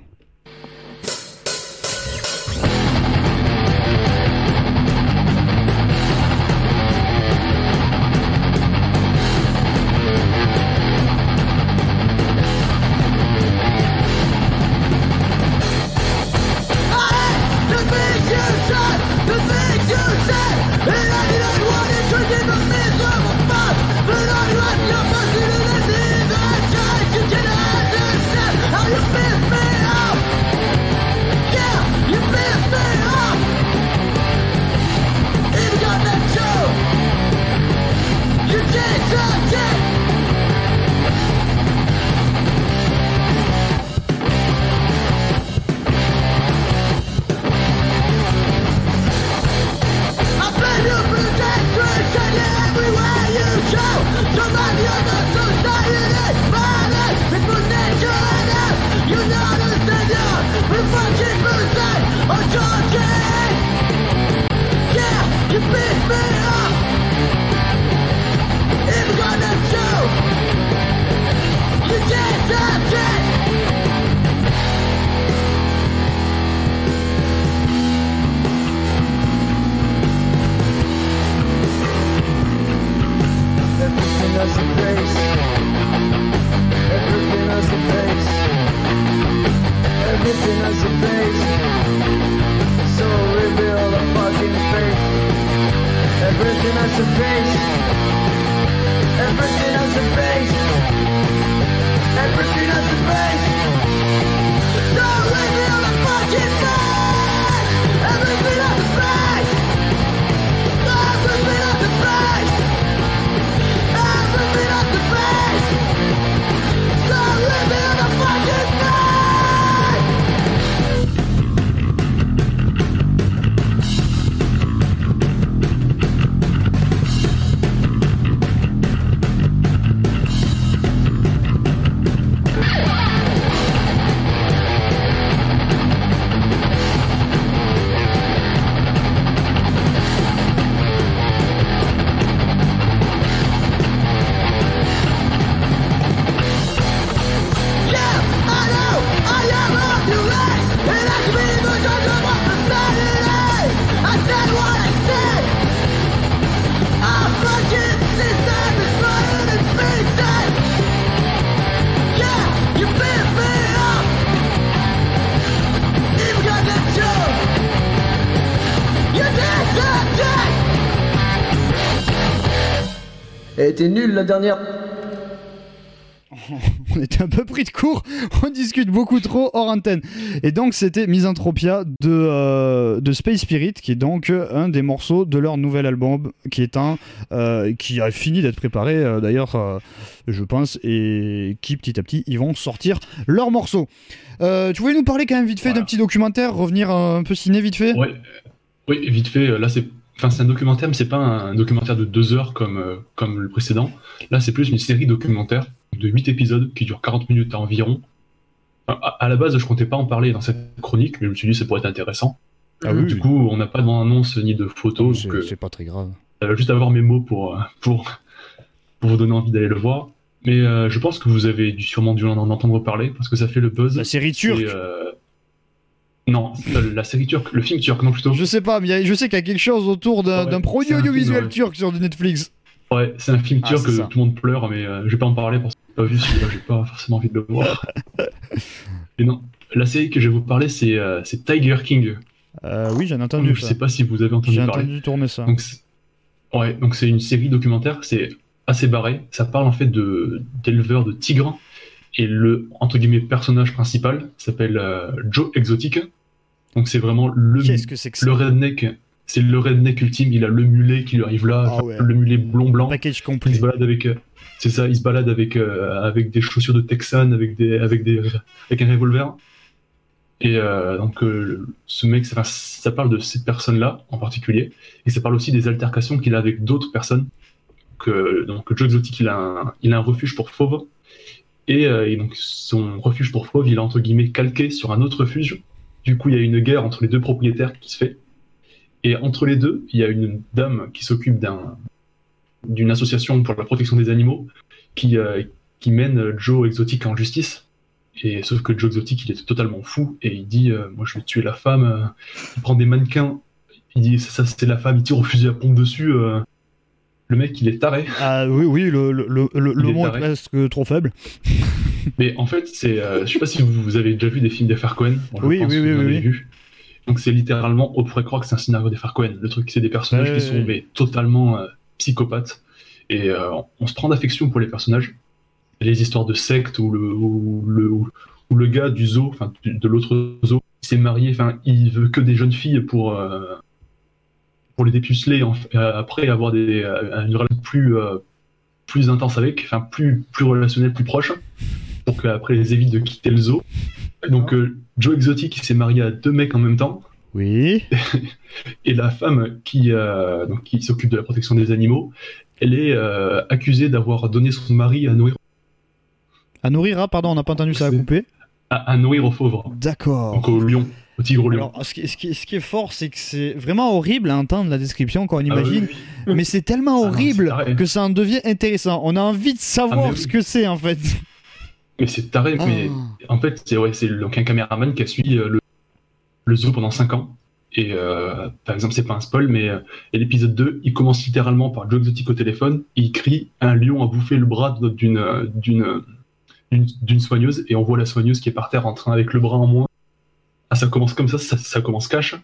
face. So reveal the fucking face. Everything has a face. Everything has a face. Everything has a face. So reveal the fucking face. Everything has a face. Everything has a face. Everything has a face. So reveal the fucking face. Elle était nulle la dernière. On était un peu pris de court, on discute beaucoup trop hors antenne. Et donc c'était Misanthropia de, euh, de Space Spirit, qui est donc un des morceaux de leur nouvel album, qui est un euh, qui a fini d'être préparé euh, d'ailleurs, euh, je pense, et qui petit à petit ils vont sortir leurs morceaux. Euh, tu voulais nous parler quand même vite fait voilà. d'un petit documentaire, revenir un peu ciné vite fait. Oui, oui vite fait, là c'est... Enfin, c'est un documentaire, mais c'est pas un documentaire de deux heures comme, euh, comme le précédent. Là, c'est plus une série documentaire de huit épisodes qui dure quarante minutes environ. Enfin, à, à la base, je comptais pas en parler dans cette chronique, mais je me suis dit que ça pourrait être intéressant. Ah oui, du oui. coup, on n'a pas d'annonce ni de photo. C'est, donc, c'est pas très grave. Ça va juste avoir mes mots pour, pour, pour vous donner envie d'aller le voir. Mais euh, je pense que vous avez dû, sûrement dû en entendre parler parce que ça fait le buzz. La série turque. Et, euh, Non, la série turque, le film turc, non plutôt. Je sais pas, mais a, je sais qu'il y a quelque chose autour d'un, ouais, d'un produit audiovisuel film, turc ouais. sur Netflix. Ouais, c'est un film ah, turc que ça. Tout le monde pleure, mais euh, je vais pas en parler parce que j'ai pas vu celui-là, j'ai pas forcément envie de le voir. Mais non, la série que je vais vous parler, c'est, euh, c'est Tiger King. Euh, oui, j'en ai entendu. Donc, je sais pas si vous avez entendu j'ai parler. J'ai entendu tourner ça. Donc, ouais, donc c'est une série documentaire, c'est assez barré. Ça parle en fait de, d'éleveurs de tigres. Et le entre guillemets, personnage principal s'appelle euh, Joe Exotic. Donc c'est vraiment le, que c'est que le redneck, c'est le redneck ultime, il a le mulet qui lui arrive là, oh ouais. le mulet blond blanc, package complet. Il se balade avec, c'est ça, il se balade avec, euh, avec des chaussures de Texan, avec, des, avec, des, avec un revolver. Et euh, donc euh, ce mec, ça, ça parle de ces personnes-là en particulier, et ça parle aussi des altercations qu'il a avec d'autres personnes. Donc, euh, donc Joe Exotic, il a un, il a un refuge pour fauves, et, euh, et donc son refuge pour fauves, il est entre guillemets calqué sur un autre refuge. Du coup, il y a une guerre entre les deux propriétaires qui se fait. Et entre les deux, il y a une dame qui s'occupe d'un, d'une association pour la protection des animaux qui, euh, qui mène Joe Exotic en justice. Et, sauf que Joe Exotic, il est totalement fou et il dit euh, « Moi, je vais tuer la femme. Euh, » Il prend des mannequins. Il dit « Ça, ça, c'est la femme. » Il tire au fusil à pompe dessus. Euh, le mec, il est taré. Ah oui, oui, le, le, le, le mot est presque trop faible. Mais en fait, c'est, euh, je ne sais pas si vous, vous avez déjà vu des films des frères Cohen. Bon, oui, oui, oui, oui. Vu. Donc c'est littéralement, on pourrait croire que c'est un scénario des frères Cohen. Le truc, c'est des personnages ouais, qui sont mais, totalement euh, psychopathes. Et euh, on se prend d'affection pour les personnages. Les histoires de sectes ou le, ou le, ou le gars du zoo, enfin de l'autre zoo, il s'est marié, enfin il veut que des jeunes filles pour, euh, pour les dépuceler en, euh, après avoir des, euh, une relation plus, euh, plus intense avec, enfin plus, plus relationnelle, plus proche. Pour qu'après ils évitent de quitter le zoo. Donc euh, Joe Exotic il s'est marié à deux mecs en même temps. Oui. Et la femme qui, euh, donc, qui s'occupe de la protection des animaux, elle est euh, accusée d'avoir donné son mari à nourrir. À nourrir, ah, pardon, on n'a pas entendu ça à couper. À, à nourrir aux fauves. D'accord. Donc au lion, au tigre au lion. Alors, ce qui, ce qui, ce qui est fort, c'est que c'est vraiment horrible à entendre la description quand on imagine, ah, oui, oui. mais c'est tellement horrible ah, non, c'est que ça en devient intéressant. On a envie de savoir ah, oui. ce que c'est en fait. Mais c'est taré, oh. mais en fait, c'est, ouais, c'est donc un caméraman qui a suivi euh, le, le zoo pendant cinq ans. Et euh, par exemple, c'est pas un spoil, mais euh, et l'épisode deux, il commence littéralement par Joe Exotic au téléphone. Il crie « Un lion a bouffé le bras d'une, d'une, d'une, d'une soigneuse » et on voit la soigneuse qui est par terre en train avec le bras en moins à, ça commence comme ça, ça, ça commence cash.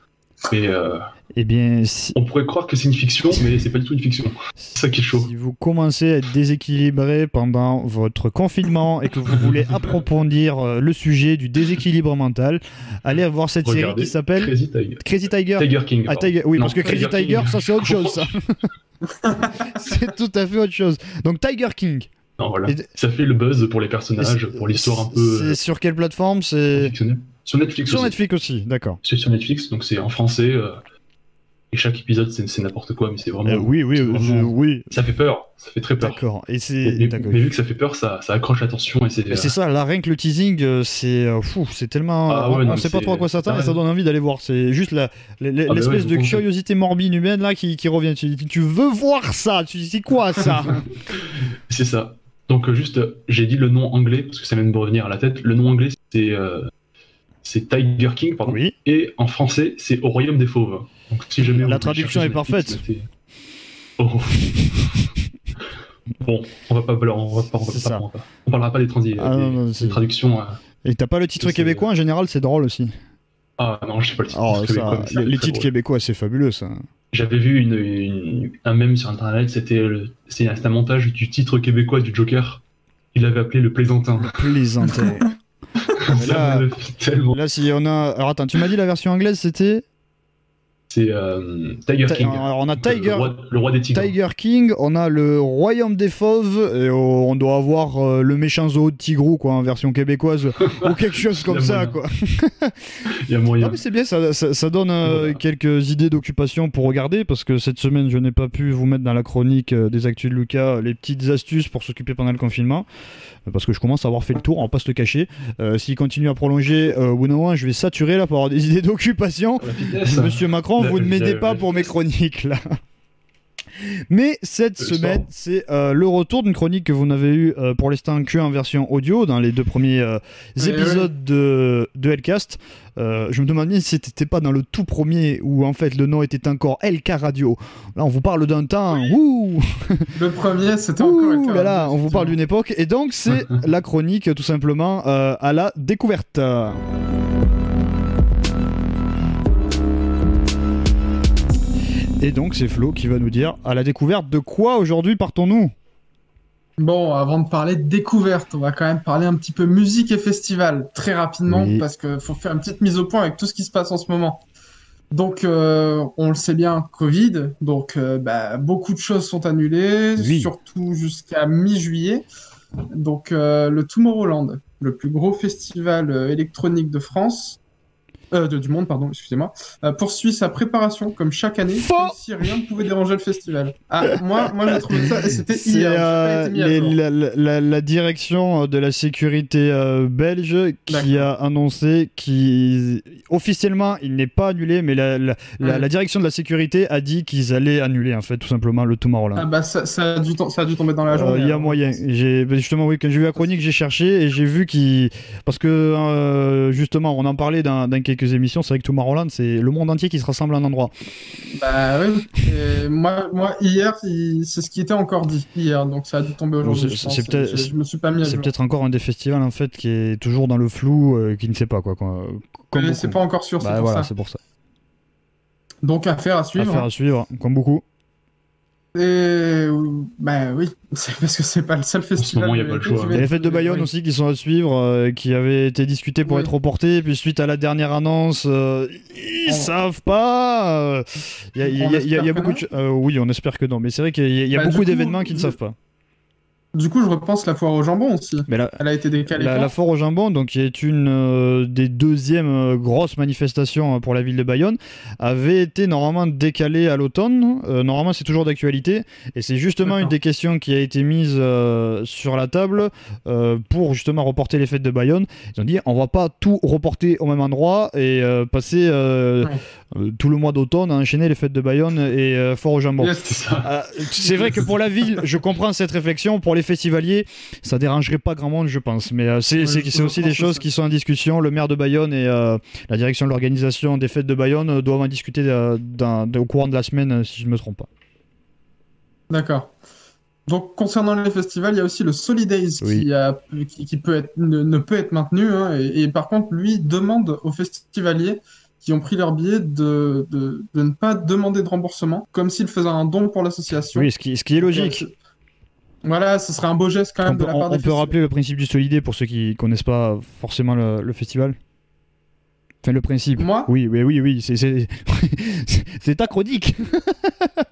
Mais euh, eh bien, si... on pourrait croire que c'est une fiction, mais c'est pas du tout une fiction. C'est ça qui est chaud. Si vous commencez à être déséquilibré pendant votre confinement et que vous voulez approfondir le sujet du déséquilibre mental, allez voir cette Regardez, série qui s'appelle Crazy Tiger. Crazy Tiger. Tiger King. Ah, Tiger... Oui, non, parce que Crazy Tiger, Tiger ça c'est autre chose. Ça. C'est tout à fait autre chose. Donc Tiger King. Non, voilà. Et... ça fait le buzz pour les personnages, pour l'histoire un peu. C'est sur quelle plateforme c'est... Sur Netflix sur aussi. Sur Netflix aussi, d'accord. C'est sur Netflix, donc c'est en français. Euh, et chaque épisode, c'est, c'est n'importe quoi, mais c'est vraiment... Euh, oui, oui, c'est vraiment, je, oui. Ça fait peur, ça fait très peur. D'accord. Et c'est... Mais, d'accord. mais vu que ça fait peur, ça, ça accroche l'attention et c'est... Et c'est ça, là, rien que le teasing, c'est... Fou, c'est tellement... Ah, ouais, on ne sait pas trop à quoi s'attendre et ça donne envie d'aller voir. C'est juste la, la, la, ah, l'espèce bah ouais, de curiosité morbide humaine là qui, qui revient. Tu dis, tu veux voir ça ? Tu dis, c'est quoi ça ? C'est ça. Donc juste, j'ai dit le nom anglais, parce que ça vient de me revenir à la tête. Le nom anglais, c'est... Euh... C'est Tiger King, pardon. Oui. Et en français, c'est Au Royaume des Fauves. Donc, si jamais la traduction est parfaite. Netflix, oh. Bon, on va pas, on va pas, on va pas, on, va, on parlera pas des, transi- ah, des, non, non, des traductions. Euh, Et t'as pas le titre québécois en général, c'est drôle aussi. Ah non, j'ai pas le titre oh, québécois. Ça, les titres québécois, c'est fabuleux ça. J'avais vu une, une, un mème sur internet, c'était, le, c'était un montage du titre québécois du Joker. Il l'avait appelé le Plaisantin. Le Plaisantin. Là, là, si on a. Alors attends, tu m'as dit la version anglaise c'était. C'est euh, Tiger Ta... King. Alors on a Tiger. Le roi, le roi des tigres. Tiger King, on a le Royaume des Fauves, et on doit avoir euh, le méchant zoo de Tigrou, quoi, en version québécoise, ou quelque chose comme ça, moyen. Quoi. Il y a moyen. Ah, mais c'est bien, ça, ça, ça donne euh, voilà. Quelques idées d'occupation pour regarder, parce que cette semaine, je n'ai pas pu vous mettre dans la chronique euh, des Actus de Lucas les petites astuces pour s'occuper pendant le confinement. Parce que je commence à avoir fait le tour, on va pas se le cacher. Euh, s'il continue à prolonger, euh, au bout d'un moment, je vais saturer là pour avoir des idées d'occupation. Vitesse, Monsieur Macron, la, vous ne m'aidez la, pas la, pour la, mes chroniques là. Mais cette le semaine, soir. c'est euh, le retour d'une chronique que vous n'avez eu euh, pour l'instant que en version audio dans les deux premiers euh, épisodes oui, oui. de, de Hellcast. Euh, je me demandais si c'était pas dans le tout premier où en fait le nom était encore L K Radio. Là, on vous parle d'un temps. Oui. Ouh le premier, c'était ouh, encore L K Radio. Là, on vous parle d'une époque. Et donc, c'est la chronique tout simplement euh, à la découverte. Et donc c'est Flo qui va nous dire à la découverte de quoi aujourd'hui partons-nous ? Bon, avant de parler de découverte, on va quand même parler un petit peu musique et festival très rapidement oui. Parce qu'il faut faire une petite mise au point avec tout ce qui se passe en ce moment. Donc euh, on le sait bien, Covid, donc euh, bah, beaucoup de choses sont annulées, oui. Surtout jusqu'à mi-juillet. Donc euh, le Tomorrowland, le plus gros festival électronique de France, Euh, de, du monde, pardon, excusez-moi, euh, poursuit sa préparation comme chaque année, comme si rien ne pouvait déranger le festival. Ah, moi, moi j'ai trouvé ça, et c'était c'est hier. Euh, les, la, la, la direction de la sécurité euh, belge qui d'accord. a annoncé qu'ils, officiellement, il n'est pas annulé, mais la, la, la, mmh. la direction de la sécurité a dit qu'ils allaient annuler, en fait, tout simplement, le Tomorrowland. Ah bah, ça, ça, a dû to- ça a dû tomber dans la journée. Il euh, y a alors. moyen. J'ai, justement, oui, quand j'ai vu la chronique, j'ai cherché et j'ai vu qu'ils... Parce que, euh, justement, on en parlait d'un, d'un quelques émissions, c'est vrai que Tomorrowland, c'est le monde entier qui se rassemble à un endroit. Bah oui, et moi, moi hier, il, c'est ce qui était encore dit hier, donc ça a dû tomber aujourd'hui. Bon, c'est, c'est peut-être, je, je me suis pas mis à c'est peut-être encore un des festivals en fait qui est toujours dans le flou, euh, qui ne sait pas quoi. quoi comme c'est pas encore sûr, c'est, bah, pour voilà, ça. c'est pour ça. Donc affaire à suivre. Affaire à suivre, comme beaucoup. Et... bah oui, c'est parce que c'est pas le seul festival. En ce moment, il n'y a pas le choix. Il y a les fêtes de Bayonne oui. aussi qui sont à suivre, euh, qui avaient été discutées pour oui. être reportées, puis suite à la dernière annonce, euh, ils on... savent pas. Il euh, y a, y a, y a, y a beaucoup. De... Euh, oui, on espère que non, mais c'est vrai qu'il y a, y a bah, beaucoup coup, d'événements qui ne savent pas. Du coup, je repense la foire au jambon aussi. Mais la, Elle a été décalée. La, la foire au jambon, donc, qui est une euh, des deuxièmes euh, grosses manifestations pour la ville de Bayonne, avait été normalement décalée à l'automne. Euh, normalement, c'est toujours d'actualité. Et c'est justement une des questions qui a été mise euh, sur la table euh, pour justement reporter les fêtes de Bayonne. Ils ont dit, on ne va pas tout reporter au même endroit et euh, passer euh, ouais. euh, tout le mois d'automne à enchaîner les fêtes de Bayonne et euh, foire au jambon. Yes, c'est, euh, c'est vrai que pour la ville, je comprends cette réflexion. Pour les festivalier, ça dérangerait pas grand monde, je pense. Mais euh, c'est, ouais, c'est, c'est aussi des choses ça. qui sont en discussion. Le maire de Bayonne et euh, la direction de l'organisation des fêtes de Bayonne euh, doivent en discuter euh, d'un, d'un, au courant de la semaine, si je ne me trompe pas. D'accord. Donc, concernant les festivals, il y a aussi le Solidays oui. qui, a, qui, qui peut être, ne, ne peut être maintenu. Hein, et, et par contre, lui demande aux festivaliers qui ont pris leur billet de, de, de ne pas demander de remboursement, comme s'ils faisaient un don pour l'association. Oui, ce qui, ce qui est logique. Donc, voilà, ce serait un beau geste quand même on de la part on des On peut festivals. Rappeler le principe du Solidays pour ceux qui ne connaissent pas forcément le, le festival. Enfin, le principe. Moi oui, oui, oui, oui, c'est, c'est... c'est ta chronique.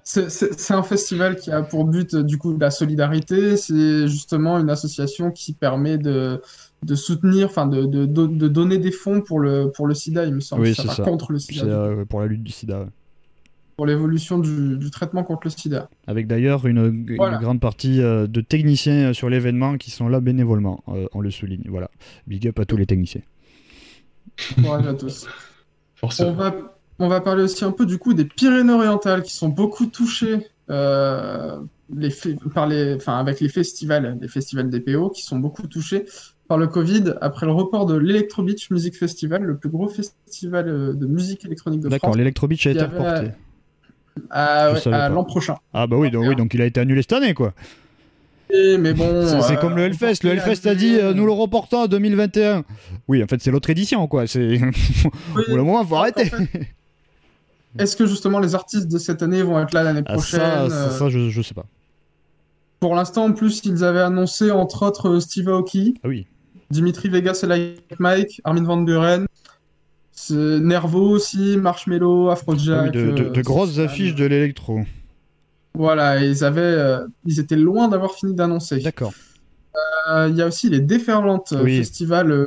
c'est, c'est, c'est un festival qui a pour but, du coup, la solidarité. C'est justement une association qui permet de, de soutenir, enfin, de, de, de, de donner des fonds pour le, pour le sida, il me semble. Oui, ça c'est ça. Contre le sida. C'est, euh, pour la lutte du sida. Ouais. Pour l'évolution du, du traitement contre le sida. Avec d'ailleurs une, une voilà. grande partie euh, de techniciens sur l'événement qui sont là bénévolement, euh, on le souligne. Voilà. Big up à tous les techniciens. Courage à tous. On va, on va parler aussi un peu du coup des Pyrénées-Orientales qui sont beaucoup touchées euh, les f- par les, enfin avec les festivals, les festivals D P O qui sont beaucoup touchés par le Covid après le report de l'Electro Beach Music Festival, le plus gros festival de musique électronique de D'accord, France. D'accord, l'Electro Beach a été reporté à, à, ouais, à l'an prochain. Ah bah oui, donc, oui, donc il a été annulé cette année quoi. Mais bon, c'est, c'est euh, comme le Hellfest. Le Hellfest a dit euh, nous le reportons à deux mille vingt et un. Oui, en fait, c'est l'autre édition, quoi. C'est... Oui, pour le moment, il faut arrêter. En fait, est-ce que justement les artistes de cette année vont être là l'année ah, prochaine Ça, ça, ça je, je sais pas. Pour l'instant, en plus, ils avaient annoncé entre autres Steve Aoki, ah, oui. Dimitri Vegas et Like Mike, Armin Van Buren, c'est Nervo aussi, Marshmello, Afrojack. Ah, oui, de, de, de grosses affiches de l'électro. Voilà, ils avaient, euh, ils étaient loin d'avoir fini d'annoncer. D'accord. Il euh, y a aussi les Déferlantes, oui. festival euh,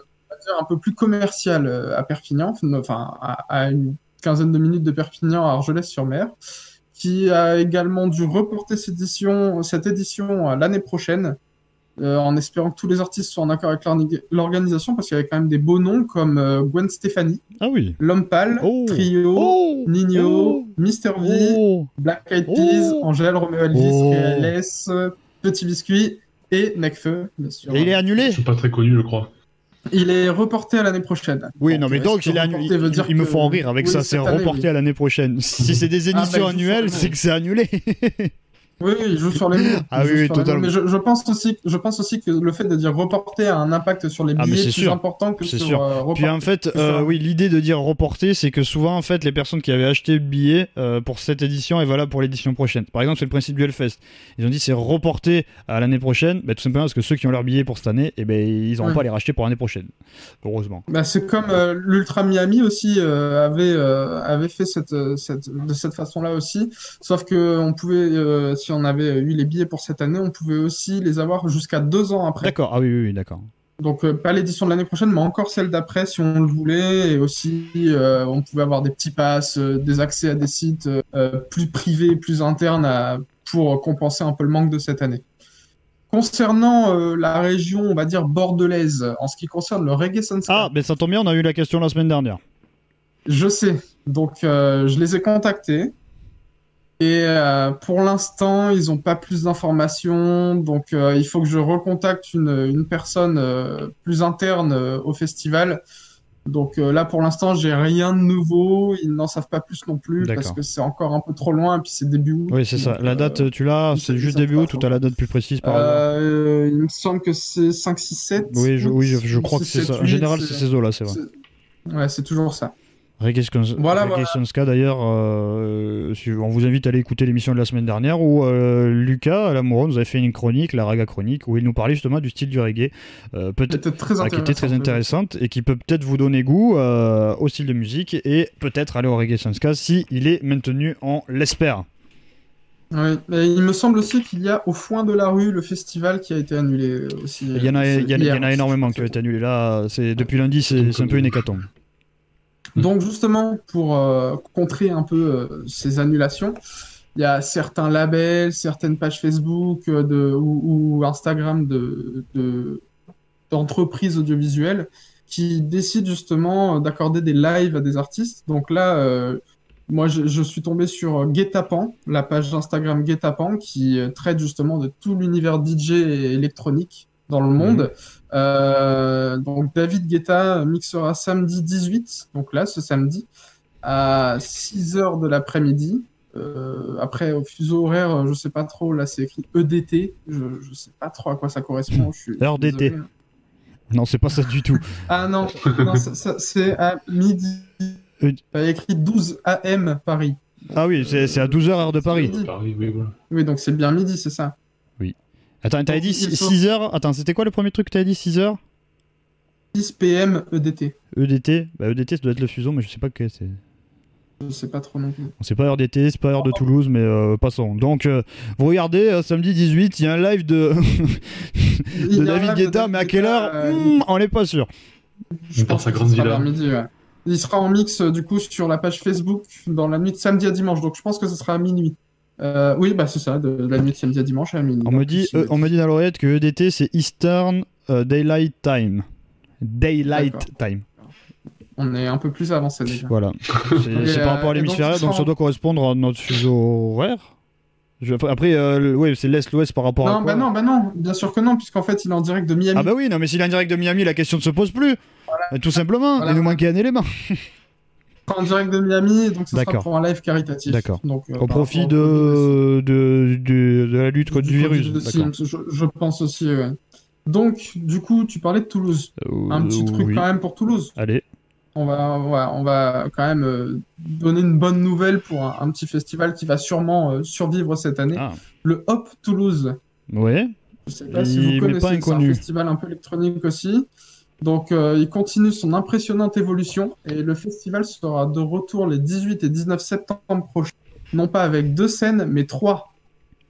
un peu plus commercial euh, à Perpignan, enfin à, à une quinzaine de minutes de Perpignan, à Argelès-sur-Mer, qui a également dû reporter cette édition, cette édition à l'année prochaine, euh, en espérant que tous les artistes soient en accord avec leur, l'organisation, parce qu'il y avait quand même des beaux noms comme euh, Gwen Stefani, ah oui. L'Homme Pâle, oh. Trio, oh. Nino, oh. Mister V, oh. Black Eyed Peas, oh. Angèle, Roméo Elvis, oh. P L S, Petit Biscuit et Necfeu, bien sûr. Et il est annulé. C'est pas très connu, je crois. Il est reporté à l'année prochaine. Oui, donc, non, mais donc, il est annulé. Ils que... me font rire avec oui, ça, c'est année, reporté oui. à l'année prochaine. Si c'est des éditions ah, bah, annuelles, c'est que c'est annulé. Oui, il joue sur les murs. Ah oui, oui totalement. Mais je, je, pense aussi, je pense aussi que le fait de dire reporter a un impact sur les billets ah, c'est plus sûr. important que c'est sur sûr. Euh, reporter. Puis en fait, euh, oui, l'idée de dire reporter, c'est que souvent, en fait, les personnes qui avaient acheté le billet euh, pour cette édition est valable pour l'édition prochaine. Par exemple, c'est le principe du Hellfest. Ils ont dit c'est reporté à l'année prochaine, bah, tout simplement parce que ceux qui ont leur billet pour cette année, eh ben, ils n'auront ouais. pas à les racheter pour l'année prochaine, heureusement. Bah, c'est comme euh, l'Ultra Miami aussi euh, avait, euh, avait fait cette, cette, de cette façon-là aussi, sauf qu'on pouvait... Euh, si on avait eu les billets pour cette année, on pouvait aussi les avoir jusqu'à deux ans après. D'accord, ah oui, oui, oui d'accord. Donc, euh, pas l'édition de l'année prochaine, mais encore celle d'après, si on le voulait. Et aussi, euh, on pouvait avoir des petits passes, euh, des accès à des sites euh, plus privés, plus internes, à, pour compenser un peu le manque de cette année. Concernant euh, la région, on va dire, bordelaise, en ce qui concerne le Reggae Sunset... Ah, mais ça tombe bien, on a eu la question la semaine dernière. Je sais. Donc, euh, je les ai contactés. Et euh, pour l'instant, ils n'ont pas plus d'informations, donc euh, il faut que je recontacte une, une personne euh, plus interne euh, au festival. Donc euh, là, pour l'instant, j'ai rien de nouveau, ils n'en savent pas plus non plus, D'accord. parce que c'est encore un peu trop loin, et puis c'est début août. Oui, c'est ça. Donc, la date, euh, tu l'as, c'est, c'est juste début août, ou tu as la date plus précise par euh, là. Il me semble que c'est cinq, six, sept Oui, je, oui, je, je crois six, que c'est sept, ça. En général, c'est, c'est ces eaux-là, c'est vrai. C'est... Ouais, c'est toujours ça. Reggae Sunska voilà, voilà. D'ailleurs euh, on vous invite à aller écouter l'émission de la semaine dernière où euh, Lucas Lamoureux nous avait fait une chronique, la Raga Chronique, où il nous parlait justement du style du reggae euh, peut-être ah, qui était très intéressante et qui peut peut-être vous donner goût euh, au style de musique et peut-être aller au Reggae Sunska si il est maintenu, on l'espère. Oui, mais il me semble aussi qu'il y a au Foin de la Rue le festival qui a été annulé aussi. Il y en a, il y en a, il y en a énormément qui ont été annulés là, c'est, depuis lundi c'est, c'est un peu une hécatombe. Donc justement, pour euh, contrer un peu euh, ces annulations, il y a certains labels, certaines pages Facebook euh, de, ou, ou Instagram de, de, d'entreprises audiovisuelles qui décident justement d'accorder des lives à des artistes. Donc là, euh, moi je, je suis tombé sur Guet-Apens, la page Instagram Guet-Apens qui euh, traite justement de tout l'univers D J et électronique dans le monde. Mmh. Euh, donc David Guetta mixera samedi dix-huit, donc là ce samedi, à six heures de l'après-midi, Euh, après, au fuseau horaire, je ne sais pas trop. Là, c'est écrit E D T. Je ne sais pas trop à quoi ça correspond. Je suis Heure d'été. Non, c'est pas ça du tout. Ah non, non ça, ça, c'est à midi. Il y a écrit douze A M Paris. Ah oui, c'est, c'est à douze heures heure de Paris. Paris oui, voilà. Oui, donc c'est bien midi, c'est ça. Oui. Attends, t'avais dit six heures. Attends, c'était quoi le premier truc que t'avais dit six heures? six P M E D T. E D T? Bah E D T, ça doit être le fuseau, mais je sais pas que c'est. Je sais pas trop non plus. C'est pas heure d'été, c'est pas heure de Toulouse, mais euh, passons. Donc, euh, vous regardez, euh, samedi dix-huit, il y a un live de, de David Guetta, mais à quelle heure euh... mmh, on n'est pas sûr. Je, je pense, pense à Grande Villa. Midi, ouais. Il sera en mix, euh, du coup, sur la page Facebook dans la nuit de samedi à dimanche, donc je pense que ce sera à minuit. Euh, oui, bah c'est ça, de, de la nuit de samedi à dimanche à minuit. On, me dit, euh, on me dit dans l'oreillette que E D T, c'est Eastern euh, Daylight Time. Daylight D'accord. Time. On est un peu plus avancé déjà. Voilà. C'est, c'est euh, par rapport à l'hémisphère, donc, donc ça doit correspondre à notre fuseau horaire. Je... Après, euh, ouais, c'est l'Est-l'Ouest par rapport non, à. Non, bah non, bah non, bien sûr que non, puisqu'en fait il est en direct de Miami. Ah bah oui, non, mais s'il est en direct de Miami, la question ne se pose plus. Voilà. Tout simplement, voilà. Il nous manquait un élément. En direct de Miami, donc ça sera pour un live caritatif. D'accord. Donc, euh, au profit de... De... De... de de la lutte contre du virus. De je, je pense aussi, ouais. Donc, du coup, tu parlais de Toulouse. Euh, un petit truc oui. quand même pour Toulouse. Allez. On va, on, va, on va quand même euh, donner une bonne nouvelle pour un, un petit festival qui va sûrement euh, survivre cette année. Ah. Le Hop Toulouse. Ouais. Je sais pas il si vous connaissez, c'est inconnu. Un festival un peu électronique aussi. Donc, euh, il continue son impressionnante évolution et le festival sera de retour les dix-huit et dix-neuf septembre prochains. Non pas avec deux scènes, mais trois.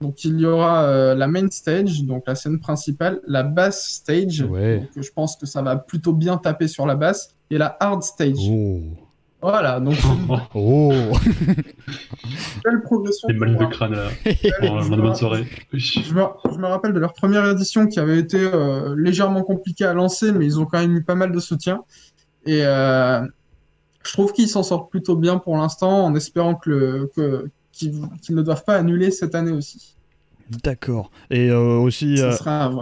Donc, il y aura euh, la main stage, donc la scène principale, la bass stage, ouais. Donc, je pense que ça va plutôt bien taper sur la basse, et la hard stage. Oh. Voilà, donc... Oh. Quelle progression. Des mal de crâne, là. Bon, je, bonne soirée. Je, me, je me rappelle de leur première édition qui avait été euh, légèrement compliquée à lancer, mais ils ont quand même eu pas mal de soutien. Et euh, je trouve qu'ils s'en sortent plutôt bien pour l'instant, en espérant que... Le, que Qui, qui ne doivent pas annuler cette année aussi. D'accord. Et euh, aussi à,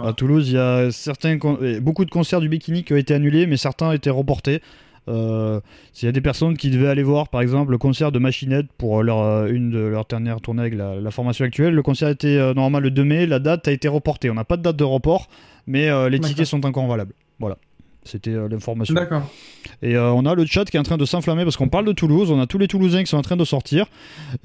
à Toulouse, il y a certains con- beaucoup de concerts du Bikini qui ont été annulés, mais certains ont été reportés. Euh, il y a des personnes qui devaient aller voir, par exemple, le concert de Machinette pour leur, une de leurs dernières tournées avec la, la formation actuelle. Le concert était euh, normalement le deux mai, la date a été reportée. On n'a pas de date de report, mais euh, les D'accord. tickets sont encore valables. Voilà. C'était euh, l'information. D'accord. Et euh, on a le chat qui est en train de s'enflammer parce qu'on parle de Toulouse. On a tous les Toulousains qui sont en train de sortir.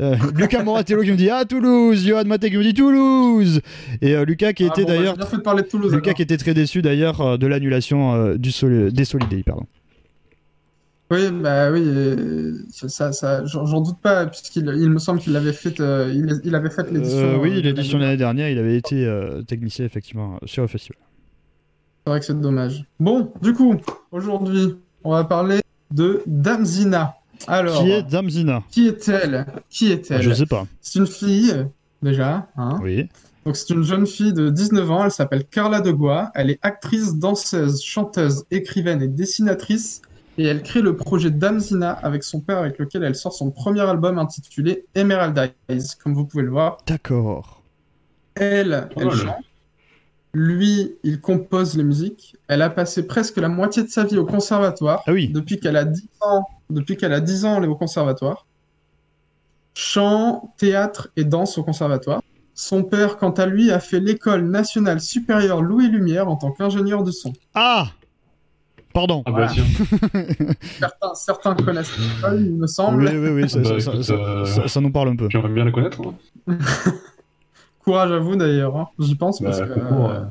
Euh, Lucas Moratello qui nous dit ah Toulouse, Johan Maté qui nous dit Toulouse. Et euh, Lucas qui ah, était bon, d'ailleurs, bah, de de Toulouse, Lucas alors. Qui était très déçu d'ailleurs euh, de l'annulation euh, du soli... des Solidaires, pardon. Oui, bah oui, ça, ça, j'en, j'en doute pas puisqu'il il me semble qu'il avait fait, euh, il, il avait fait l'édition. Euh, oui, l'édition de l'année dernière, il avait été euh, technicien effectivement sur le festival. C'est vrai que c'est dommage. Bon, du coup, aujourd'hui, on va parler de Damzina. Alors, qui est Damzina ? Qui est-elle ? Qui est-elle ? Je sais pas. C'est une fille, déjà. Hein oui. Donc, c'est une jeune fille de dix-neuf ans. Elle s'appelle Carla Degois. Elle est actrice, danseuse, chanteuse, écrivaine et dessinatrice. Et elle crée le projet Damzina avec son père, avec lequel elle sort son premier album intitulé Emerald Eyes, comme vous pouvez le voir. D'accord. Elle, elle oh, chante. Lui, il compose les musiques. Elle a passé presque la moitié de sa vie au conservatoire. Ah oui. Depuis qu'elle a dix ans, depuis qu'elle a dix ans, elle est au conservatoire. Chant, théâtre et danse au conservatoire. Son père, quant à lui, a fait l'école nationale supérieure Louis Lumière en tant qu'ingénieur de son. Ah Pardon. Ah bah voilà. Tiens. Certains, certains connaissent l'école, il me semble. Oui, oui, oui, ça, bah, ça, écoute, ça, euh... ça, ça nous parle un peu. J'aimerais bien la connaître. Hein. Courage à vous d'ailleurs, hein. J'y pense bah, parce que concours, euh, ouais.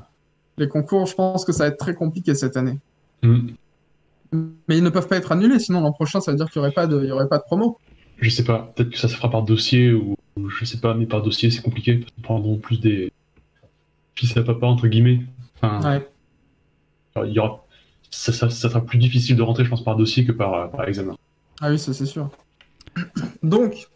Les concours, je pense que ça va être très compliqué cette année. Mm. Mais ils ne peuvent pas être annulés, sinon l'an prochain, ça veut dire qu'il n'y aurait pas de, il y aurait pas de promo. Je sais pas, peut-être que ça se fera par dossier ou je sais pas, mais par dossier c'est compliqué parce qu'ils prendront plus des fils à papa entre guillemets. Enfin, ouais. Alors, il y aura, ça, ça, ça sera plus difficile de rentrer, je pense, par dossier que par, par examen. Ah oui, ça c'est sûr. Donc,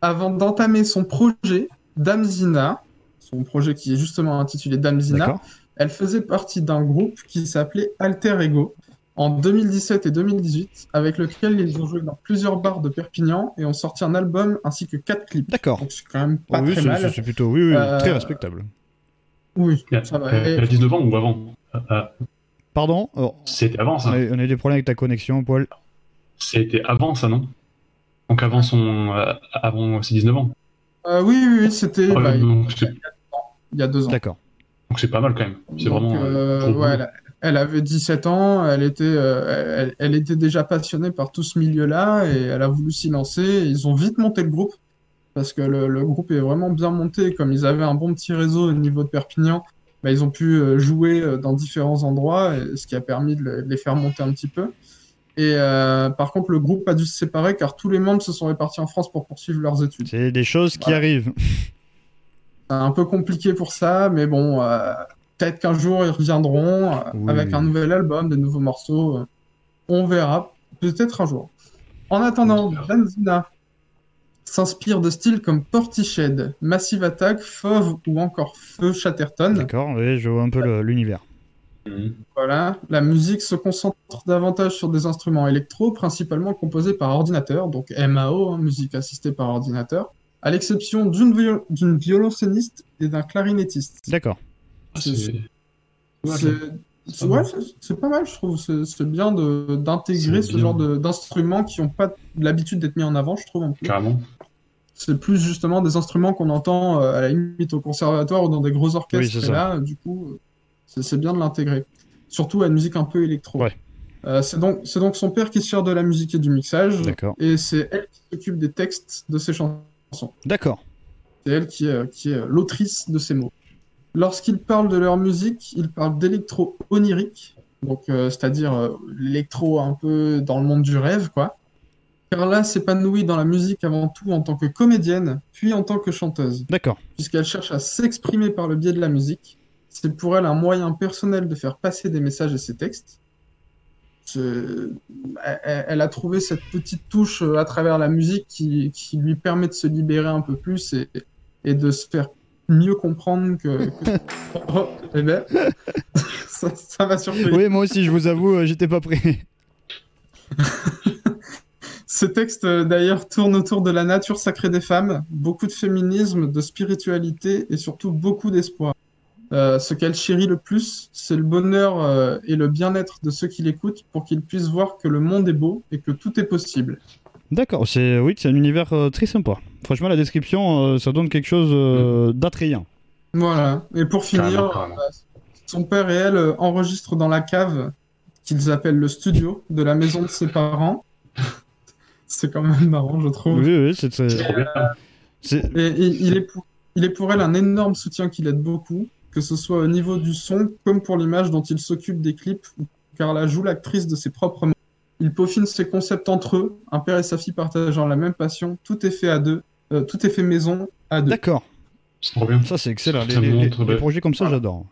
avant d'entamer son projet. Damzina, son projet qui est justement intitulé Damzina, D'accord. elle faisait partie d'un groupe qui s'appelait Alter Ego en deux mille dix-sept et deux mille dix-huit, avec lequel ils ont joué dans plusieurs bars de Perpignan et ont sorti un album ainsi que quatre clips. D'accord. Donc c'est quand même pas oh, oui, très c'est, mal. C'est, c'est plutôt, oui, oui euh... très respectable. Oui, il y a, ça va. Il y a dix-neuf ans ou avant euh... Pardon oh. C'était avant ça. On a, on a eu des problèmes avec ta connexion, Paul. C'était avant ça, non Donc avant son euh, avant ses dix-neuf ans. Euh, oui, oui, oui, c'était ouais, bah, donc, il, y a, il y a deux ans. D'accord. Donc c'est pas mal quand même. C'est donc, vraiment. Euh, euh, ouais, elle, elle avait dix-sept ans, elle était, euh, elle, elle était déjà passionnée par tout ce milieu-là et elle a voulu s'y lancer. Et ils ont vite monté le groupe parce que le, le groupe est vraiment bien monté. Comme ils avaient un bon petit réseau au niveau de Perpignan, bah, ils ont pu jouer dans différents endroits, ce qui a permis de, le, de les faire monter un petit peu. Et euh, par contre, le groupe a dû se séparer car tous les membres se sont répartis en France pour poursuivre leurs études. C'est des choses qui voilà. arrivent. C'est un peu compliqué pour ça, mais bon, euh, peut-être qu'un jour ils reviendront euh, oui. avec un nouvel album, des nouveaux morceaux. Euh, on verra, peut-être un jour. En attendant, Danzina s'inspire de styles comme Portishead, Massive Attack, Fauve ou encore Feu Chatterton. D'accord, oui, je vois un peu le, l'univers. Voilà, la musique se concentre davantage sur des instruments électro, principalement composés par ordinateur, donc M A O, hein, musique assistée par ordinateur, à l'exception d'une, viol- d'une violoncelliste et d'un clarinettiste. D'accord. C'est, c'est... C'est... C'est... C'est... Ouais, c'est... c'est pas mal, je trouve. C'est, c'est bien de... d'intégrer c'est ce bien. genre de... d'instruments qui n'ont pas l'habitude d'être mis en avant, je trouve. En plus. Carrément. C'est plus justement des instruments qu'on entend euh, à la limite au conservatoire ou dans des gros orchestres. Oui, et là, du coup. C'est bien de l'intégrer. Surtout à la musique un peu électro. Ouais. Euh, c'est, donc, c'est donc son père qui se charge de la musique et du mixage. D'accord. Et c'est elle qui s'occupe des textes de ses chansons. D'accord. C'est elle qui est, qui est l'autrice de ces mots. Lorsqu'ils parlent de leur musique, ils parlent d'électro onirique. Donc, euh, c'est-à-dire euh, l'électro un peu dans le monde du rêve, quoi. Carla s'épanouit dans la musique avant tout en tant que comédienne, puis en tant que chanteuse. D'accord. Puisqu'elle cherche à s'exprimer par le biais de la musique. C'est pour elle un moyen personnel de faire passer des messages et ses textes. Je... Elle a trouvé cette petite touche à travers la musique qui, qui lui permet de se libérer un peu plus et, et de se faire mieux comprendre que... que... Oh, eh ben... ça, ça m'a surpris. Oui, moi aussi, je vous avoue, j'étais pas prêt. Ce texte, d'ailleurs, tourne autour de la nature sacrée des femmes, beaucoup de féminisme, de spiritualité et surtout beaucoup d'espoir. Euh, ce qu'elle chérit le plus, c'est le bonheur euh, et le bien-être de ceux qui l'écoutent pour qu'ils puissent voir que le monde est beau et que tout est possible. D'accord, c'est, oui, c'est un univers euh, très sympa. Franchement, la description, euh, ça donne quelque chose euh, d'attrayant. Voilà, et pour finir, ah, euh, son père et elle euh, enregistrent dans la cave, qu'ils appellent le studio, de la maison de ses parents. C'est quand même marrant, je trouve. Oui, oui, c'est, c'est... Et, euh, c'est... Et, et, il, est pour, il est pour elle un énorme soutien qui l'aide beaucoup. Que ce soit au niveau du son, comme pour l'image dont il s'occupe des clips, car Carla joue l'actrice de ses propres mots. Ils peaufinent ses concepts entre eux, un père et sa fille partageant la même passion, tout est fait à deux, euh, tout est fait maison à deux. D'accord. C'est trop bien. Ça c'est excellent, les, ça les, montre, les, les, les projets comme ça ah. j'adore.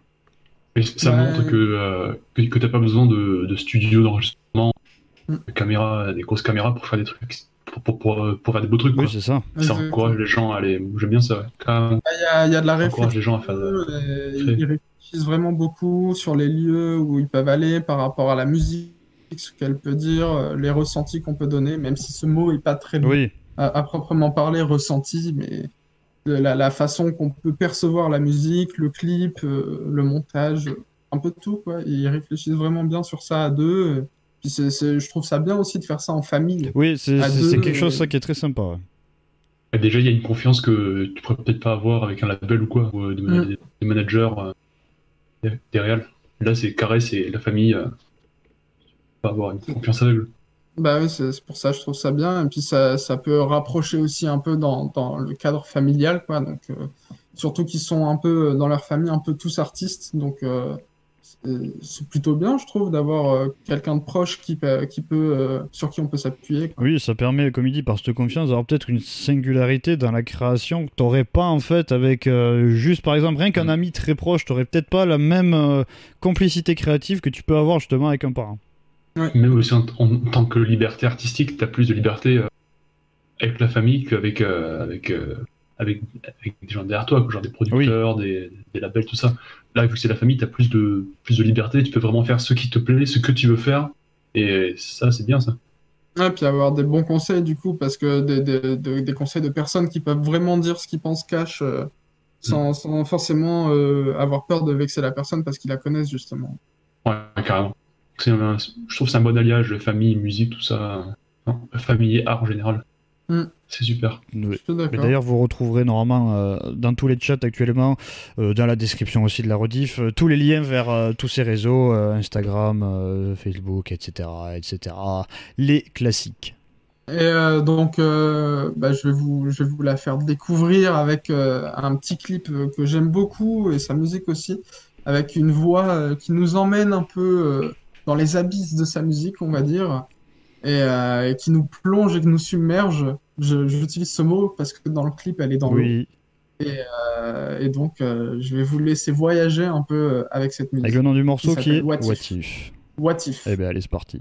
Et ça ouais. montre que, euh, que, que t'as pas besoin de, de studio d'enregistrement, mm. de caméras, des grosses caméras pour faire des trucs. Pour, pour, pour, pour faire des beaux trucs, quoi. Oui, c'est ça. Ça c'est... encourage les gens à aller. J'aime bien ça. Quand... Il, y a, il y a de la réflexion. Encourage les gens à faire. De... Ils, ils réfléchissent vraiment beaucoup sur les lieux où ils peuvent aller par rapport à la musique, ce qu'elle peut dire, les ressentis qu'on peut donner, même si ce mot n'est pas très bon oui. à, à proprement parler, ressenti, mais de la, la façon qu'on peut percevoir la musique, le clip, le montage, un peu de tout, quoi. Ils réfléchissent vraiment bien sur ça à deux. Puis c'est, c'est, je trouve ça bien aussi de faire ça en famille. Oui, c'est, c'est, deux, c'est quelque et... chose ça qui est très sympa. Ouais. Et déjà, il y a une confiance que tu pourrais peut-être pas avoir avec un label ou quoi, ou des, mm. des managers euh, derrière. Là, c'est carré, c'est la famille. Euh, pas avoir une confiance aveugle. Bah oui, c'est, c'est pour ça que je trouve ça bien. Et puis ça, ça peut rapprocher aussi un peu dans, dans le cadre familial, quoi. Donc euh, surtout qu'ils sont un peu dans leur famille, un peu tous artistes, donc. Euh, C'est plutôt bien, je trouve, d'avoir euh, quelqu'un de proche qui, qui peut, euh, sur qui on peut s'appuyer. Quoi. Oui, ça permet, comme il dit, par cette confiance, d'avoir peut-être une singularité dans la création que t'aurais pas, en fait, avec euh, juste, par exemple, rien qu'un ami très proche, t'aurais peut-être pas la même euh, complicité créative que tu peux avoir, justement, avec un parent. Ouais. Même aussi, en, en, en tant que liberté artistique, t'as plus de liberté euh, avec la famille qu'avec... Euh, avec, euh... Avec, avec des gens derrière toi, genre des producteurs, oui. des, des labels, tout ça. Là, vu que c'est la famille, t'as plus de, plus de liberté, tu peux vraiment faire ce qui te plaît, ce que tu veux faire, et ça, c'est bien ça. Ouais, puis avoir des bons conseils, du coup, parce que des, des, des, des conseils de personnes qui peuvent vraiment dire ce qu'ils pensent cash, euh, sans, mmh. sans forcément euh, avoir peur de vexer la personne parce qu'ils la connaissent, justement. Ouais, carrément. C'est un, je trouve que c'est un bon alliage, famille, musique, tout ça, hein, famille et art en général. Mmh. C'est super. Oui. Mais d'ailleurs, vous retrouverez normalement euh, dans tous les chats actuellement, euh, dans la description aussi de la rediff, euh, tous les liens vers euh, tous ces réseaux, euh, Instagram, euh, Facebook, et cetera, et cetera. Les classiques. Et euh, donc, euh, bah, je vais vous, je vais vous la faire découvrir avec euh, un petit clip que j'aime beaucoup et sa musique aussi, avec une voix euh, qui nous emmène un peu euh, dans les abysses de sa musique, on va dire, et, euh, et qui nous plonge et qui nous submerge. Je, j'utilise ce mot parce que dans le clip, elle est dans oui. l'eau. Et, euh, et donc, euh, je vais vous laisser voyager un peu avec cette musique. Avec le nom du morceau qui, qui est What If. What If. What If. Eh bien, allez, c'est parti.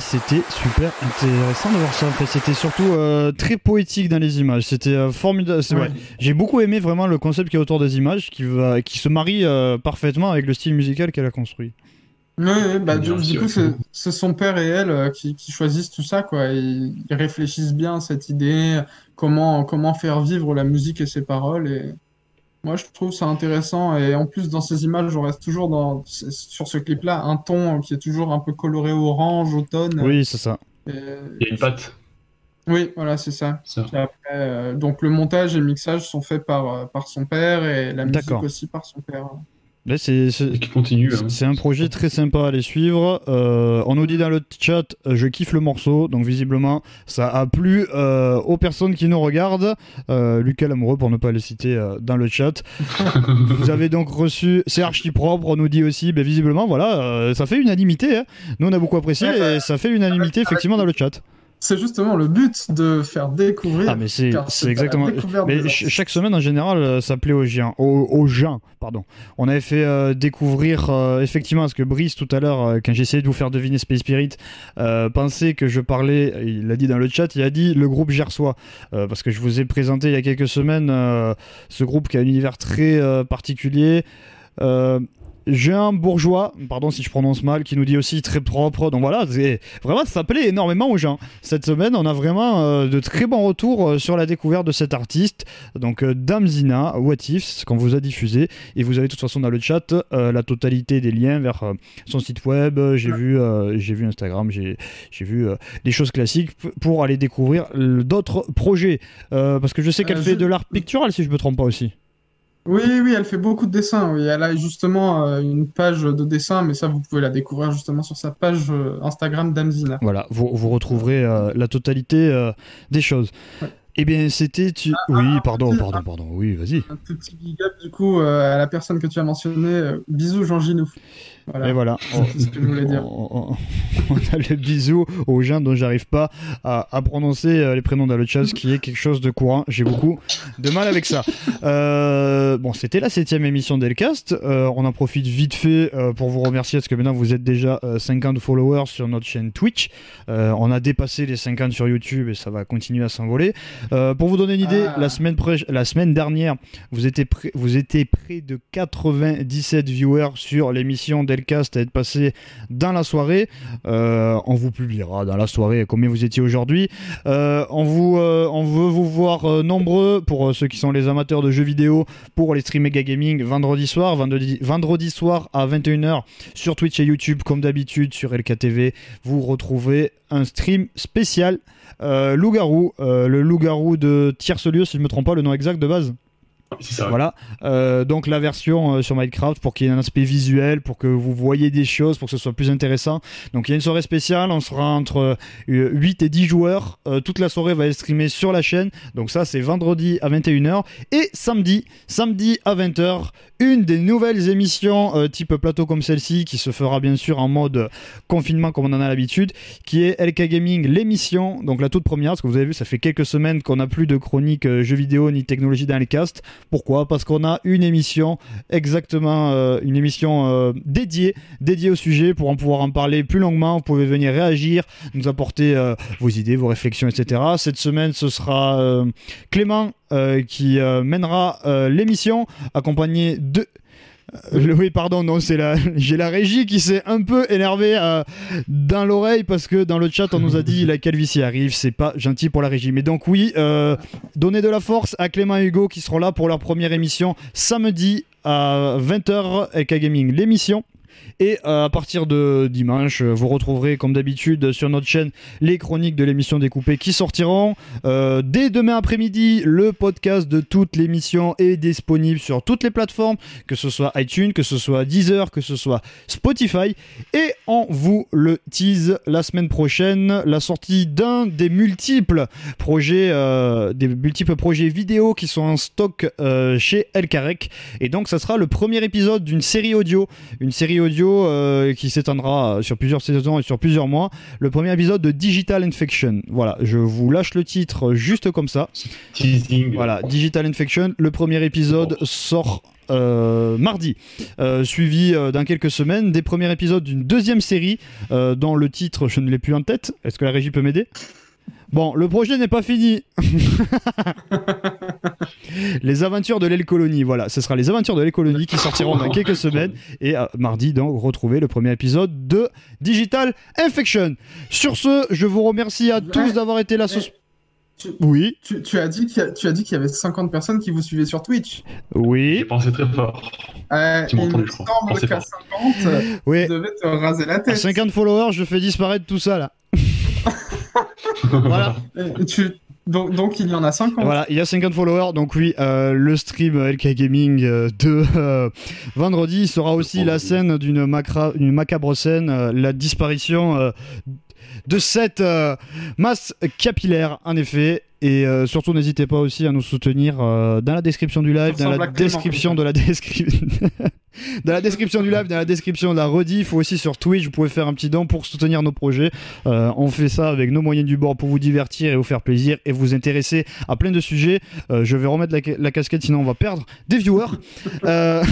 C'était super intéressant de voir ça. En fait, c'était surtout euh, très poétique dans les images. C'était euh, formidable. C'est vrai. Ouais. J'ai beaucoup aimé vraiment le concept qui est autour des images, qui va, qui se marie euh, parfaitement avec le style musical qu'elle a construit. Oui, ouais, bah du, du coup, c'est, c'est son père et elle euh, qui, qui choisissent tout ça, quoi. Ils, ils réfléchissent bien à cette idée, comment comment faire vivre la musique et ses paroles. Et Moi, je trouve ça intéressant. Et en plus, dans ces images, on reste toujours dans, sur ce clip-là, un ton qui est toujours un peu coloré orange, automne. Oui, c'est ça. Et... il y a une patte. Oui, voilà, c'est ça. C'est ça. Après, euh, donc, le montage et le mixage sont faits par, euh, par son père et la musique D'accord. aussi par son père. Là, c'est, c'est, qui continue, c'est, hein. c'est un projet très sympa à aller suivre. Euh, on nous dit dans le chat, euh, je kiffe le morceau, donc visiblement ça a plu euh, aux personnes qui nous regardent. Euh, Lucas Lamoureux pour ne pas le citer euh, dans le chat. Vous avez donc reçu, c'est archi propre. On nous dit aussi, ben, visiblement voilà, euh, ça fait unanimité. Hein. Nous on a beaucoup apprécié ouais, bah, et ça fait unanimité avec, effectivement avec... dans le chat. C'est justement le but de faire découvrir. Ah mais c'est, c'est, c'est exactement. Mais chaque semaine en général, ça plaît aux gens. Aux, aux gens, pardon. On avait fait euh, découvrir euh, effectivement ce que Brice tout à l'heure, euh, quand j'essayais de vous faire deviner Space Spirit, euh, pensait que je parlais. Il l'a dit dans le chat. Il a dit le groupe Gersois euh, parce que je vous ai présenté il y a quelques semaines euh, ce groupe qui a un univers très euh, particulier. Euh, J'ai un bourgeois, pardon si je prononce mal, qui nous dit aussi très propre. Donc voilà, c'est, vraiment ça plaît énormément aux gens. Cette semaine, on a vraiment euh, de très bons retours euh, sur la découverte de cet artiste. Donc euh, Damzina, What If, ce qu'on vous a diffusé. Et vous avez de toute façon dans le chat euh, la totalité des liens vers euh, son site web. J'ai vu, euh, j'ai vu Instagram, j'ai, j'ai vu euh, des choses classiques p- pour aller découvrir d'autres projets. Euh, parce que je sais qu'elle euh, fait je... de l'art pictural si je ne me trompe pas aussi. Oui, oui, elle fait beaucoup de dessins. Oui. Elle a justement euh, une page de dessin, mais ça, vous pouvez la découvrir justement sur sa page euh, Instagram d'Amzina. Voilà, vous, vous retrouverez euh, la totalité euh, des choses. Ouais. Eh bien, c'était... Tu... Ah, oui, ah, pardon, petit, pardon, pardon. Oui, vas-y. Un tout petit big up, du coup, euh, à la personne que tu as mentionnée. Euh, bisous, Jean Ginou. Voilà. Et voilà. On, c'est ce que je voulais dire. On, on, on a le bisou aux gens dont j'arrive pas à, à prononcer les prénoms dans le chat, ce qui est quelque chose de courant. J'ai beaucoup de mal avec ça. Euh, bon, c'était la septième émission d'Hellcast. Euh, on en profite vite fait euh, pour vous remercier parce que maintenant vous êtes déjà euh, cinquante followers sur notre chaîne Twitch. Euh, on a dépassé les cinquante sur YouTube et ça va continuer à s'envoler. Euh, pour vous donner une idée, ah. la, semaine pré- la semaine dernière, vous étiez, pr- vous étiez près de quatre-vingt-dix-sept viewers sur l'émission d'Hellcast. Cast à être passé dans la soirée. Euh, on vous publiera dans la soirée combien vous étiez aujourd'hui. Euh, on, vous, euh, on veut vous voir euh, nombreux pour euh, ceux qui sont les amateurs de jeux vidéo pour les stream Mega Gaming vendredi soir, vendredi, vendredi soir à vingt et une heures sur Twitch et YouTube comme d'habitude sur L K T V. Vous retrouvez un stream spécial euh, Loup-Garou, euh, le Loup-Garou de Tierce-Lieu si je ne me trompe pas le nom exact de base. C'est ça. Voilà, euh, donc la version euh, sur Minecraft pour qu'il y ait un aspect visuel, pour que vous voyez des choses, pour que ce soit plus intéressant. Donc il y a une soirée spéciale, on sera entre euh, huit et dix joueurs. Euh, toute la soirée va être streamée sur la chaîne. Donc ça c'est vendredi à vingt et une heures et samedi, samedi à vingt heures, une des nouvelles émissions euh, type plateau comme celle-ci qui se fera bien sûr en mode confinement comme on en a l'habitude, qui est L K Gaming, l'émission, donc la toute première, parce que vous avez vu ça fait quelques semaines qu'on n'a plus de chronique euh, jeux vidéo ni technologie dans Hellcast. Pourquoi ? Parce qu'on a une émission exactement, euh, une émission euh, dédiée, dédiée au sujet pour en pouvoir en parler plus longuement. Vous pouvez venir réagir, nous apporter euh, vos idées, vos réflexions, et cetera. Cette semaine, ce sera euh, Clément euh, qui euh, mènera euh, l'émission, accompagné de... Euh, oui, pardon, non, c'est la... j'ai la régie qui s'est un peu énervée euh, dans l'oreille parce que dans le chat on nous a dit la calvitie arrive, c'est pas gentil pour la régie. Mais donc oui, euh, donnez de la force à Clément et Hugo qui seront là pour leur première émission samedi à vingt heures L K Gaming, l'émission. Et à partir de dimanche, vous retrouverez comme d'habitude sur notre chaîne les chroniques de l'émission découpée qui sortiront. Euh, dès demain après-midi, le podcast de toute l'émission est disponible sur toutes les plateformes, que ce soit iTunes, que ce soit Deezer, que ce soit Spotify. Et on vous le tease la semaine prochaine, la sortie d'un des multiples projets, euh, des multiples projets vidéo qui sont en stock euh, chez Elkarec. Et donc, ça sera le premier épisode d'une série audio, une série audio Audio, euh, qui s'étendra sur plusieurs saisons et sur plusieurs mois, le premier épisode de Digital Infection. Voilà, je vous lâche le titre juste comme ça. Teasing. Voilà, Digital Infection, le premier épisode sort euh, mardi, euh, suivi euh, dans quelques semaines des premiers épisodes d'une deuxième série euh, dont le titre je ne l'ai plus en tête. Est-ce que la régie peut m'aider ? Bon, le projet n'est pas fini. Les aventures de l'aile colonie, voilà, ce sera les aventures de l'aile colonie qui sortiront dans quelques semaines et à, mardi donc retrouvez le premier épisode de Digital Infection. Sur ce, je vous remercie à tous d'avoir été là ce soir. Tu, oui. Tu, tu as dit qu'il y, a, tu as dit qu'il y avait cinquante personnes qui vous suivaient sur Twitch. Oui. J'ai pensé très fort. Euh, tu m'entendais, je crois. Il me semble qu'à cinquante, oui. Tu devais te raser la tête. À cinquante followers, je fais disparaître tout ça, là. Voilà. Tu... Donc, donc il y en a cinquante. Voilà, il y a cinquante followers, donc oui, euh, le stream L K Gaming euh, de euh, vendredi sera aussi la scène d'une macra... une macabre scène, euh, la disparition euh, de cette euh, masse capillaire, en effet. Et euh, surtout, n'hésitez pas aussi à nous soutenir euh, dans la description du live, dans la description de la description, dans la description du live, dans la description de la rediff, ou aussi sur Twitch, vous pouvez faire un petit don pour soutenir nos projets. Euh, on fait ça avec nos moyens du bord pour vous divertir et vous faire plaisir et vous intéresser à plein de sujets. Euh, je vais remettre la, la casquette, sinon on va perdre des viewers. Euh...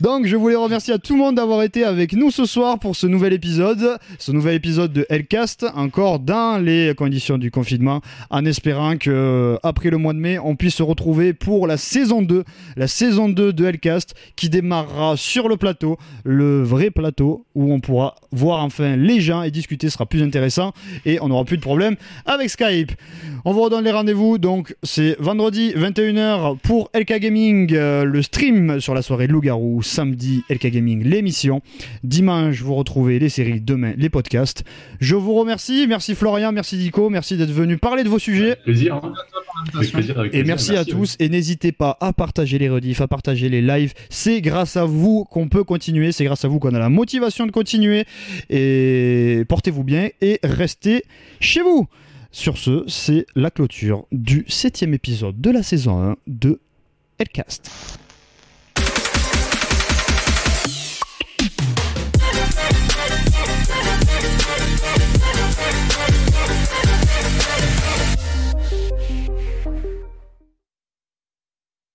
Donc je voulais remercier à tout le monde d'avoir été avec nous ce soir pour ce nouvel épisode ce nouvel épisode de Hellcast, encore dans les conditions du confinement, en espérant qu'après le mois de mai on puisse se retrouver pour la saison deux la saison deux de Hellcast, qui démarrera sur le plateau, le vrai plateau, où on pourra voir enfin les gens et discuter, ce sera plus intéressant et on n'aura plus de problème avec Skype. On vous redonne les rendez-vous, donc c'est vendredi vingt et une heures pour L K Gaming, euh, le stream sur la soirée Loup-Garou, samedi L K Gaming l'émission, dimanche vous retrouvez les séries, demain les podcasts. Je vous remercie, merci Florian, merci Dico, merci d'être venu parler de vos sujets. Avec plaisir, hein. Avec plaisir, avec plaisir. Et merci, merci à tous, oui. Et n'hésitez pas à partager les rediffs, à partager les lives, c'est grâce à vous qu'on peut continuer, c'est grâce à vous qu'on a la motivation de continuer, et portez-vous bien et restez chez vous. Sur ce, c'est la clôture du septième épisode de la saison un de Hellcast.